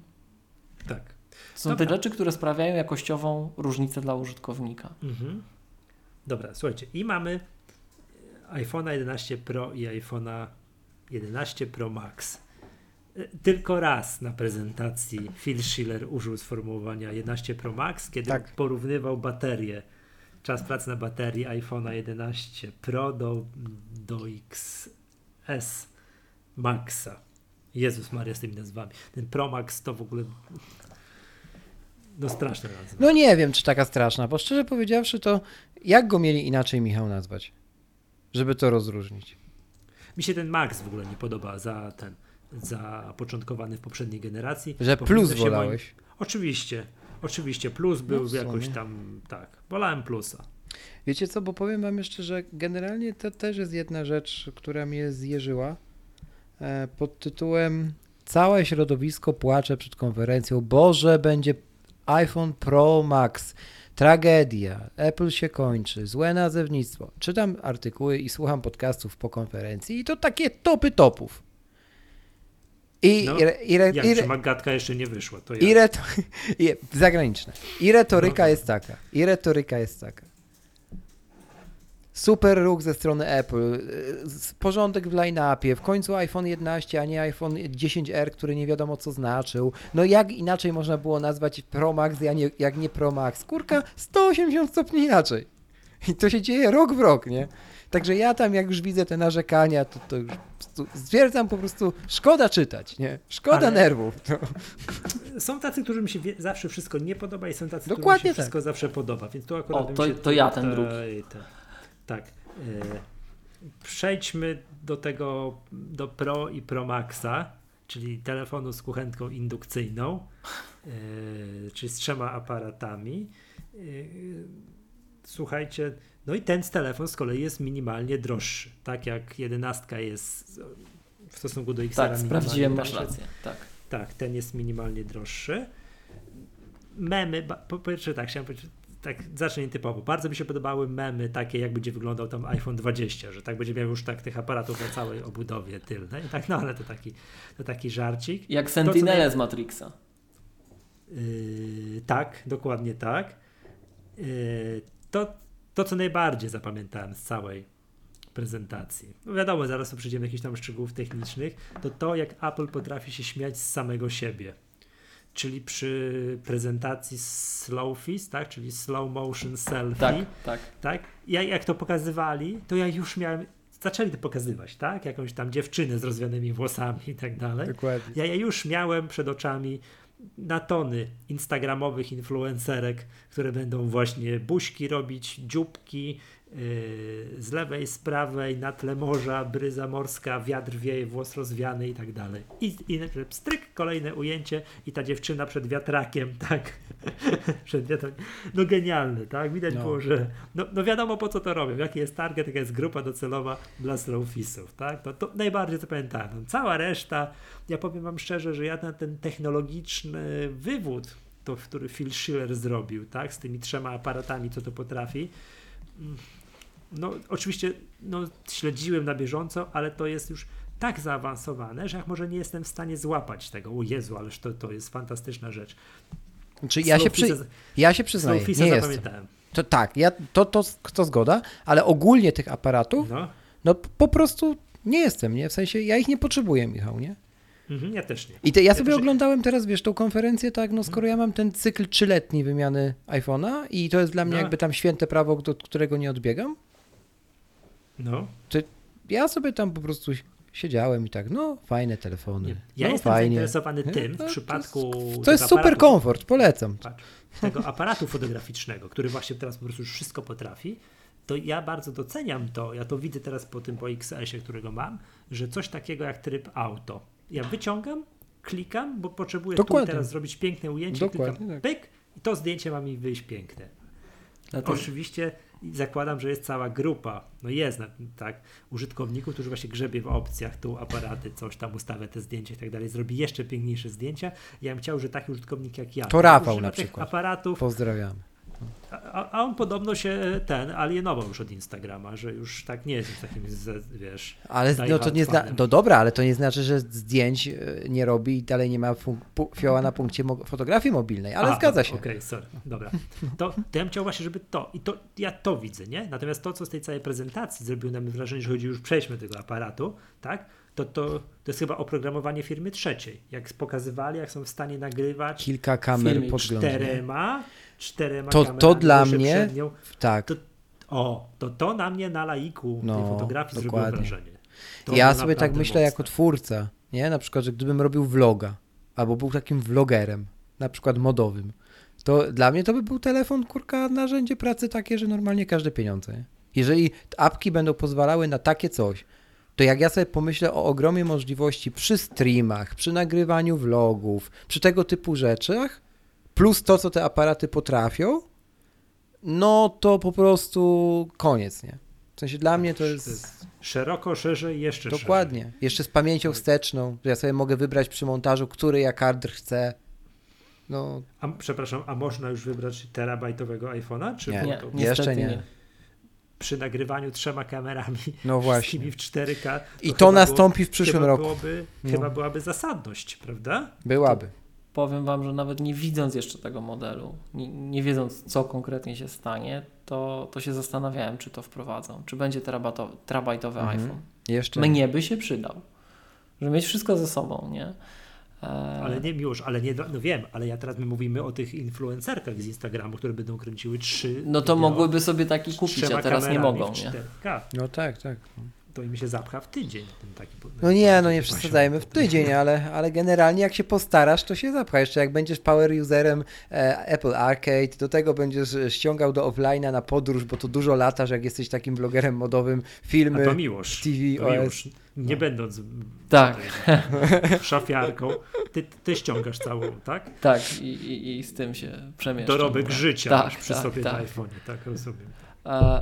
Tak. To są te rzeczy, które sprawiają jakościową różnicę dla użytkownika. Mhm. Dobra, słuchajcie, i mamy iPhone'a 11 Pro i iPhone'a 11 Pro Max. Tylko raz na prezentacji Phil Schiller użył sformułowania 11 Pro Max, kiedy porównywał baterię, czas pracy na baterii iPhone'a 11 Pro do XS Maxa. Jezus Maria z tymi nazwami. Ten Pro Max to w ogóle... No straszna nazwa. No nie wiem, czy taka straszna, bo szczerze powiedziawszy, to jak go mieli inaczej, Michał, nazwać? Żeby to rozróżnić. Mi się ten Max w ogóle nie podoba zapoczątkowany w poprzedniej generacji. Że plus wolałeś? Oczywiście plus był jakoś tam, tak. Wolałem plusa. Wiecie co, bo powiem wam jeszcze, że generalnie to też jest jedna rzecz, która mnie zjeżyła pod tytułem całe środowisko płacze przed konferencją. Boże, będzie iPhone Pro Max, tragedia, Apple się kończy, złe nazewnictwo. Czytam artykuły i słucham podcastów po konferencji i to takie topy topów. Czy MacGadka jeszcze nie wyszła? To zagraniczne. I retoryka jest taka. Super ruch ze strony Apple, porządek w line-upie, w końcu iPhone 11, a nie iPhone 10R, który nie wiadomo co znaczył. No jak inaczej można było nazwać Pro Max, jak nie Pro Max? Kurka, 180 stopni inaczej. I to się dzieje rok w rok, nie? Także ja tam jak już widzę te narzekania, to już stwierdzam po prostu, szkoda czytać, nie? Szkoda nerwów. No. Są tacy, którym się zawsze wszystko nie podoba i są tacy, którym się wszystko zawsze podoba. Więc tu akurat ten drugi. Tak. Przejdźmy do Pro i Pro Maxa, czyli telefonu z kuchenką indukcyjną, czyli z 3 aparatami. Słuchajcie, no i ten telefon z kolei jest minimalnie droższy, tak jak 11 jest w stosunku do XR. Tak, sprawdziłem, masz rację. Tak, ten jest minimalnie droższy. Memy, po pierwsze tak, chciałem powiedzieć, tak zacznę nietypowo. Bardzo mi się podobały memy takie, jak będzie wyglądał tam iPhone 20, że tak będzie miał już tak tych aparatów na całej obudowie tylnej. Tak, no ale to taki żarcik. Jak Sentinele z Matrixa. Tak, dokładnie tak. To, co najbardziej zapamiętałem z całej prezentacji. No wiadomo, zaraz tu przyjdziemy do jakichś tam szczegółów technicznych, to jak Apple potrafi się śmiać z samego siebie. Czyli przy prezentacji slowfis, tak? Czyli slow motion selfie. Tak. Jak to pokazywali, to ja już miałem, zaczęli to pokazywać, tak? Jakąś tam dziewczynę z rozwianymi włosami i tak dalej. Dokładnie. Ja już miałem przed oczami na tony instagramowych influencerek, które będą właśnie buźki robić, dzióbki z lewej, z prawej, na tle morza, bryza morska, wiatr wieje, włos rozwiany i tak dalej. I pstryk, kolejne ujęcie i ta dziewczyna przed wiatrakiem, tak? No genialne, tak? Widać było, że no wiadomo, po co to robią, jaki jest target, jaka jest grupa docelowa dla slowfisów, tak? To najbardziej zapamiętałem. Cała reszta, ja powiem wam szczerze, że ja na ten technologiczny wywód, to, który Phil Schiller zrobił, tak? Z tymi 3 aparatami, co to potrafi, no oczywiście śledziłem na bieżąco, ale to jest już tak zaawansowane, że jak może nie jestem w stanie złapać tego. O Jezu, ależ to jest fantastyczna rzecz. Znaczy, ja się przyznaję, nie zapamiętałem. To tak, to zgoda, ale ogólnie tych aparatów, no po prostu nie jestem, nie? W sensie ja ich nie potrzebuję, Michał, nie? Mhm, ja też nie. I ja sobie oglądałem teraz, wiesz, tą konferencję, tak, skoro ja mam ten cykl 3-letni wymiany iPhone'a i to jest dla mnie jakby tam święte prawo, od którego nie odbiegam, to ja sobie tam po prostu siedziałem i tak, fajne telefony. Nie. Ja jestem fajnie zainteresowany tym w przypadku... To jest super komfort, polecam. Patrz, tego aparatu fotograficznego, który właśnie teraz po prostu już wszystko potrafi, to ja bardzo doceniam to, ja to widzę teraz po XS-ie, którego mam, że coś takiego jak tryb auto. Ja wyciągam, klikam, bo potrzebuję tu teraz zrobić piękne ujęcie, klikam, pyk i to zdjęcie ma mi wyjść piękne. Oczywiście zakładam, że jest cała grupa, użytkowników, którzy właśnie grzebie w opcjach, tu aparaty, coś tam, ustawę te zdjęcia i tak dalej, zrobi jeszcze piękniejsze zdjęcia. Ja bym chciał, że taki użytkownik jak ja. To Rafał na przykład. Aparatów, pozdrawiamy. A on podobno się alienował już od Instagrama, że już tak nie jest takim, wiesz... Ale to nie dobra, ale to nie znaczy, że zdjęć nie robi i dalej nie ma fioła na punkcie fotografii mobilnej, ale zgadza się. Okej, sorry, dobra. To ja bym chciał właśnie, żeby ja to widzę, nie? Natomiast to, co z tej całej prezentacji zrobiło nam wrażenie, że chodzi już przejdźmy do tego aparatu, tak? To jest chyba oprogramowanie firmy trzeciej. Jak pokazywali, jak są w stanie nagrywać... Kilka kamer podglądem. 4 to dla mnie nią, tak. To na mnie na laiku tej fotografii zrobiło wrażenie. Ja sobie tak myślę jako twórca, nie? Na przykład, że gdybym robił vloga, albo był takim vlogerem, na przykład modowym, to dla mnie to by był telefon, narzędzie pracy takie, że normalnie każde pieniądze. Nie? Jeżeli apki będą pozwalały na takie coś, to jak ja sobie pomyślę o ogromie możliwości przy streamach, przy nagrywaniu vlogów, przy tego typu rzeczach, plus to, co te aparaty potrafią, to po prostu koniec, nie? W sensie dla mnie to jest... Szeroko, szerzej, jeszcze dokładnie. Szerzej. Jeszcze z pamięcią wsteczną, że ja sobie mogę wybrać przy montażu, który ja kadr chcę. A można już wybrać terabajtowego iPhone'a? Czy nie, jeszcze nie. Przy nagrywaniu 3 kamerami, wszystkimi w 4K... I to nastąpi w przyszłym roku. Chyba byłaby zasadność, prawda? Byłaby. Powiem wam, że nawet nie widząc jeszcze tego modelu, nie wiedząc, co konkretnie się stanie, to się zastanawiałem, czy to wprowadzą, czy będzie terabajtowy iPhone. Jeszcze mnie by się przydał, żeby mieć wszystko ze sobą, nie? Ale nie, Miłosz, ale nie, wiem, ale ja teraz my mówimy o tych influencerkach z Instagramu, które będą kręciły 3 to mogłyby sobie taki kupić, a teraz nie mogą, nie? 4K. No tak. to im się zapcha w tydzień. Ten taki, no nie, no nie przesadzajmy w tydzień, ale generalnie jak się postarasz, to się zapcha. Jeszcze jak będziesz power userem Apple Arcade, do tego będziesz ściągał do offline'a na podróż, bo to dużo latasz, jak jesteś takim vlogerem modowym, filmy, to Miłosz, TV, to OS. Miłosz. Nie będąc tak. Szafiarką, ty ściągasz całą, tak? Tak, i z tym się przemieszczam. Dorobek życia tak, przy sobie na iPhone'ie, tak rozumiem.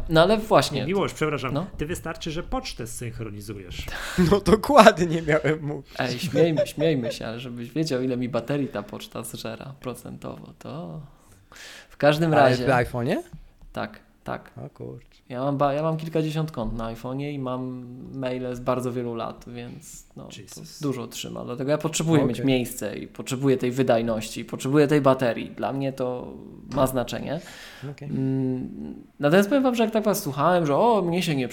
No ale właśnie. Miłosz, przepraszam, no? Ty wystarczy, że pocztę zsynchronizujesz. No dokładnie miałem mówić. Ej, śmiejmy się, ale żebyś wiedział, ile mi baterii ta poczta zżera procentowo, to w każdym razie. Ale w iPhone'ie? Tak. O kurczę. Ja mam kilkadziesiąt kont na iPhone'ie i mam maile z bardzo wielu lat, więc no, to dużo trzyma. Dlatego ja potrzebuję mieć miejsce i potrzebuję tej wydajności, potrzebuję tej baterii. Dla mnie to ma znaczenie. Okay. Natomiast powiem wam, że jak tak was słuchałem, że mnie się nie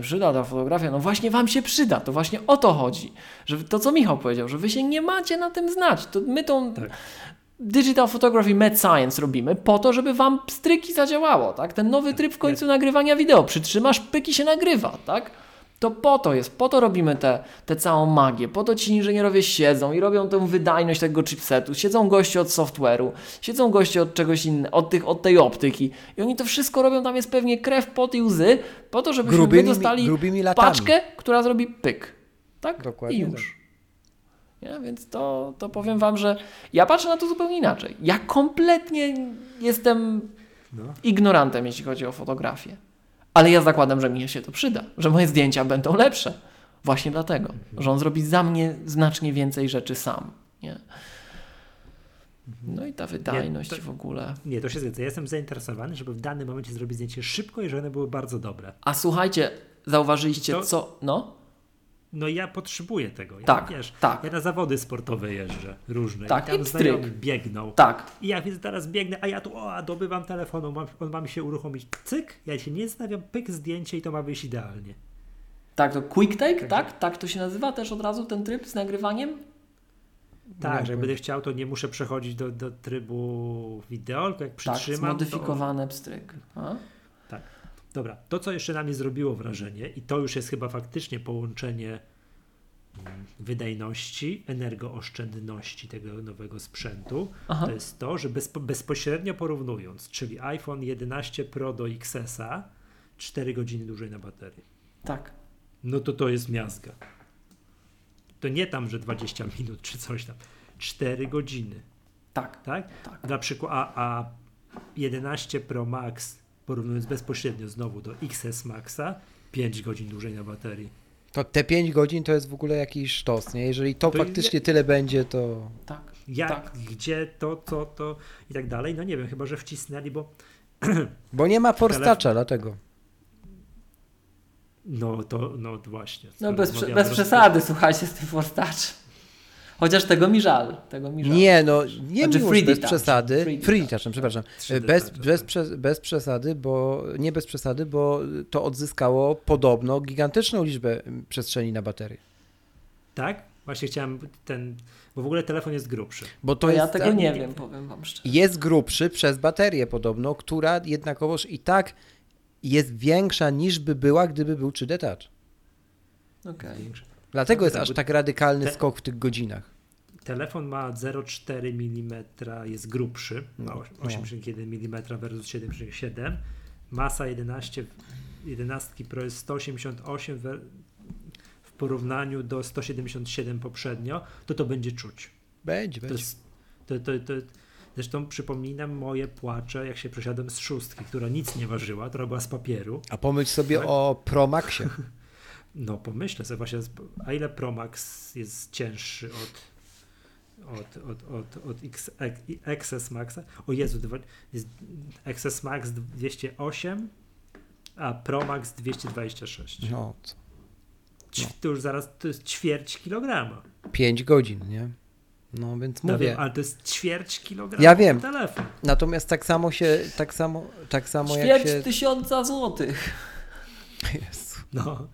przyda ta fotografia, no właśnie wam się przyda, to właśnie o to chodzi. Że to, co Michał powiedział, że wy się nie macie na tym znać. To my tą... Tak. Digital Photography Mad Science robimy po to, żeby wam pstryki zadziałało, tak? Ten nowy tryb w końcu nagrywania wideo, przytrzymasz, pyki się nagrywa, tak? To po to jest, po to robimy tę całą magię, po to ci inżynierowie siedzą i robią tę wydajność tego chipsetu, siedzą goście od software'u, siedzą goście od czegoś innego, od tej optyki i oni to wszystko robią, tam jest pewnie krew, pot i łzy, po to, żebyśmy dostali paczkę, która zrobi pyk, tak? Dokładnie. I już. Ja, więc to powiem wam, że ja patrzę na to zupełnie inaczej. Ja kompletnie jestem ignorantem, jeśli chodzi o fotografię. Ale ja zakładam, że mi się to przyda, że moje zdjęcia będą lepsze. Właśnie dlatego, że on zrobi za mnie znacznie więcej rzeczy sam. Nie? No i ta wydajność w ogóle. Nie, to się zgadza. Ja jestem zainteresowany, żeby w danym momencie zrobić zdjęcie szybko i że one były bardzo dobre. A słuchajcie, zauważyliście to... co... No ja potrzebuję tego. Ja, tak, wiesz, tak. Ja na zawody sportowe jeżdżę różne. Tak, i tam znajomi biegną. Tak. I ja więc teraz biegnę, a ja tu dobywam telefonu, on ma mi się uruchomić. Cyk, ja się nie stawiam, pyk, zdjęcie i to ma wyjść idealnie. Tak, to quick take, tak? Tak to się nazywa też od razu ten tryb z nagrywaniem? Tak, że jak będę chciał, to nie muszę przechodzić do trybu wideo, tylko jak przytrzymam. Tak, zmodyfikowane pstryk. A? Tak. Dobra, to co jeszcze na mnie zrobiło wrażenie i to już jest chyba faktycznie połączenie wydajności, energooszczędności tego nowego sprzętu, to jest to, że bezpośrednio porównując, czyli iPhone 11 Pro do XS-a 4 godziny dłużej na baterii. Tak. No to jest miazga. To nie tam, że 20 minut czy coś tam. 4 godziny. Tak. Na przykład a 11 Pro Max porównując bezpośrednio znowu do XS Maxa, 5 godzin dłużej na baterii. To te 5 godzin to jest w ogóle jakiś sztos, nie? Jeżeli to faktycznie tyle będzie, to... Tak. Gdzie, to i tak dalej. No nie wiem, chyba że wcisnęli, bo... Bo nie ma forstacza, dlatego. No właśnie. No bez przesady, słuchajcie, z tym forstaczem. Chociaż tego mi żal. Nie, Miłosz, bez przesady. Free touch, przepraszam. Bez przesady, bo nie bez przesady, bo to odzyskało podobno gigantyczną liczbę przestrzeni na baterię. Tak? Właśnie chciałem bo w ogóle telefon jest grubszy. Bo to ja tego nie wiem, powiem wam szczerze. Jest grubszy przez baterię podobno, która jednakowoż i tak jest większa niż by była, gdyby był 3D touch. Okej. Dlatego jest aż tak radykalny skok w tych godzinach. Telefon ma 0,4 mm, jest grubszy, ma 8,1 mm versus 7,7. Masa 11 Pro jest 188 w porównaniu do 177 poprzednio, to będzie czuć. Będzie. Zresztą przypominam moje płacze, jak się przesiadłem z 6, która nic nie ważyła, która była z papieru. A pomyśl sobie o Pro Maxie. No pomyślę sobie właśnie, a ile Pro Max jest cięższy od XS Maxa? O Jezu, jest XS Max 208, a Pro Max 226. No co? To już zaraz, to jest ćwierć kilograma. 5 godzin, nie? No więc mówię. Wiem, ale to jest ćwierć kilograma. Ja wiem. Telefon. Natomiast tak samo jak się... 4000 złotych. Jezu. No.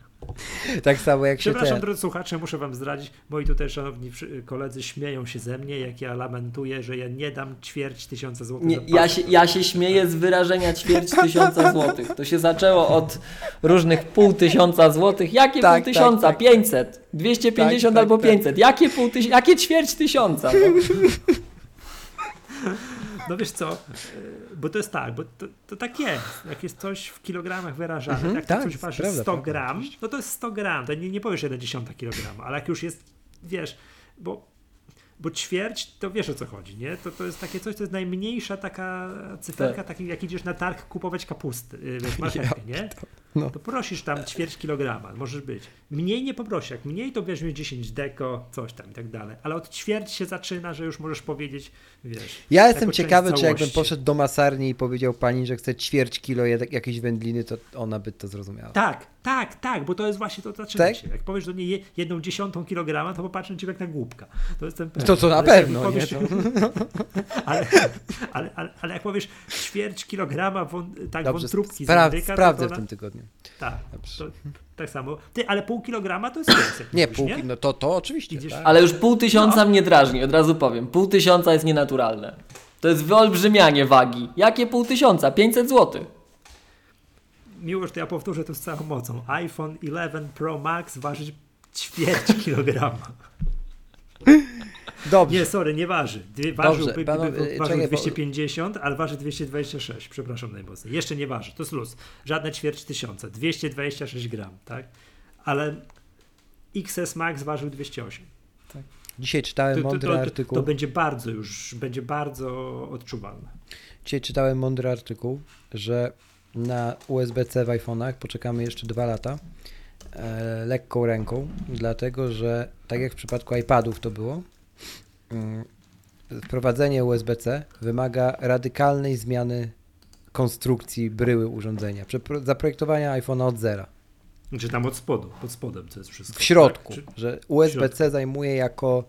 Tak samo jak się... Przepraszam, drodzy słuchacze, muszę wam zdradzić, moi tutaj szanowni koledzy śmieją się ze mnie, jak ja lamentuję, że ja nie dam ćwierć tysiąca złotych. Nie, ja się śmieję z wyrażenia ćwierć tysiąca złotych. To się zaczęło od różnych 0,5 tysiąca złotych. Jakie tak, 0,5 tysiąca? Tak, 500, 250 tak, albo tak, 500. Tak. Jakie 0,5 tysiąca? No. No wiesz co, bo to jest tak, bo to tak jest, jak jest coś w kilogramach wyrażane, jak coś waży 100 gram, no to jest 100 gram, to nie powiesz 0,1 kilograma, ale jak już jest, wiesz, bo ćwierć, to wiesz o co chodzi, nie? To jest takie coś, to jest najmniejsza taka cyferka, tak. Taki, jak idziesz na targ kupować kapusty, wiesz, marchewkę, nie? No. To prosisz tam 0,25 kilograma, możesz być. Mniej nie poprosi, jak mniej to weźmiesz 10 deko, coś tam i tak dalej, ale od ćwierć się zaczyna, że już możesz powiedzieć, wiesz. Ja jestem ciekawy, czy jakbym poszedł do masarni i powiedział pani, że chce 0,25 kilo jakiejś wędliny, to ona by to zrozumiała. Tak, bo to jest właśnie to, zaczyna tak? się. Jak powiesz do niej 0,1 kilograma, to popatrzę cię jak na głupka. To jest ten pewien. To na pewno, powiesz, nie? Ale jak powiesz 0,25 kilograma wątróbki z Ameryka, sprawdzę w tym tygodniu. Tak, tak samo. Ty, ale 0,5 kilograma to jest więcej. Nie, mówisz, nie? No to oczywiście. Tak. Ale już 0,5 tysiąca mnie drażni, od razu powiem. 0,5 tysiąca jest nienaturalne. To jest wyolbrzymianie wagi. Jakie 0,5 tysiąca? 500 złotych. Miłosz, to ja powtórzę to z całą mocą. iPhone 11 Pro Max waży 0,25 kilograma. Dobrze. Nie, sorry, nie waży. Ważyłby, ważył 250, ale waży 226. Przepraszam najmocniej. Jeszcze nie waży. To jest luz. Żadne 0,25 tysiąca. 226 gram, tak? Ale XS Max ważył 208. Tak. Dzisiaj czytałem mądry artykuł. To będzie bardzo odczuwalne. Dzisiaj czytałem mądry artykuł, że na USB-C w iPhone'ach poczekamy jeszcze 2 lata lekką ręką, dlatego że tak jak w przypadku iPadów to było, wprowadzenie USB-C wymaga radykalnej zmiany konstrukcji bryły urządzenia, zaprojektowania iPhone'a od zera. Czy tam od spodu, pod spodem to jest wszystko. W środku, tak? Że USB-C zajmuje jako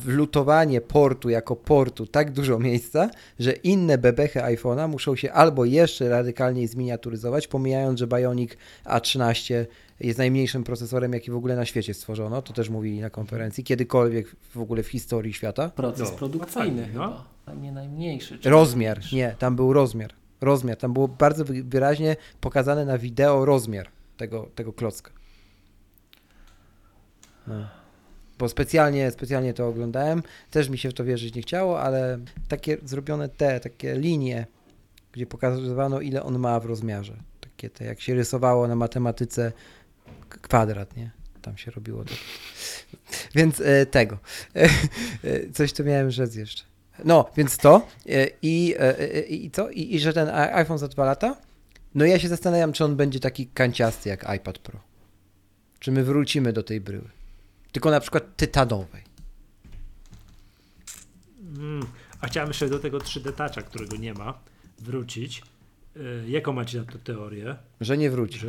wlutowanie portu jako portu tak dużo miejsca, że inne bebechy iPhone'a muszą się albo jeszcze radykalniej zminiaturyzować, pomijając, że Bionic A13 jest najmniejszym procesorem, jaki w ogóle na świecie stworzono, to też mówili na konferencji, kiedykolwiek w ogóle w historii świata. Proces produkcyjny chyba, a nie najmniejszy. Rozmiar, nie, tam był rozmiar, tam było bardzo wyraźnie pokazane na wideo rozmiar tego klocka. No. Bo specjalnie to oglądałem, też mi się w to wierzyć nie chciało, ale takie zrobione takie linie, gdzie pokazywano ile on ma w rozmiarze, takie te jak się rysowało na matematyce kwadrat, nie? Tam się robiło to. Więc tego. Coś tu miałem rzec jeszcze. No, więc to i co? I że ten iPhone za 2 lata? No ja się zastanawiam, czy on będzie taki kanciasty jak iPad Pro. Czy my wrócimy do tej bryły? Tylko na przykład tytanowej. A chciałem jeszcze do tego 3D-tacza, którego nie ma, wrócić. Jaką macie na to teorię? Że nie wróci.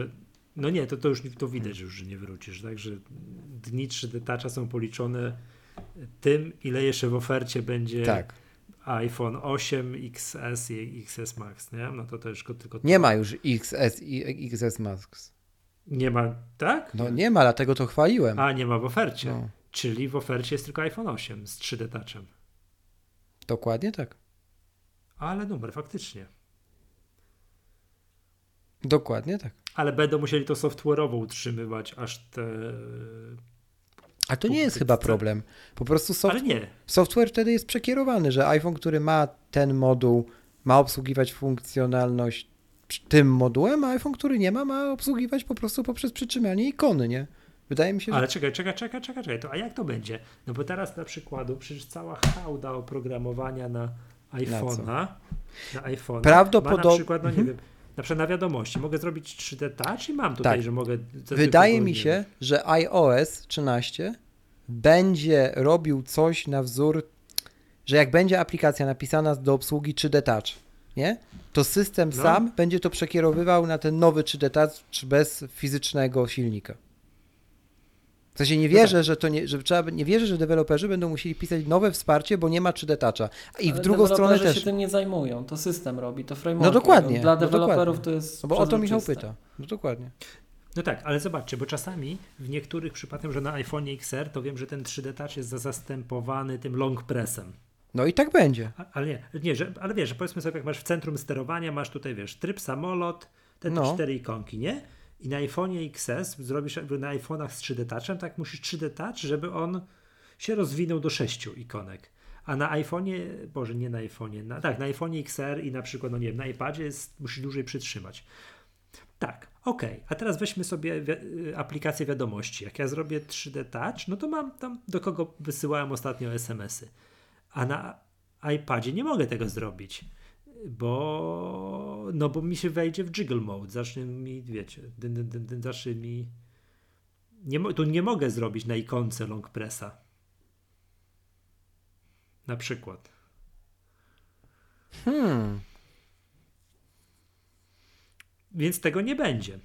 No nie, to już to widać, że nie wrócisz. Także dni 3D-tacza są policzone tym, ile jeszcze w ofercie będzie iPhone 8, XS i XS Max. Nie? No to też tylko nie ma już XS i XS Max. Nie ma, tak? No nie ma, dlatego to chwaliłem. A, nie ma w ofercie. No. Czyli w ofercie jest tylko iPhone 8 z 3D Touchem. Dokładnie tak. Ale numer, faktycznie. Dokładnie tak. Ale będą musieli to software'owo utrzymywać, aż te... A to nie jest chyba problem. Po prostu software wtedy jest przekierowany, że iPhone, który ma ten moduł, ma obsługiwać funkcjonalność tym modułem, a iPhone, który nie ma, ma obsługiwać po prostu poprzez przytrzymanie ikony, nie? Wydaje mi się, że... Ale czekaj, to, a jak to będzie? No bo teraz na przykładu przecież cała hałda oprogramowania na iPhone'a prawdopodobnie... na przykład, no nie wiem, na przykład na wiadomości mogę zrobić 3D Touch i mam tutaj, że mogę... Wydaje mi się, że iOS 13 będzie robił coś na wzór, że jak będzie aplikacja napisana do obsługi 3D Touch, nie? To system sam będzie to przekierowywał na ten nowy 3D Touch bez fizycznego silnika. W sensie nie wierzę, że deweloperzy będą musieli pisać nowe wsparcie, bo nie ma 3D Toucha. I ale w drugą stronę też się tym nie zajmują, to system robi, to framework. No dokładnie. Dla deweloperów to jest. No bo o to Michał pyta. No dokładnie. No tak, ale zobaczcie, bo czasami w niektórych przypadkach, że na iPhone XR, to wiem, że ten 3D Touch jest zastępowany tym long pressem. No i tak będzie. Ale nie, że, ale wiesz, powiedzmy sobie, jak masz w centrum sterowania, masz tutaj, wiesz, tryb samolot, te no. cztery ikonki, nie? I na iPhone'ie XS zrobisz jakby na iPhone'ach z 3D Touchem, tak musisz 3D Touch, żeby on się rozwinął do 6 ikonek. A na iPhone'ie, Boże, nie na iPhone'ie, na iPhone'ie XR i na przykład, no nie wiem, na iPadzie jest, musisz dłużej przytrzymać. Tak, okej. A teraz weźmy sobie aplikację wiadomości. Jak ja zrobię 3D Touch, no to mam tam, do kogo wysyłałem ostatnio SMS-y. A na iPadzie nie mogę tego zrobić, bo mi się wejdzie w jiggle mode. Zacznie mi, wiecie, zacznie mi... Tu nie mogę zrobić na ikonce long pressa. Na przykład. Więc tego nie będzie.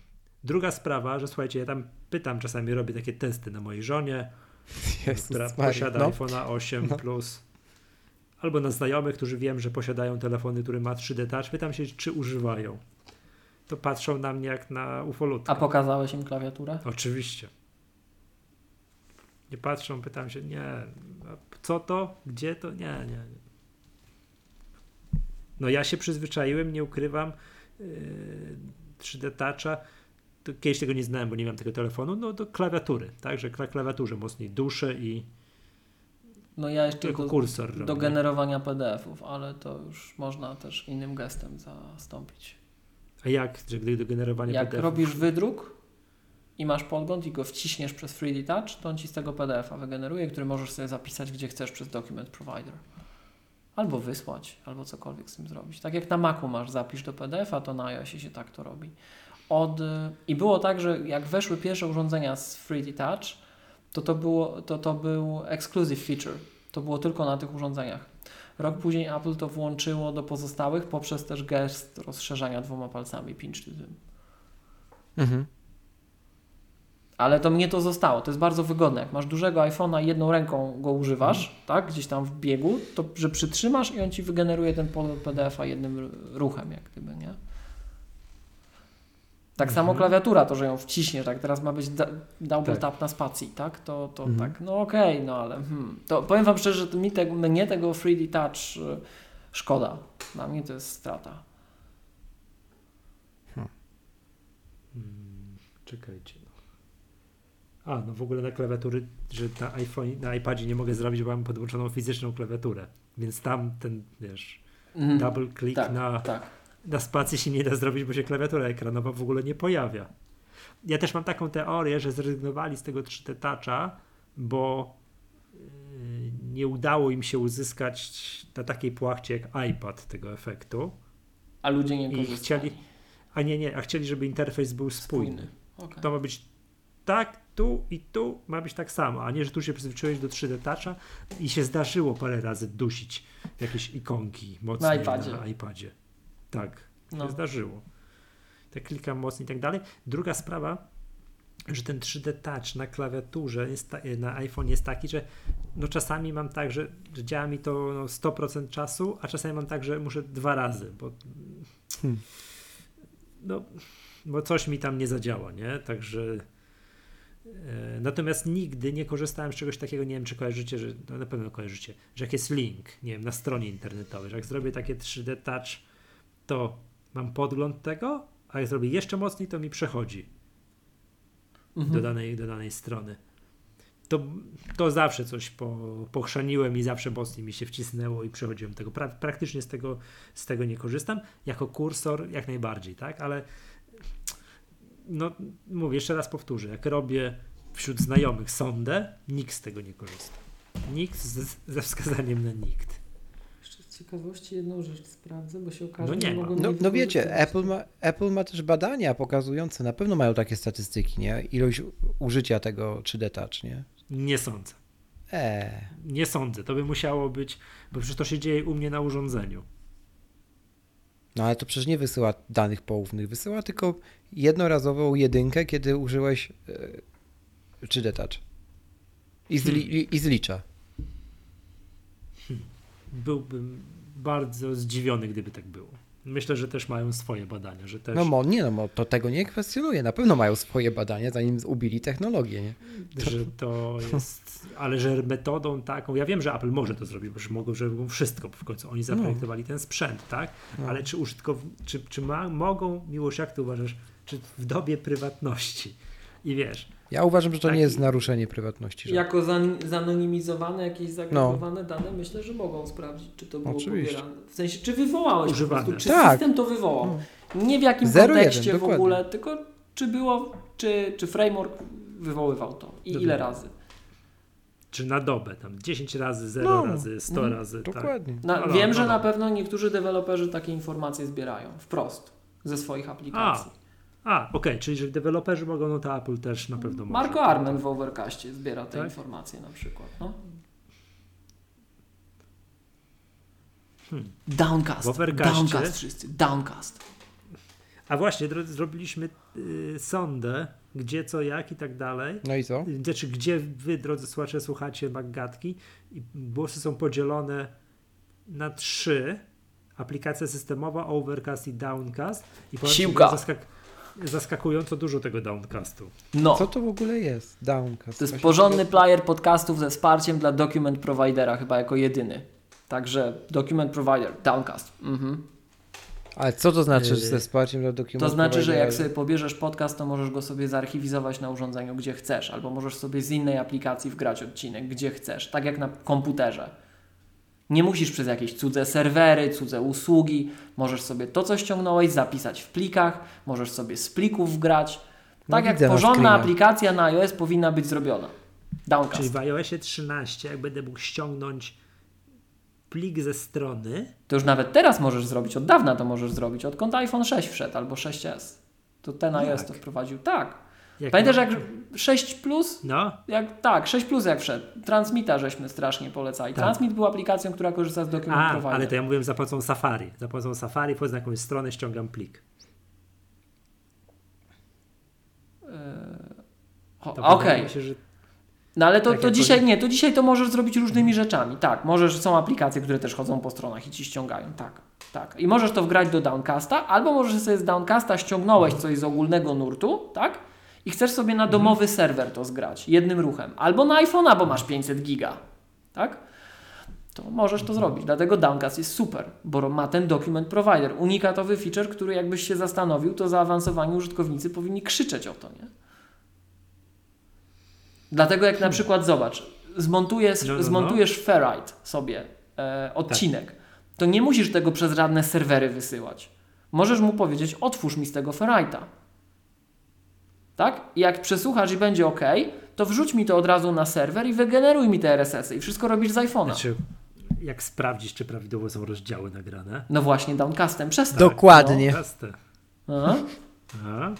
Druga sprawa, że słuchajcie, ja tam pytam, czasami robię takie testy na mojej żonie, która posiada iPhone'a 8 Plus, albo na znajomych, którzy wiem, że posiadają telefony, który ma 3D Touch, pytam się, czy używają. To patrzą na mnie jak na ufolutkę. A pokazałeś im klawiaturę? Oczywiście. Nie patrzą, pytam się, nie, co to, gdzie to, nie. No ja się przyzwyczaiłem, nie ukrywam, 3D Toucha, kiedyś tego nie znałem, bo nie miałem tego telefonu, no do klawiatury, także na klawiaturze mocniej duszę i no ja jeszcze tylko kursor do generowania PDF-ów, ale to już można też innym gestem zastąpić. A jak, że gdy do generowania PDF-ów? Jak robisz wydruk i masz podgląd i go wciśniesz przez 3D Touch, to on ci z tego PDF-a wygeneruje, który możesz sobie zapisać gdzie chcesz przez Document Provider. Albo wysłać, albo cokolwiek z tym zrobić. Tak jak na Macu masz zapisz do PDF-a, to na iOSie się tak to robi. I było tak, że jak weszły pierwsze urządzenia z 3D Touch, to był exclusive feature. To było tylko na tych urządzeniach. Rok później Apple to włączyło do pozostałych poprzez też gest rozszerzania 2 palcami, pinch to zoom. Mhm. Ale to mnie to zostało. To jest bardzo wygodne. Jak masz dużego iPhone'a i jedną ręką go używasz, tak, gdzieś tam w biegu, to że przytrzymasz i on ci wygeneruje ten PDF-a jednym ruchem, jak gdyby, nie? Tak samo klawiatura, to że ją wciśniesz, tak, teraz ma być double tap na spacji, tak? To tak, no okej, no ale to powiem wam szczerze, że mnie tego 3D Touch szkoda. Dla mnie to jest strata. Czekajcie. No w ogóle na klawiatury, że na iPadzie nie mogę zrobić, bo mam podłączoną fizyczną klawiaturę, więc tam ten, wiesz, double click na spacji się nie da zrobić, bo się klawiatura ekranowa w ogóle nie pojawia. Ja też mam taką teorię, że zrezygnowali z tego 3D Toucha, bo nie udało im się uzyskać na takiej płachcie jak iPad tego efektu. A ludzie nie korzystali. A chcieli, żeby interfejs był spójny. Okay. To ma być tak, tu i tu ma być tak samo, a nie, że tu się przyzwyczaiłeś do 3D Toucha i się zdarzyło parę razy dusić jakieś ikonki mocniej na iPadzie. Tak, się zdarzyło. Tak klikam mocniej i tak dalej. Druga sprawa, że ten 3D Touch na klawiaturze na iPhone jest taki, że no czasami mam tak, że działa mi to 100% czasu, a czasami mam tak, że muszę 2 razy, bo coś mi tam nie zadziała, nie? Także... Natomiast nigdy nie korzystałem z czegoś takiego, nie wiem czy kojarzycie, na pewno kojarzycie, że jak jest link, nie wiem, na stronie internetowej, że jak zrobię takie 3D Touch, to mam podgląd tego, a jak zrobię jeszcze mocniej, to mi przechodzi do danej strony. To zawsze coś pochrzaniłem i zawsze mocniej mi się wcisnęło i przechodziłem tego. Praktycznie z tego nie korzystam. Jako kursor jak najbardziej, tak? Ale no mówię, jeszcze raz powtórzę, jak robię wśród znajomych sondę, nikt z tego nie korzysta. Nikt ze wskazaniem na nikt. Jeszcze z ciekawości jedną rzecz sprawdzę, bo się okaże, że mogą... No wiecie, Apple ma też badania pokazujące, na pewno mają takie statystyki, nie? Ilość użycia tego 3D Touch, nie? Nie sądzę. Nie sądzę, to by musiało być, bo przecież to się dzieje u mnie na urządzeniu. No ale to przecież nie wysyła danych poufnych, wysyła tylko jednorazową jedynkę, kiedy użyłeś 3D Touch i zlicza. Byłbym bardzo zdziwiony, gdyby tak było. Myślę, że też mają swoje badania. Że też... No, to tego nie kwestionuję. Na pewno mają swoje badania, zanim ubili technologię. Nie? Że to jest, ale że metodą taką, ja wiem, że Apple może to zrobić, bo mogą, że robią wszystko, bo w końcu oni zaprojektowali ten sprzęt, tak? No. Ale czy użytkownicy, mogą, Miłosz, jak ty uważasz, czy w dobie prywatności? I wiesz... Ja uważam, że to nie jest naruszenie prywatności. Że... Jako zanonimizowane, jakieś zagregowane dane, myślę, że mogą sprawdzić, czy to było pobierane. W sensie, czy wywołałeś używane. Po prostu, czy system to wywołał. No. Nie w jakim kontekście w ogóle, tylko czy było, czy framework wywoływał to i ile razy. Czy na dobę, tam 10 razy, 0 razy, 100 razy. Dokładnie. Tak. Wiem, że na pewno niektórzy deweloperzy takie informacje zbierają wprost ze swoich aplikacji. Okej, czyli że deweloperzy mogą, no to Apple też na pewno może. Marco Arment w Overcastie zbiera te informacje na przykład. No. Downcast wszyscy, Downcast. A właśnie, zrobiliśmy sondę, gdzie co, jak i tak dalej. No i co? Znaczy, gdzie wy, drodzy słuchacze, słuchacie MacGadki i głosy są podzielone na 3. Aplikacja systemowa, Overcast i Downcast. I siłka! Zaskakująco dużo tego Downcastu. No. Co to w ogóle jest Downcast? To jest porządny player podcastów ze wsparciem dla document providera, chyba jako jedyny. Także document provider, Downcast. Mhm. Ale co to znaczy ze wsparciem dla document providera? To znaczy, że jak sobie pobierzesz podcast, to możesz go sobie zarchiwizować na urządzeniu, gdzie chcesz, albo możesz sobie z innej aplikacji wgrać odcinek, gdzie chcesz, tak jak na komputerze. Nie musisz przez jakieś cudze serwery, cudze usługi. Możesz sobie to, co ściągnąłeś, zapisać w plikach. Możesz sobie z plików wgrać. Tak jak porządna aplikacja na iOS powinna być zrobiona. Downcast. Czyli w iOSie 13, jak będę mógł ściągnąć plik ze strony... To już nawet teraz możesz zrobić. Od dawna to możesz zrobić. Odkąd iPhone 6 wszedł albo 6S. To ten iOS to wprowadził. Tak. Pamiętasz, jak 6 Plus? No. Tak, 6 Plus jak wszedł. Transmita żeśmy strasznie polecali. Transmit był aplikacją, która korzysta z dokumentów. Ale to ja mówiłem za pomocą Safari. Za pomocą Safari, wchodzę na jakąś stronę, ściągam plik. Okej. Że... No ale to dzisiaj nie. To dzisiaj to możesz zrobić różnymi rzeczami. Tak, są aplikacje, które też chodzą po stronach i ci ściągają. Tak. I możesz to wgrać do Downcasta, albo możesz sobie z Downcasta ściągnąłeś coś z ogólnego nurtu, tak? I chcesz sobie na domowy serwer to zgrać jednym ruchem. Albo na iPhone'a, bo masz 500 giga. Tak? To możesz to zrobić. Dlatego Downcast jest super, bo ma ten document provider. Unikatowy feature, który jakbyś się zastanowił, to zaawansowani użytkownicy powinni krzyczeć o to, nie? Dlatego jak na przykład, zobacz, zmontujesz Ferrite sobie odcinek, to nie musisz tego przez żadne serwery wysyłać. Możesz mu powiedzieć, otwórz mi z tego Ferrite'a. Tak? I jak przesłuchasz i będzie OK, to wrzuć mi to od razu na serwer i wygeneruj mi te RSS-y i wszystko robisz z iPhone'a. Znaczy, jak sprawdzić, czy prawidłowo są rozdziały nagrane? No właśnie, Downcastem przez to. Dokładnie. No. Aha.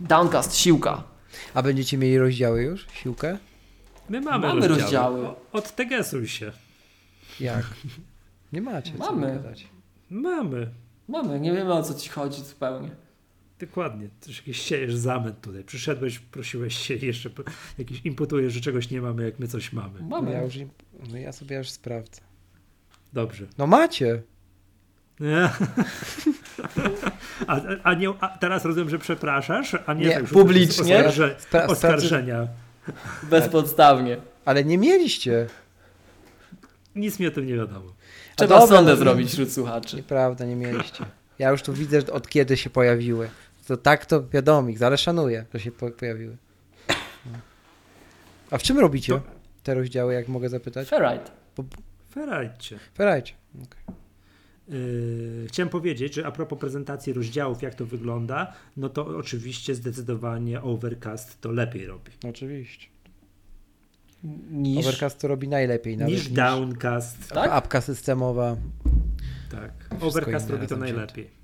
Downcast, siłka. A będziecie mieli rozdziały już? Siłkę? My mamy rozdziały. Odtegesuj się. Jak? Nie macie. Mamy. Nie wiemy, o co ci chodzi zupełnie. Dokładnie, też jakiś siejesz zamęt tutaj. Przyszedłeś, prosiłeś się jeszcze, jakiś imputujesz, że czegoś nie mamy, jak my coś mamy. Ja sobie aż sprawdzę. Dobrze. No macie. A teraz rozumiem, że przepraszasz, a nie tak, publicznie. Oskarżenia. Bezpodstawnie. Ale nie mieliście. Nic mi o tym nie wiadomo. Trzeba sondę zrobić wśród słuchaczy. Nieprawda, nie mieliście. Ja już tu widzę, że od kiedy się pojawiły. To tak to wiadomik, ale szanuję, że się pojawiły. No. A w czym robicie te rozdziały, jak mogę zapytać? Ferrite. Ferrite. Okay. Chciałem powiedzieć, że a propos prezentacji rozdziałów, jak to wygląda, no to oczywiście zdecydowanie Overcast to lepiej robi. Oczywiście. Overcast to robi najlepiej. Nawet niż Downcast. Tak? Apka systemowa. Tak, Overcast robi to najlepiej.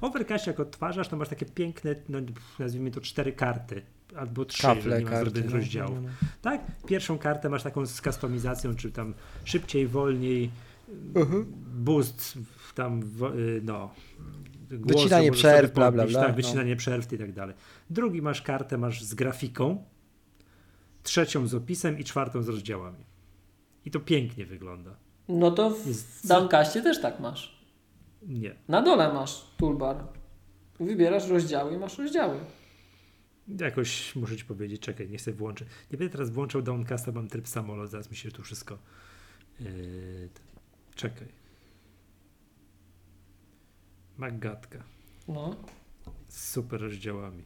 Overcast jak odtwarzasz, to masz takie piękne, no, nazwijmy to 4 karty, albo 3, że nie ma zrobionych rozdziałów. Tak, pierwszą kartę masz taką z kustomizacją, czy tam szybciej, wolniej, boost, tam głosu, wycinanie przerw, podbić, wycinanie przerw i tak dalej. Drugi kartę masz z grafiką, trzecią z opisem i czwartą z rozdziałami. I to pięknie wygląda. No to w Downcaście też tak masz. Nie. Na dole masz toolbar. Wybierasz rozdziały i masz rozdziały. Jakoś muszę ci powiedzieć, czekaj, nie chcę włączyć. Nie będę teraz włączał Downcasta, mam tryb samolot, zaraz mi się tu wszystko... Czekaj. MacGadka. No. Z super rozdziałami.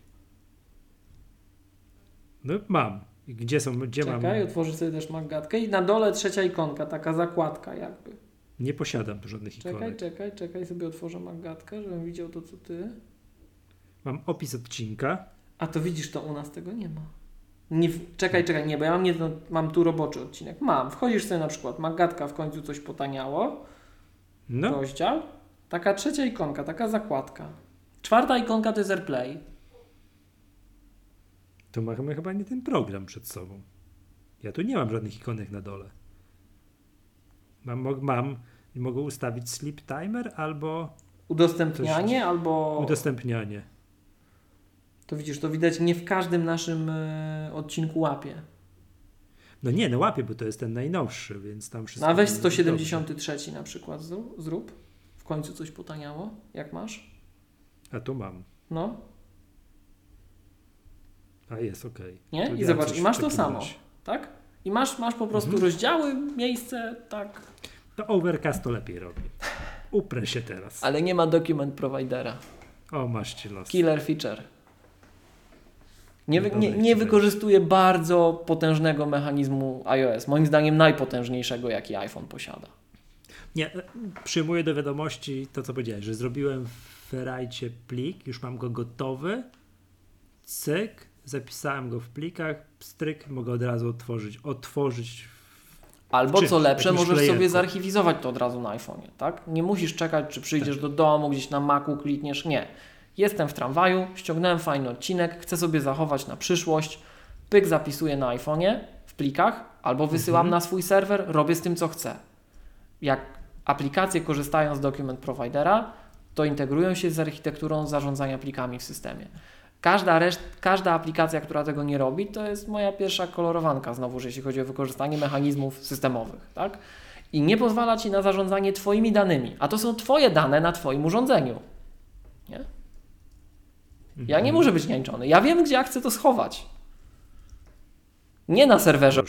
No mam. Gdzie są, gdzie czekaj, mam... Czekaj, otworzę sobie też MacGadkę i na dole trzecia ikonka, taka zakładka jakby. Nie posiadam tu żadnych ikonek. Czekaj, sobie otworzę MacGadkę, żebym widział to, co ty. Mam opis odcinka. A to widzisz, to u nas tego nie ma. Nie, czekaj, nie, bo ja mam tu roboczy odcinek. Wchodzisz sobie na przykład, MacGadka, w końcu coś potaniało. No. Rozdział. Taka trzecia ikonka, taka zakładka. Czwarta ikonka to jest AirPlay. To mamy chyba nie ten program przed sobą. Ja tu nie mam żadnych ikonek na dole. Mogę ustawić sleep timer albo... Udostępnianie coś, albo... Udostępnianie. To widzisz, to widać nie w każdym naszym odcinku łapie. No nie, no łapie, bo to jest ten najnowszy, więc tam wszystko... No a weź 173 na przykład zrób. W końcu coś potaniało. Jak masz? A tu mam. No. A jest, okej. Nie? I zobacz, i masz to samo. Tak? I masz po prostu rozdziały, miejsce, tak. To Overcast to lepiej robi. Uprę się teraz. Ale nie ma document providera. O, masz ci los. Killer feature. Nie wykorzystuje bardzo potężnego mechanizmu iOS. Moim zdaniem najpotężniejszego, jaki iPhone posiada. Nie, przyjmuję do wiadomości to, co powiedziałeś, że zrobiłem w Ferajcie plik, już mam go gotowy, cyk, zapisałem go w plikach, pstryk, mogę od razu otworzyć. Albo co lepsze, możesz sobie zarchiwizować to od razu na iPhone'ie, tak? Nie musisz czekać, czy przyjdziesz do domu, gdzieś na Macu klikniesz, nie. Jestem w tramwaju, ściągnąłem fajny odcinek, chcę sobie zachować na przyszłość, pyk, zapisuję na iPhone'ie w plikach, albo wysyłam na swój serwer, robię z tym, co chcę. Jak aplikacje korzystają z document providera, to integrują się z architekturą zarządzania plikami w systemie. Każda aplikacja, która tego nie robi, to jest moja pierwsza kolorowanka znowu, jeśli chodzi o wykorzystanie mechanizmów systemowych, tak? I nie pozwala ci na zarządzanie twoimi danymi, a to są twoje dane na twoim urządzeniu. Nie? Ja nie muszę być niańczony. Ja wiem, gdzie ja chcę to schować. Nie na serwerze.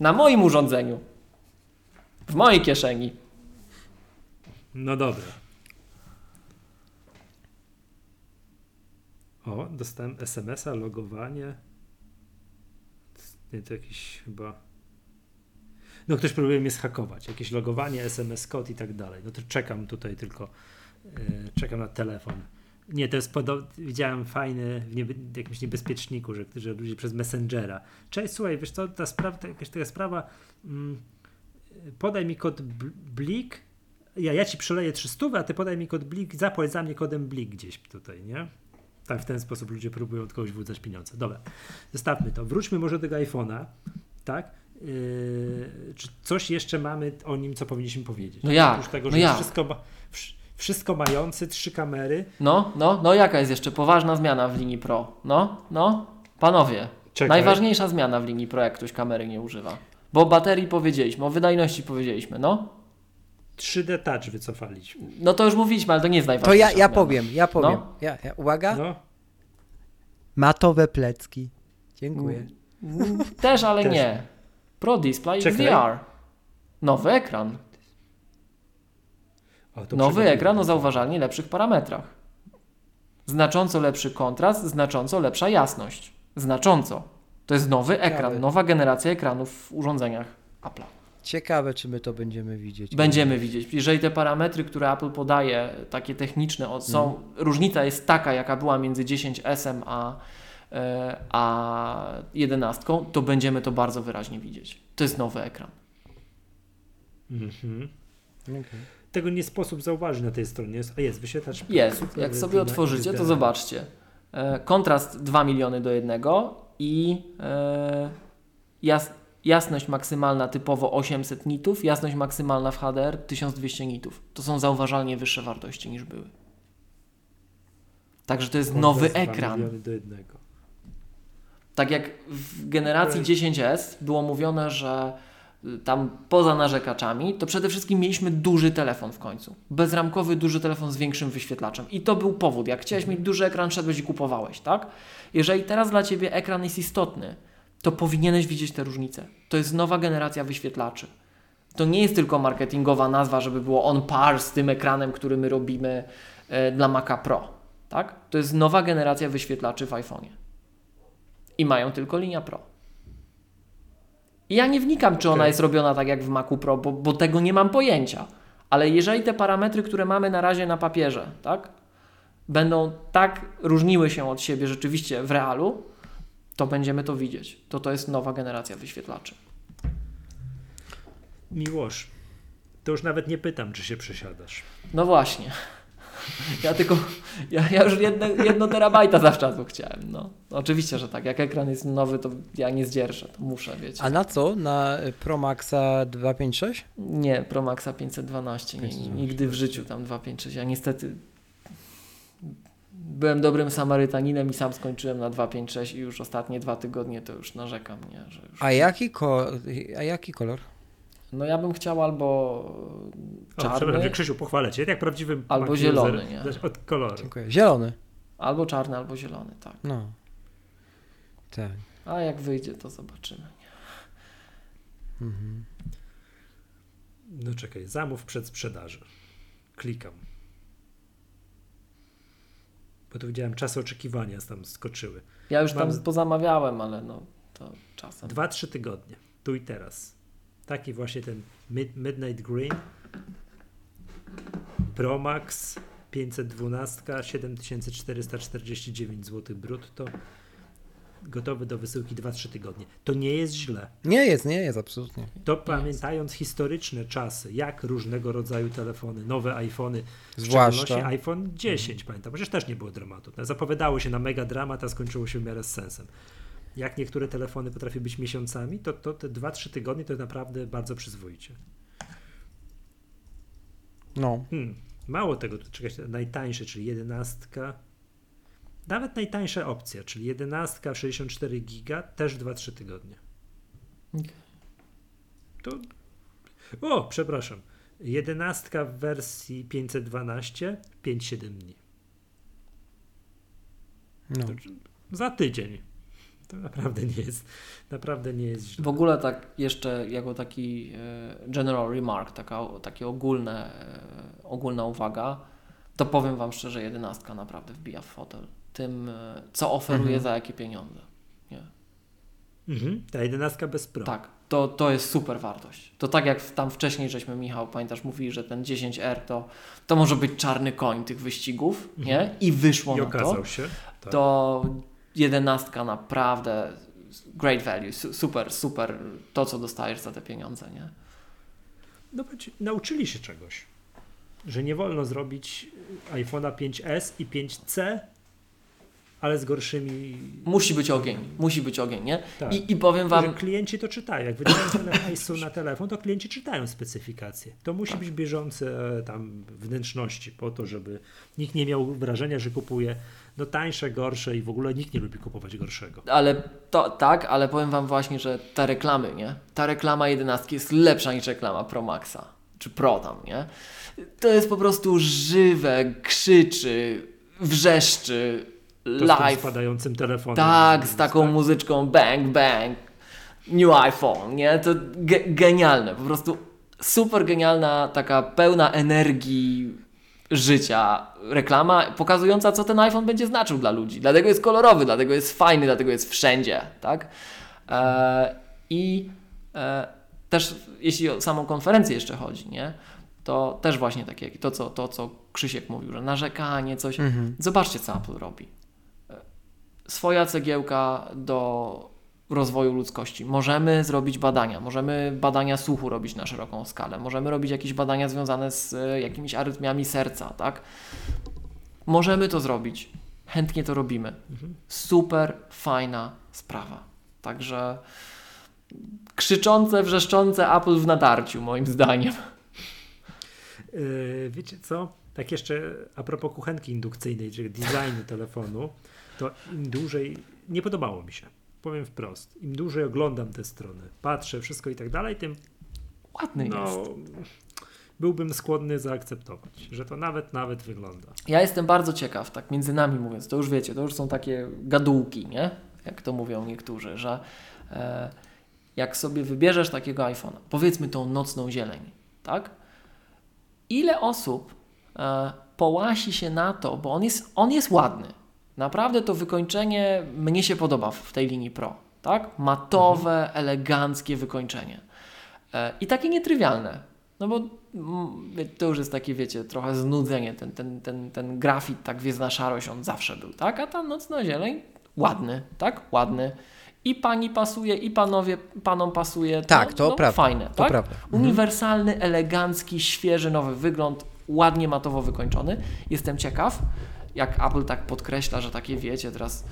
Na moim urządzeniu. W mojej kieszeni. No dobra. O, dostałem SMS-a, logowanie. Nie, to jakiś chyba... No ktoś próbuje mnie zhakować. Jakieś logowanie, SMS-kod i tak dalej. No to czekam tutaj tylko... Czekam na telefon. Nie, to jest widziałem fajny w jakimś niebezpieczniku, że ludzie przez Messengera. Cześć, słuchaj, wiesz co, ta sprawa, podaj mi kod BLIK, ja ci przeleję 300, a ty podaj mi kod BLIK, zapłać za mnie kodem BLIK gdzieś tutaj, nie? Tak w ten sposób ludzie próbują od kogoś wyłudzać pieniądze. Dobra, zostawmy to. Wróćmy może do tego iPhone'a, tak? Czy coś jeszcze mamy o nim, co powinniśmy powiedzieć? No jak? Oprócz tego, że wszystko mający, 3 kamery. No, jaka jest jeszcze poważna zmiana w linii Pro? No, panowie, czekaj. Najważniejsza zmiana w linii Pro, jak ktoś kamery nie używa. Bo o baterii powiedzieliśmy, o wydajności powiedzieliśmy, no. 3D Touch wycofaliśmy. No to już mówiliśmy, ale to nie jest najważniejsza zmiana. To ja powiem. No? Uwaga. No. Matowe plecki. Dziękuję. Też, ale też. Nie. Pro Display XDR. Nowy ekran. Nowy ekran o zauważalnie lepszych parametrach. Znacząco lepszy kontrast, znacząco lepsza jasność. Znacząco. To jest nowy ekran, nowa generacja ekranów w urządzeniach Apple'a. Ciekawe, czy my to będziemy widzieć. Będziemy widzieć. Jeżeli te parametry, które Apple podaje, takie techniczne są, różnica jest taka, jaka była między 10S a 11, to będziemy to bardzo wyraźnie widzieć. To jest nowy ekran. Mhm. Okej. Tego nie sposób zauważyć na tej stronie. A jest wyświetlacz. Jest. Jak sobie otworzycie, to zobaczcie. Kontrast 2 miliony do 1 i jasność maksymalna typowo 800 nitów, jasność maksymalna w HDR 1200 nitów. To są zauważalnie wyższe wartości niż były. Także to jest nowy ekran. 2 miliony do 1. Tak jak w generacji 10S było mówione, że tam poza narzekaczami, to przede wszystkim mieliśmy duży telefon w końcu. Bezramkowy, duży telefon z większym wyświetlaczem. I to był powód. Jak chciałeś mieć duży ekran, szedłeś i kupowałeś, tak? Jeżeli teraz dla Ciebie ekran jest istotny, to powinieneś widzieć te różnice. To jest nowa generacja wyświetlaczy. To nie jest tylko marketingowa nazwa, żeby było on par z tym ekranem, który my robimy dla Maca Pro, tak? To jest nowa generacja wyświetlaczy w iPhone'ie. I mają tylko linia Pro. I ja nie wnikam, czy ona jest robiona tak jak w Macu Pro, bo tego nie mam pojęcia. Ale jeżeli te parametry, które mamy na razie na papierze, tak, będą tak różniły się od siebie rzeczywiście w realu, to będziemy to widzieć. To jest nowa generacja wyświetlaczy. Miłosz, to już nawet nie pytam, czy się przesiadasz. No właśnie. Ja już jedno terabajta zawczasu chciałem. No. Oczywiście, że tak. Jak ekran jest nowy, to ja nie zdzierżę. To muszę, wiecie. A na co? Na Pro Maxa 256? Nie, Pro Maxa 512. Nigdy w życiu tam 256. Ja niestety byłem dobrym Samarytaninem i sam skończyłem na 256 i już ostatnie 2 tygodnie to już narzekam. Nie, że już... A jaki kolor? No ja bym chciał albo czarny. Krzysiu, pochwalę Cię, jak prawdziwy... Albo zielony, nie? Od koloru. Dziękuję. Zielony. Albo czarny, albo zielony, tak. No. Tak. A jak wyjdzie, to zobaczymy. Mhm. No czekaj, zamów przedsprzedaży. Klikam. Bo tu widziałem czas oczekiwania, tam skoczyły. Ja już tam pozamawiałem, ale no to czasem. 2-3 tygodnie, tu i teraz. Taki właśnie ten Midnight Green, Pro Max 512, 7449 zł brutto, gotowy do wysyłki 2-3 tygodnie. To nie jest źle. Nie jest absolutnie. To nie pamiętając jest. Historyczne czasy, jak różnego rodzaju telefony, nowe iPhony, zwłaszcza iPhone 10, pamiętam, przecież też nie było dramatu. Zapowiadało się na mega dramat, a skończyło się w miarę z sensem. Jak niektóre telefony potrafią być miesiącami, to te 2-3 tygodnie to naprawdę bardzo przyzwoicie. No. Mało tego, czekajcie, najtańsze, czyli 11. Nawet najtańsza opcja, czyli 11, 64 giga, też 2-3 tygodnie. To... O, przepraszam. 11 w wersji 512, 5-7 dni. No. To, za tydzień. To naprawdę nie jest źle. W ogóle tak jeszcze jako taki general remark, ogólna uwaga, to powiem Wam szczerze, 11 naprawdę wbija w fotel tym, co oferuje za jakie pieniądze. Nie. Ta 11 bez Pro. Tak, to jest super wartość. To tak jak tam wcześniej żeśmy, Michał, pamiętasz, mówili, że ten 10R to może być czarny koń tych wyścigów, nie? I wyszło na to. I okazał się. Tak. To 11 naprawdę great value, super to, co dostajesz za te pieniądze, nie? No nauczyli się czegoś, że nie wolno zrobić iPhone'a 5S i 5C, ale z gorszymi... Musi być ogień, nie? Tak. I powiem Wam... Że klienci to czytają, jak wydają hajsu na telefon, to klienci czytają specyfikacje. To musi być bieżące tam wnętrzności po to, żeby nikt nie miał wrażenia, że kupuje tańsze, gorsze i w ogóle nikt nie lubi kupować gorszego. Ale ale powiem Wam właśnie, że te reklamy, nie? Ta reklama 11 jest lepsza niż reklama Pro Maxa, czy Pro tam, nie? To jest po prostu żywe, krzyczy, wrzeszczy, live. To z tym spadającym telefonem. Tak, z taką muzyczką bang, bang, new iPhone, nie? To genialne, po prostu super genialna, taka pełna energii życia reklama pokazująca, co ten iPhone będzie znaczył dla ludzi. Dlatego jest kolorowy, dlatego jest fajny, dlatego jest wszędzie, tak? Też jeśli o samą konferencję jeszcze chodzi, nie? To też właśnie takie, to co Krzysiek mówił, że narzekanie, coś. Zobaczcie, co Apple robi. Swoja cegiełka do rozwoju ludzkości. Możemy zrobić badania, możemy badania słuchu robić na szeroką skalę, możemy robić jakieś badania związane z jakimiś arytmiami serca, tak? Możemy to zrobić, chętnie to robimy. Super fajna sprawa. Także krzyczące, wrzeszczące Apple w natarciu, moim zdaniem. Wiecie co? Tak jeszcze a propos kuchenki indukcyjnej, czyli designu telefonu, to im dłużej nie podobało mi się. Powiem wprost, im dłużej oglądam te strony, patrzę, wszystko i tak dalej, tym ładny jest. Byłbym skłonny zaakceptować, że to nawet wygląda. Ja jestem bardzo ciekaw, tak między nami mówiąc, to już wiecie, to już są takie gadułki, nie? Jak to mówią niektórzy, że jak sobie wybierzesz takiego iPhone'a, powiedzmy tą nocną zieleń, tak? Ile osób połasi się na to, bo on jest ładny. Naprawdę to wykończenie mnie się podoba w tej linii Pro, tak? Matowe, eleganckie wykończenie. I takie nietrywialne. No bo to już jest takie, wiecie, trochę znudzenie, ten grafit, tak wiezna szarość, on zawsze był, tak? A ta nocna zieleń, ładny, tak? Ładny. I pani pasuje, i panom pasuje. Tak, to prawda. Fajne, to tak? Prawda. Uniwersalny, elegancki, świeży, nowy wygląd, ładnie matowo wykończony. Jestem ciekaw, jak Apple tak podkreśla, że takie, wiecie, teraz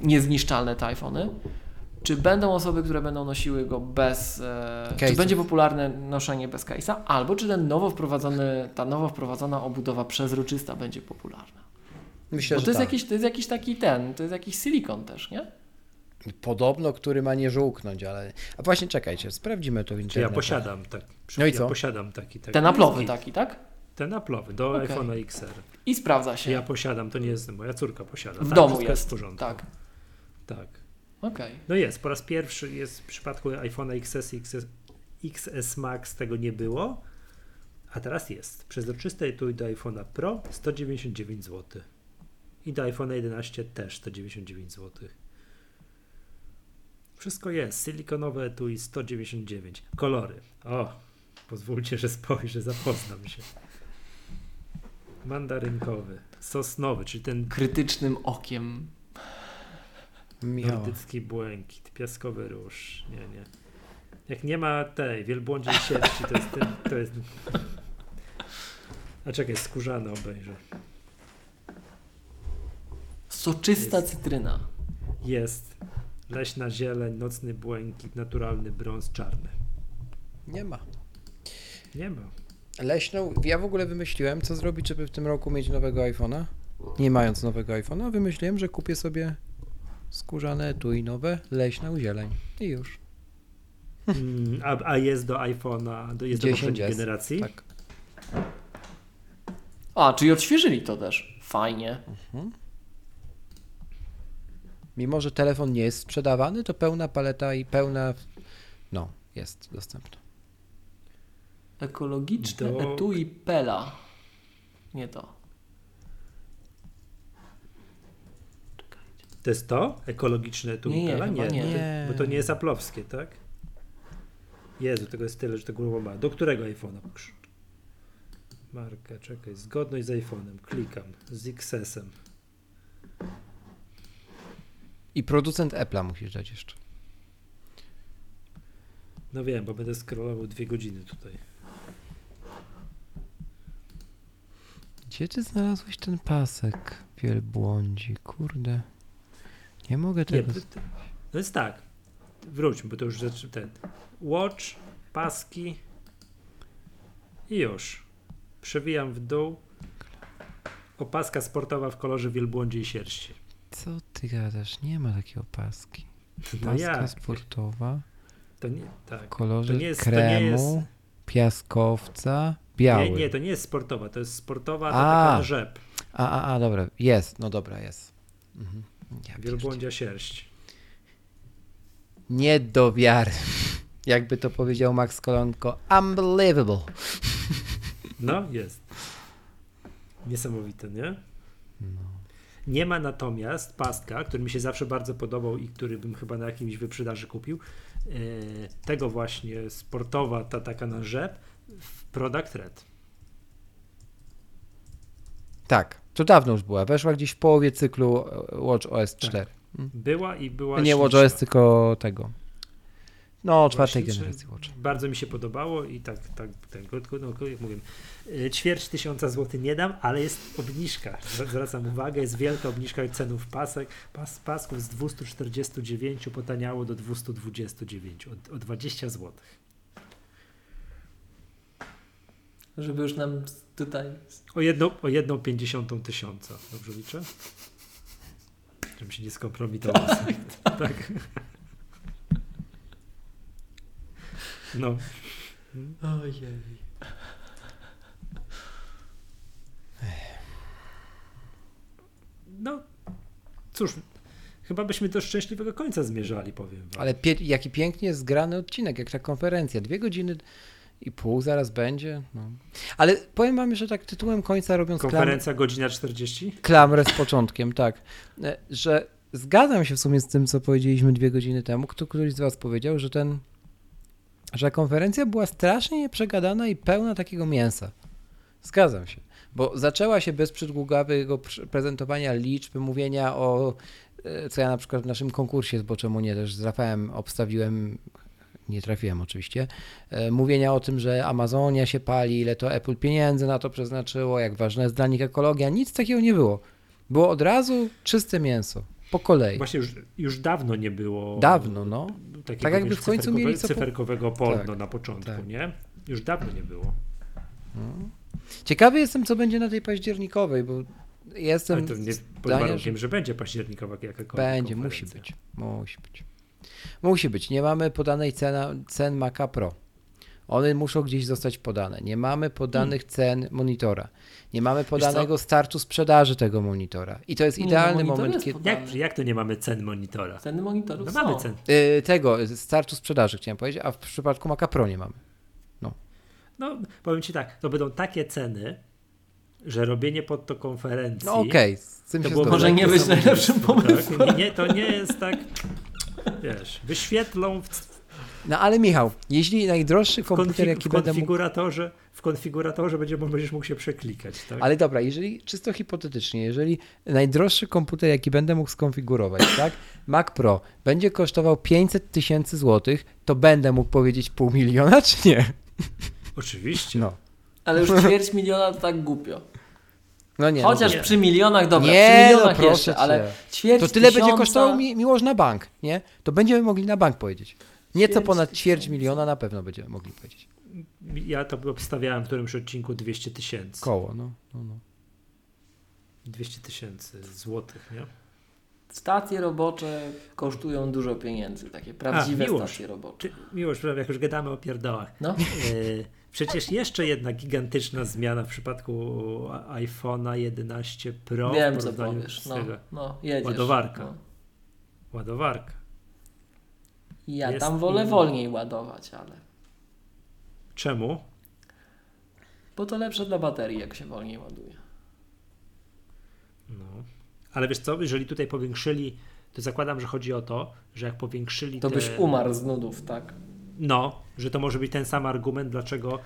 niezniszczalne te iPhony. Czy będą osoby, które będą nosiły go bez... Czy będzie popularne noszenie bez case'a, albo czy ta nowo wprowadzona obudowa przezroczysta będzie popularna? Myślę, bo to że jest tak. To jest jakiś taki to jest jakiś silikon też, nie? Podobno, który ma nie żółknąć, ale... A właśnie czekajcie, sprawdzimy to w internecie. Ja posiadam taki. No i co? Ja posiadam taki. Ten Apple'owy taki, tak? Ten Apple'owy, do iPhone'a XR. I sprawdza się. Ja posiadam, to nie jest moja córka posiada. W domu jest. W porządku. Tak. Okay. No jest, po raz pierwszy jest w przypadku iPhone'a XS Max tego nie było, a teraz jest. Przezroczyste tu do iPhone'a Pro 199 zł. I do iPhone'a 11 też 199 zł. Wszystko jest. Silikonowe etui 199. Kolory. O, pozwólcie, że spojrzę, zapoznam się. Mandarynkowy, sosnowy, czyli ten... Krytycznym okiem. Nordycki błękit, piaskowy róż. Nie. Jak nie ma tej wielbłądziej sierści, to jest... A czekaj, skórzane obejrzę. Soczysta jest. Cytryna. Jest. Leśna zieleń, nocny błękit, naturalny brąz, czarny. Nie ma. Leśną, ja w ogóle wymyśliłem, co zrobić, żeby w tym roku mieć nowego iPhone'a. Nie mając nowego iPhone'a, wymyśliłem, że kupię sobie skórzane etui nowe, leśną zieleń. I już. A jest do iPhone'a, jest do poprzedniej generacji? Tak. A, czyli odświeżyli to też. Fajnie. Mimo że telefon nie jest sprzedawany, to pełna paleta i pełna, jest dostępna. Ekologiczne etui Pela. Nie to. Czekajcie. To jest to? Ekologiczne etui Pela? Nie. Bo to nie jest aplowskie, tak? Jezu, tego jest tyle, że to głowa ma. Do którego iPhone'a? Marka, czekaj. Zgodność z iPhone'em. Klikam. Z XS-em. I producent Apple'a musisz dać jeszcze. No wiem, bo będę scrollował 2 godziny tutaj. Gdzie ty znalazłeś ten pasek, wielbłądzi? Kurde. Nie mogę tego... To jest tak. Wróćmy, bo to już ten... Watch, paski i już. Przewijam w dół. Opaska sportowa w kolorze wielbłądziej sierści. Co ty gadasz? Nie ma takiej opaski. Opaska sportowa. To nie, tak. W kolorze kremu, piaskowca, biały. Nie, to nie jest sportowa, to jest sportowa taka rzep. Dobra, jest, jest. Ja wielbłądzia sierść. Nie do wiary. Jakby to powiedział Max Kolonko, unbelievable. No, jest. Niesamowite, nie? No. Nie ma natomiast pastka, który mi się zawsze bardzo podobał i który bym chyba na jakimś wyprzedaży kupił, tego właśnie sportowa, ta taka na rzep w Product Red. Tak, to dawno już była. Weszła gdzieś w połowie cyklu WatchOS 4. Tak. Była. Nie WatchOS, tylko tego. No, 4. generacji Watch. Bardzo mi się podobało i jak mówię, 2500 zł nie dam, ale jest obniżka. Zwracam uwagę, jest wielka obniżka cenów pasek. Pasków z 249 potaniało do 229, o 20 zł. Żeby już nam tutaj... O jedną 0,50 tysiąca, dobrze liczę? Żebym się nie skompromitował. Tak. No. Ojej. No, cóż, chyba byśmy do szczęśliwego końca zmierzali, powiem wam. Ale jaki pięknie zgrany odcinek, jak ta konferencja. 2,5 godziny zaraz będzie. No. Ale powiem wam jeszcze tak tytułem końca, robiąc konferencja godzina 40? Klamrę z początkiem, tak. Że zgadzam się w sumie z tym, co powiedzieliśmy 2 godziny temu. Któryś z was powiedział, że konferencja była strasznie nieprzegadana i pełna takiego mięsa. Zgadzam się. Bo zaczęła się bez przydługawego prezentowania liczb, mówienia o, co ja na przykład w naszym konkursie z Bo Czemu Nie też z Rafałem obstawiłem, nie trafiłem oczywiście, mówienia o tym, że Amazonia się pali, ile to Apple pieniędzy na to przeznaczyło, jak ważna jest dla nich ekologia, nic takiego nie było. Było od razu czyste mięso, po kolei. Właśnie już dawno nie było. Dawno, no. Takiego tak jakby w końcu mieli cyferkowego porno tak, na początku, tak. Nie? Już dawno nie było. No. Ciekawy jestem, co będzie na tej październikowej, bo jestem pod warunkiem, że będzie październikowa jakakolwiek. Będzie, musi być. Nie mamy podanej cen Maca Pro. One muszą gdzieś zostać podane. Nie mamy podanych cen monitora. Nie mamy podanego startu sprzedaży tego monitora. I to jest idealny moment, kiedy... Jak to nie mamy cen monitora? Ceny monitorów no są. Mamy cen. Startu sprzedaży chciałem powiedzieć, a w przypadku Maca Pro nie mamy. No, powiem ci tak, to będą takie ceny, że robienie pod to konferencji... No okej, z tym się zgodzę. Może nie być najlepszym pomysłem. Tak? Nie, to nie jest tak, wiesz, wyświetlą... No ale Michał, jeśli najdroższy komputer, jaki będę mógł... W konfiguratorze będziesz mógł się przeklikać, tak? Ale dobra, jeżeli, czysto hipotetycznie, jeżeli najdroższy komputer, jaki będę mógł skonfigurować, tak, Mac Pro będzie kosztował 500 000 złotych, to będę mógł powiedzieć 500 000 czy nie? Oczywiście. No. Ale już 250 000 to tak głupio. No nie. Chociaż no, przy milionach, dobra, nie, przy milionach no jeszcze, ale 250 000... To tyle będzie kosztowało Miłosz na bank, nie? To będziemy mogli na bank powiedzieć. Nieco ponad 250 000 na pewno będziemy mogli powiedzieć. Ja to obstawiałem w którymś odcinku 200 000. Koło, no. 200 000 złotych, nie? Stacje robocze kosztują dużo pieniędzy, takie prawdziwe stacje robocze. Miłosz, jak już gadamy o pierdołach. No. Przecież jeszcze jedna gigantyczna zmiana w przypadku iPhone'a 11 Pro. Wiem, co powiesz. No, jedziesz. Ładowarka. No. Ładowarka. Ja jest tam wolę wolniej ładować, ale... Czemu? Bo to lepsze dla baterii, jak się wolniej ładuje. No... Ale wiesz co, jeżeli tutaj powiększyli, to zakładam, że chodzi o to, że jak powiększyli... To byś umarł z nudów, tak? No, że to może być ten sam argument, dlaczego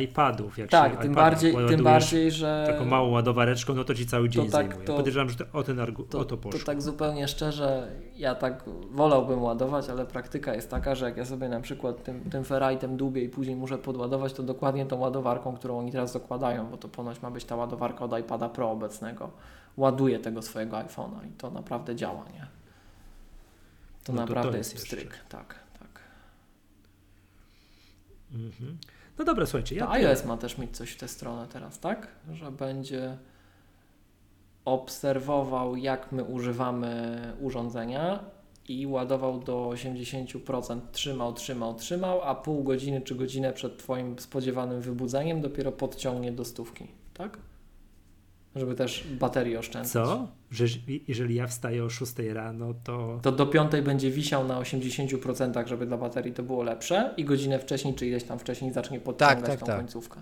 iPadów, jak tak, się iPadów tym bardziej, że... taką małą ładowareczką, no to ci cały dzień zajmuje. Podejrzewam, że o to poszło. To tak zupełnie szczerze, ja tak wolałbym ładować, ale praktyka jest taka, że jak ja sobie na przykład tym ferrite'em dłubię i później muszę podładować, to dokładnie tą ładowarką, którą oni teraz dokładają, bo to ponoć ma być ta ładowarka od iPada Pro obecnego, ładuje tego swojego iPhone'a i to naprawdę działa, nie? To no naprawdę to jest pstryk. Tak. Mhm. No dobra, słuchajcie. iOS ma też mieć coś w tę stronę teraz, tak? Że będzie obserwował, jak my używamy urządzenia i ładował do 80%, trzymał, a pół godziny czy godzinę przed twoim spodziewanym wybudzeniem dopiero podciągnie do 100%, tak? Żeby też baterii oszczędzać. Co? Że jeżeli ja wstaję o 6 rano, to do 5 będzie wisiał na 80%, żeby dla baterii to było lepsze i godzinę wcześniej, czy ileś tam wcześniej zacznie podciągać tą końcówkę.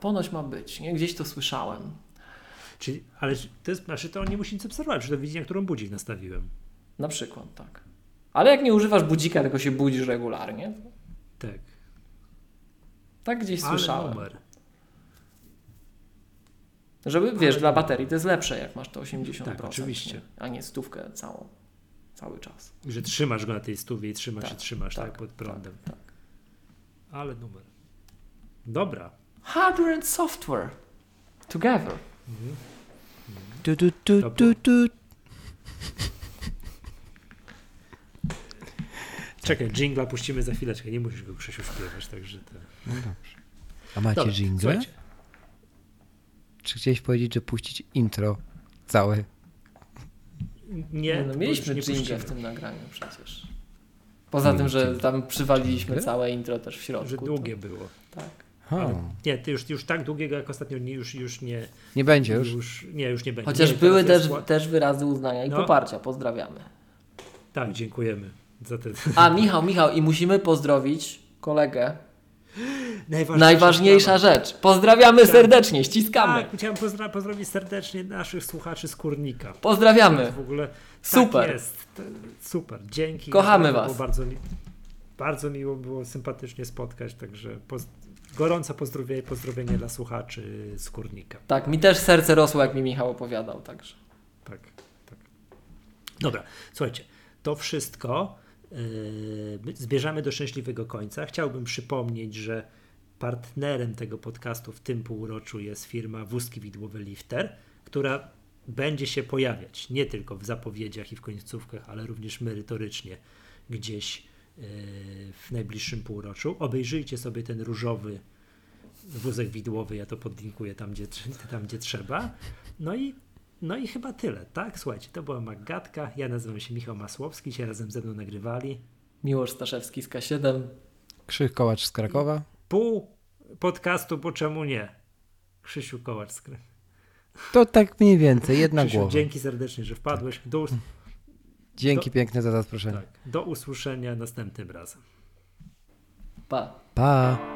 Ponoć ma być. Nie? Gdzieś to słyszałem. Czyli, ale to jest, znaczy to on nie musi nic obserwować, że to widzi, na którą budzik nastawiłem. Na przykład, tak. Ale jak nie używasz budzika, tylko się budzisz regularnie. Tak. Tak gdzieś słyszałem. Numer. Żeby, dla baterii to jest lepsze, jak masz to 80%, tak, oczywiście. Nie? A nie 100% cały czas. Że trzymasz go na tej 100% i trzymasz pod prądem. Tak. Ale numer. Dobra. Hardware and software. Together. Mhm. Czekaj, dżingla puścimy za chwileczkę, nie musisz go, Krzysiu, śpiewać, także to... No dobrze. A macie dżingle? Czy chciałeś powiedzieć, że puścić intro całe? Nie, mieliśmy dżingle w tym nagraniu przecież. Poza tym, że tam przywaliliśmy całe intro też w środku. Że długie było. Tak. Nie, już tak długiego jak ostatnio już nie. Nie będzie już. Już nie będzie. Chociaż były też wyrazy uznania i poparcia. Pozdrawiamy. Tak, dziękujemy za te. A Michał, i musimy pozdrowić kolegę. Najważniejsza rzecz. Pozdrawiamy serdecznie, ściskamy. Tak, chciałem pozdrowić serdecznie naszych słuchaczy z Kórnika. Pozdrawiamy. W ogóle, super. Tak jest. Super, dzięki. Kochamy Was. Było bardzo miło było sympatycznie spotkać, także gorące pozdrowienie dla słuchaczy z Kórnika. Tak, mi też serce rosło, jak mi Michał opowiadał, także. Tak. Dobra, słuchajcie, to wszystko zbierzamy do szczęśliwego końca. Chciałbym przypomnieć, że partnerem tego podcastu w tym półroczu jest firma Wózki Widłowe Lifter, która będzie się pojawiać nie tylko w zapowiedziach i w końcówkach, ale również merytorycznie gdzieś w najbliższym półroczu. Obejrzyjcie sobie ten różowy wózek widłowy, ja to podlinkuję tam, gdzie trzeba. No i chyba tyle, tak? Słuchajcie, to była MacGadka, ja nazywam się Michał Masłowski, się razem ze mną nagrywali Miłosz Staszewski z K7, Krzysiek Kołacz z Krakowa. Pół podcastu, bo czemu nie? Krzysiu Kołacz z Krakowa. To tak mniej więcej, jedna Krzysiu, głowa. Dzięki serdecznie, że wpadłeś. Dzięki piękne za zaproszenie. Tak, do usłyszenia następnym razem. Pa.